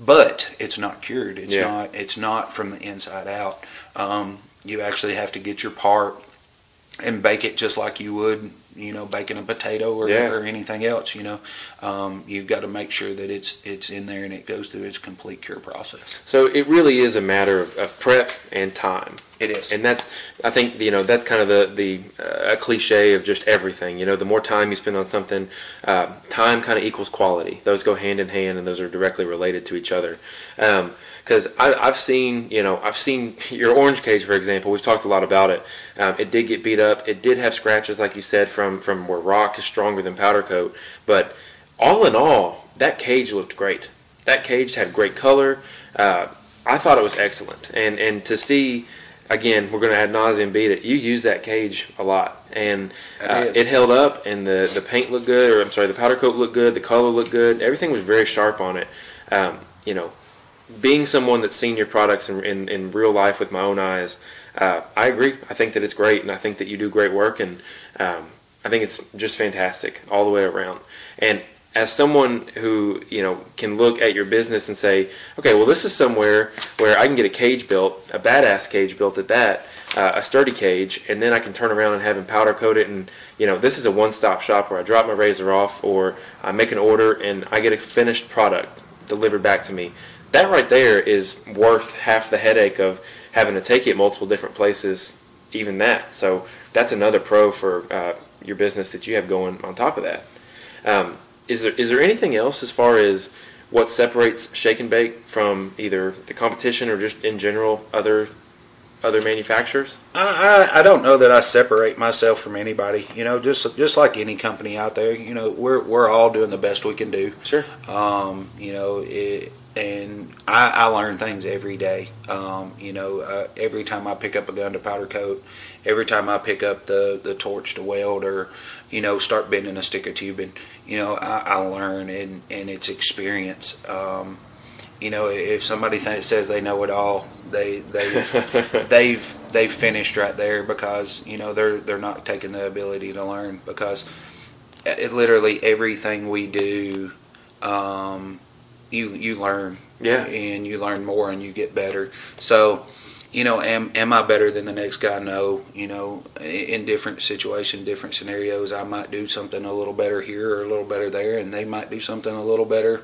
but it's not cured. It's yeah. not. It's not from the inside out. Um, you actually have to get your part and bake it just like you would, you know, baking a potato or, yeah. or anything else. You know, um, you've got to make sure that it's it's in there and it goes through its complete cure process. So it really is a matter of, of prep and time. It is. And that's, I think, you know, that's kind of the, the uh, a cliche of just everything. You know, the more time you spend on something, uh, time kind of equals quality. Those go hand in hand, and those are directly related to each other. Because um, I've seen, you know, I've seen your orange cage, for example. We've talked a lot about it. Um, it did get beat up. It did have scratches, like you said, from, from where rock is stronger than powder coat. But all in all, that cage looked great. That cage had great color. Uh, I thought it was excellent. And, and to see... Again, we're going to ad nauseum beat it. You use that cage a lot, and uh, it held up, and the, the paint looked good, or I'm sorry, the powder coat looked good, the color looked good. Everything was very sharp on it. Um, you know, being someone that's seen your products in, in, in real life with my own eyes, uh, I agree. I think that it's great, and I think that you do great work, and um, I think it's just fantastic all the way around. And as someone who, you know, can look at your business and say, okay, well, this is somewhere where I can get a cage built, a badass cage built at that, uh, a sturdy cage, and then I can turn around and have him powder coat it. And, you know, this is a one-stop shop where I drop my razor off or I make an order and I get a finished product delivered back to me. That right there is worth half the headache of having to take it multiple different places, even that. So that's another pro for uh, your business that you have going on top of that. Um, Is there is there anything else as far as what separates Shake'n Bake from either the competition or just in general other other manufacturers? I, I, I don't know that I separate myself from anybody. You know, just just like any company out there, you know, we're we're all doing the best we can do. Sure. Um, you know, it, and I, I learn things every day. Um, you know, uh, every time I pick up a gun to powder coat, every time I pick up the, the torch to weld or, you know, start bending a stick or tubing, you know, I, I learn and, and it's experience. Um, you know, if somebody th- says they know it all, they they they've they've finished right there because, you know, they're they're not taking the ability to learn, because it, literally everything we do, um, you you learn, yeah, and you learn more and you get better. So, you know, am am I better than the next guy? No. You know, in different situations, different scenarios, I might do something a little better here or a little better there, and they might do something a little better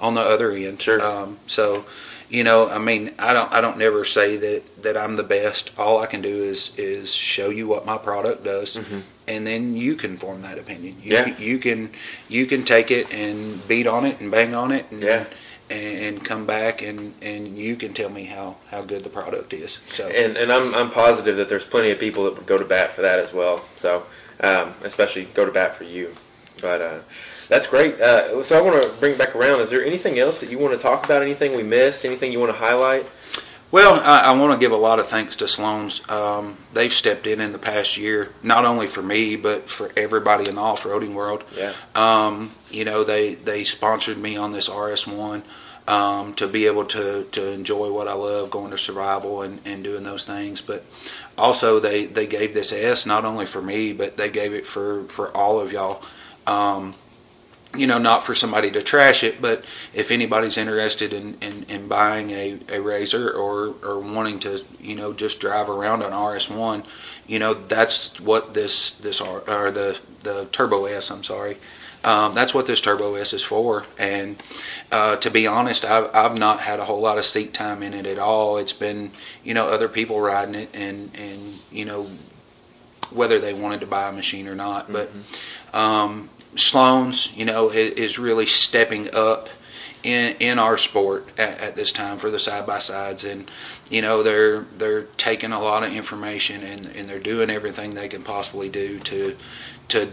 on the other end. Sure. Um, so, you know, I mean, I don't I don't never say that, that I'm the best. All I can do is is show you what my product does, mm-hmm. and then you can form that opinion. You, yeah. You can you can take it and beat on it and bang on it. And, yeah. And come back, and, and you can tell me how, how good the product is. So, and and I'm I'm positive that there's plenty of people that would go to bat for that as well. So, um, especially go to bat for you. But uh, that's great. Uh, so I want to bring it back around. Is there anything else that you want to talk about? Anything we missed? Anything you want to highlight? Well, I, I want to give a lot of thanks to Sloan's. Um, they've stepped in in the past year, not only for me, but for everybody in the off-roading world. Yeah. Um, you know, they, they sponsored me on this R S one um, to be able to, to enjoy what I love, going to survival and, and doing those things. But also they, they gave this S not only for me, but they gave it for, for all of y'all. Um, you know, not for somebody to trash it, but if anybody's interested in, in, in buying a, a razor or, or wanting to, you know, just drive around an R S one, you know, that's what this, this or the, the Turbo S, I'm sorry. Um, that's what this Turbo S is for. And uh, to be honest, I've, I've not had a whole lot of seat time in it at all. It's been, you know, other people riding it and, and you know, whether they wanted to buy a machine or not. Mm-hmm. But, um, Sloan's, you know, is really stepping up in in our sport at, at this time for the side by sides, and you know they're they're taking a lot of information and, and they're doing everything they can possibly do to to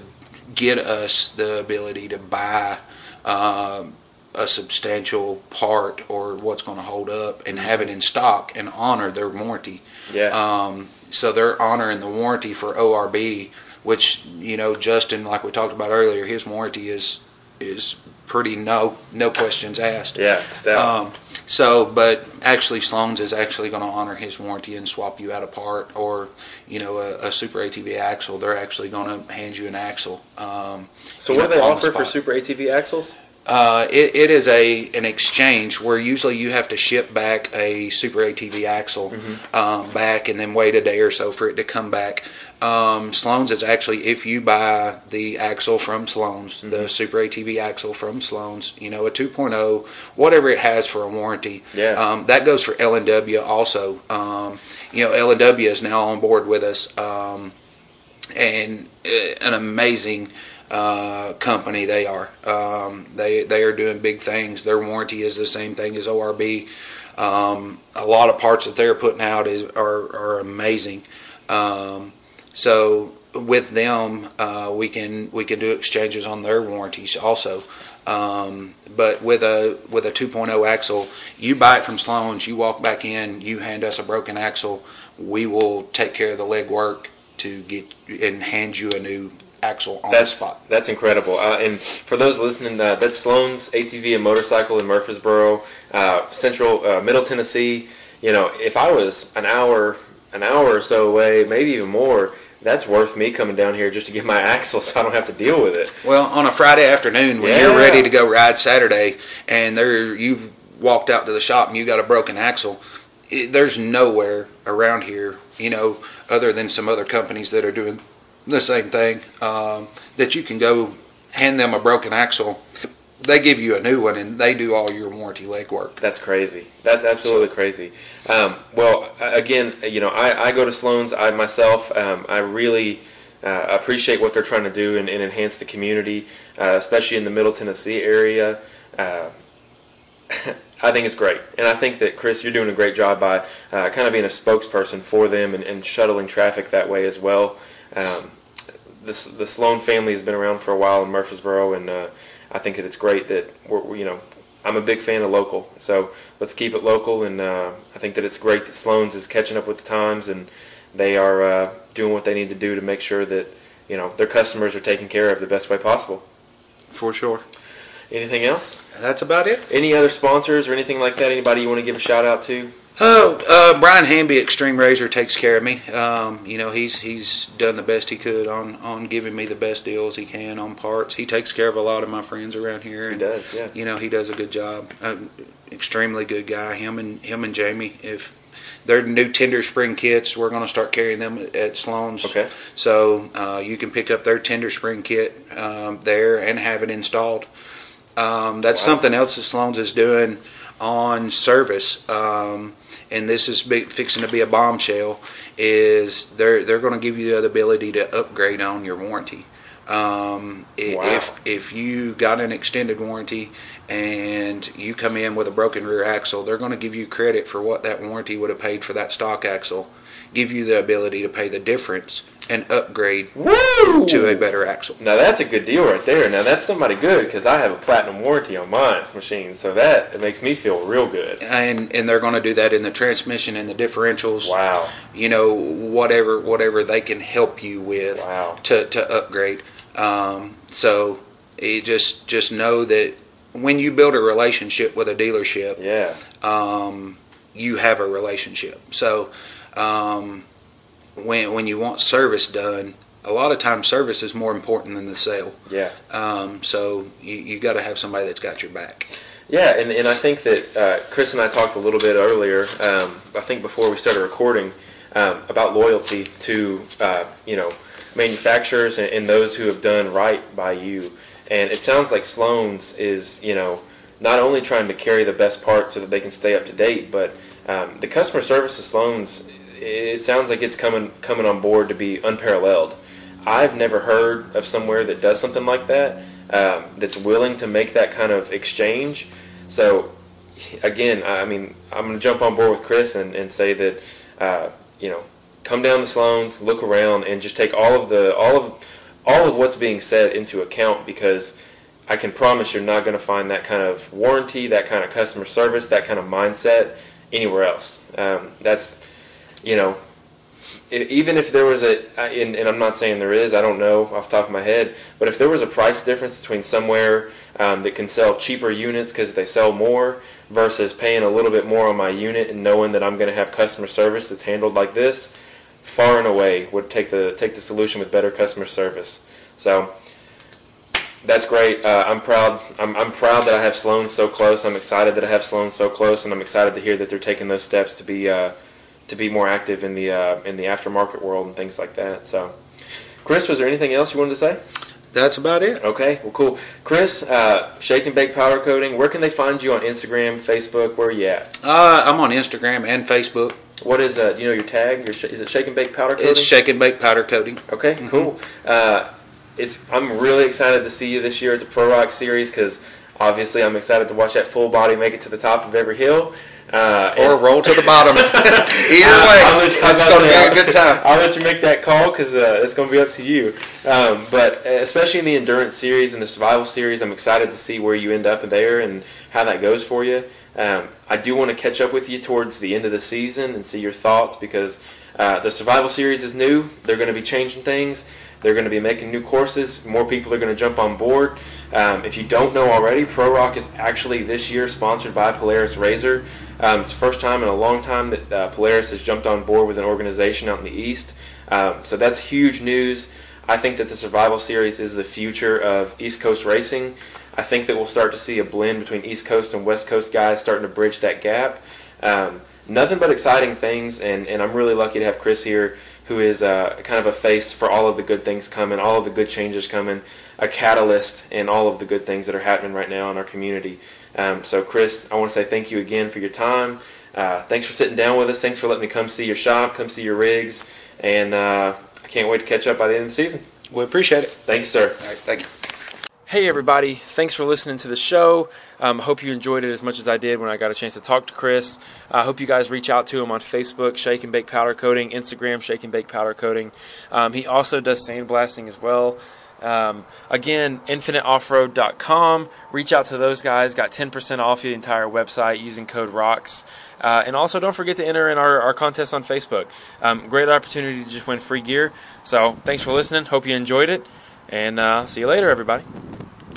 get us the ability to buy um, a substantial part or what's going to hold up and have it in stock and honor their warranty. Yeah. Um. So they're honoring the warranty for O R B. Which, you know, Justin, like we talked about earlier, his warranty is is pretty no no questions asked. Yeah, it's that. Um, so, but actually, Sloan's is actually going to honor his warranty and swap you out a part or, you know, a, a Super A T V axle. They're actually going to hand you an axle. Um, so, what know, do they offer the for Super A T V axles? Uh, it, it is a an exchange where usually you have to ship back a Super A T V axle mm-hmm. um, back and then wait a day or so for it to come back. Um, Sloan's is actually, if you buy the axle from Sloan's, mm-hmm. the Super A T V axle from Sloan's, you know, a two point oh, whatever it has for a warranty, yeah. um, that goes for L and W also. Um, you know, L and W is now on board with us, um, and uh, an amazing uh, company they are. Um, they, they are doing big things. Their warranty is the same thing as O R B. Um, a lot of parts that they're putting out is, are, are amazing. Um, So with them, uh, we can we can do exchanges on their warranties also. Um, but with a with a two point oh axle, you buy it from Sloan's, you walk back in, you hand us a broken axle, we will take care of the legwork to get and hand you a new axle on that's, the spot. That's incredible. Uh, and for those listening, uh, that's Sloan's A T V and Motorcycle in Murfreesboro, uh, Central uh, Middle Tennessee. You know, if I was an hour an hour or so away, maybe even more. that's worth me coming down here just to get my axle so I don't have to deal with it. Well, on a Friday afternoon when yeah. you're ready to go ride Saturday and there you've walked out to the shop and you got a broken axle, it, there's nowhere around here, you know, other than some other companies that are doing the same thing, um, that you can go hand them a broken axle. They give you a new one, and they do all your warranty legwork. That's crazy. That's absolutely crazy. Um, well, again, you know, I, I go to Sloan's. I myself, um, I really uh, appreciate what they're trying to do and, and enhance the community, uh, especially in the Middle Tennessee area. Uh, I think it's great, and I think that, Chris, you're doing a great job by uh, kind of being a spokesperson for them and, and shuttling traffic that way as well. Um, this, the Sloan family has been around for a while in Murfreesboro, and uh, I think that it's great that we're, you know, I'm a big fan of local, so let's keep it local. And uh, I think that it's great that Sloan's is catching up with the times, and they are uh, doing what they need to do to make sure that, you know, their customers are taken care of the best way possible. For sure. Anything else? That's about it. Any other sponsors or anything like that? Anybody you want to give a shout out to? Oh, uh, Brian Hamby, Extreme Razor, takes care of me. Um, you know, he's he's done the best he could on, on giving me the best deals he can on parts. He takes care of a lot of my friends around here. And, he does, yeah. You know, he does a good job. Um, extremely good guy. Him and him and Jamie. If they're new tender spring kits, we're going to start carrying them at Sloan's. Okay. So uh, you can pick up their tender spring kit um, there and have it installed. Um, that's wow. something else that Sloan's is doing on service. Um, and this is be, fixing to be a bombshell, is they're they're going to give you the ability to upgrade on your warranty. Um, wow. If if you got an extended warranty and you come in with a broken rear axle, they're going to give you credit for what that warranty would have paid for that stock axle, give you the ability to pay the difference and upgrade Woo! to a better axle. Now that's a good deal right there. Now that's somebody good, because I have a platinum warranty on my machine, so that it makes me feel real good. And and they're going to do that in the transmission and the differentials. Wow. You know, whatever whatever they can help you with wow. to to upgrade. Um, so you just just know that when you build a relationship with a dealership, yeah, um, you have a relationship. So. Um, When when you want service done, a lot of times service is more important than the sale. Yeah. Um, so you you got to have somebody that's got your back. Yeah, and, and I think that uh, Chris and I talked a little bit earlier, um, I think before we started recording, um, about loyalty to, uh, you know, manufacturers and, and those who have done right by you. And it sounds like Sloan's is, you know, not only trying to carry the best parts so that they can stay up to date, but um, the customer service of Sloan's, it sounds like it's coming coming on board to be unparalleled. I've never heard of somewhere that does something like that, um, that's willing to make that kind of exchange. So, again, I mean, I'm going to jump on board with Chris and, and say that, uh, you know, come down to Sloan's, look around, and just take all of the all of all of what's being said into account, because I can promise you're not going to find that kind of warranty, that kind of customer service, that kind of mindset anywhere else. Um, that's You know, even if there was a, and, and I'm not saying there is, I don't know off the top of my head, but if there was a price difference between somewhere um, that can sell cheaper units because they sell more versus paying a little bit more on my unit and knowing that I'm going to have customer service that's handled like this, far and away would take the take the solution with better customer service. So that's great. Uh, I'm proud. I'm, I'm proud that I have Sloan so close. I'm excited that I have Sloan so close, and I'm excited to hear that they're taking those steps to be. Uh, to be more active in the uh, in the aftermarket world and things like that. So, Chris, was there anything else you wanted to say? That's about it. Okay, well, cool. Chris, uh, Shake'n Bake Powder Coating, where can they find you on Instagram, Facebook? Where are you at? Uh, I'm on Instagram and Facebook. What is, uh, you know, your tag? Your sh- is it Shake'n Bake Powder Coating? It's Shake'n Bake Powder Coating. Okay, mm-hmm. Cool. Uh, it's I'm really excited to see you this year at the Pro Rock Series, because obviously I'm excited to watch that full body make it to the top of every hill. Uh, or roll to the bottom. Either way, it's going to be a good time. I'll let you make that call, because uh, it's going to be up to you. Um, but especially in the endurance series and the survival series, I'm excited to see where you end up there and how that goes for you. Um, I do want to catch up with you towards the end of the season and see your thoughts, because uh, the survival series is new. They're going to be changing things. They're going to be making new courses. More people are going to jump on board. Um, if you don't know already, Pro Rock is actually this year sponsored by Polaris Razor. Um, it's the first time in a long time that uh, Polaris has jumped on board with an organization out in the East. Um, so that's huge news. I think that the Survival Series is the future of East Coast racing. I think that we'll start to see a blend between East Coast and West Coast guys starting to bridge that gap. Um, nothing but exciting things, and, and I'm really lucky to have Chris here, who is uh, kind of a face for all of the good things coming, all of the good changes coming, a catalyst in all of the good things that are happening right now in our community. Um, so, Chris, I want to say thank you again for your time. Uh, thanks for sitting down with us. Thanks for letting me come see your shop, come see your rigs, and uh, I can't wait to catch up by the end of the season. We appreciate it. Thank you, sir. All right, thank you. Hey, everybody. Thanks for listening to the show. I um, hope you enjoyed it as much as I did when I got a chance to talk to Chris. I uh, hope you guys reach out to him on Facebook, Shake'n Bake Powder Coating, Instagram, Shake'n Bake Powder Coating. Um, he also does sandblasting as well. Um, again, infinite offroad dot com. Reach out to those guys. Got ten percent off the entire website using code ROCKS. Uh, and also, don't forget to enter in our, our contest on Facebook. Um, great opportunity to just win free gear. So, thanks for listening. Hope you enjoyed it. And uh, see you later, everybody.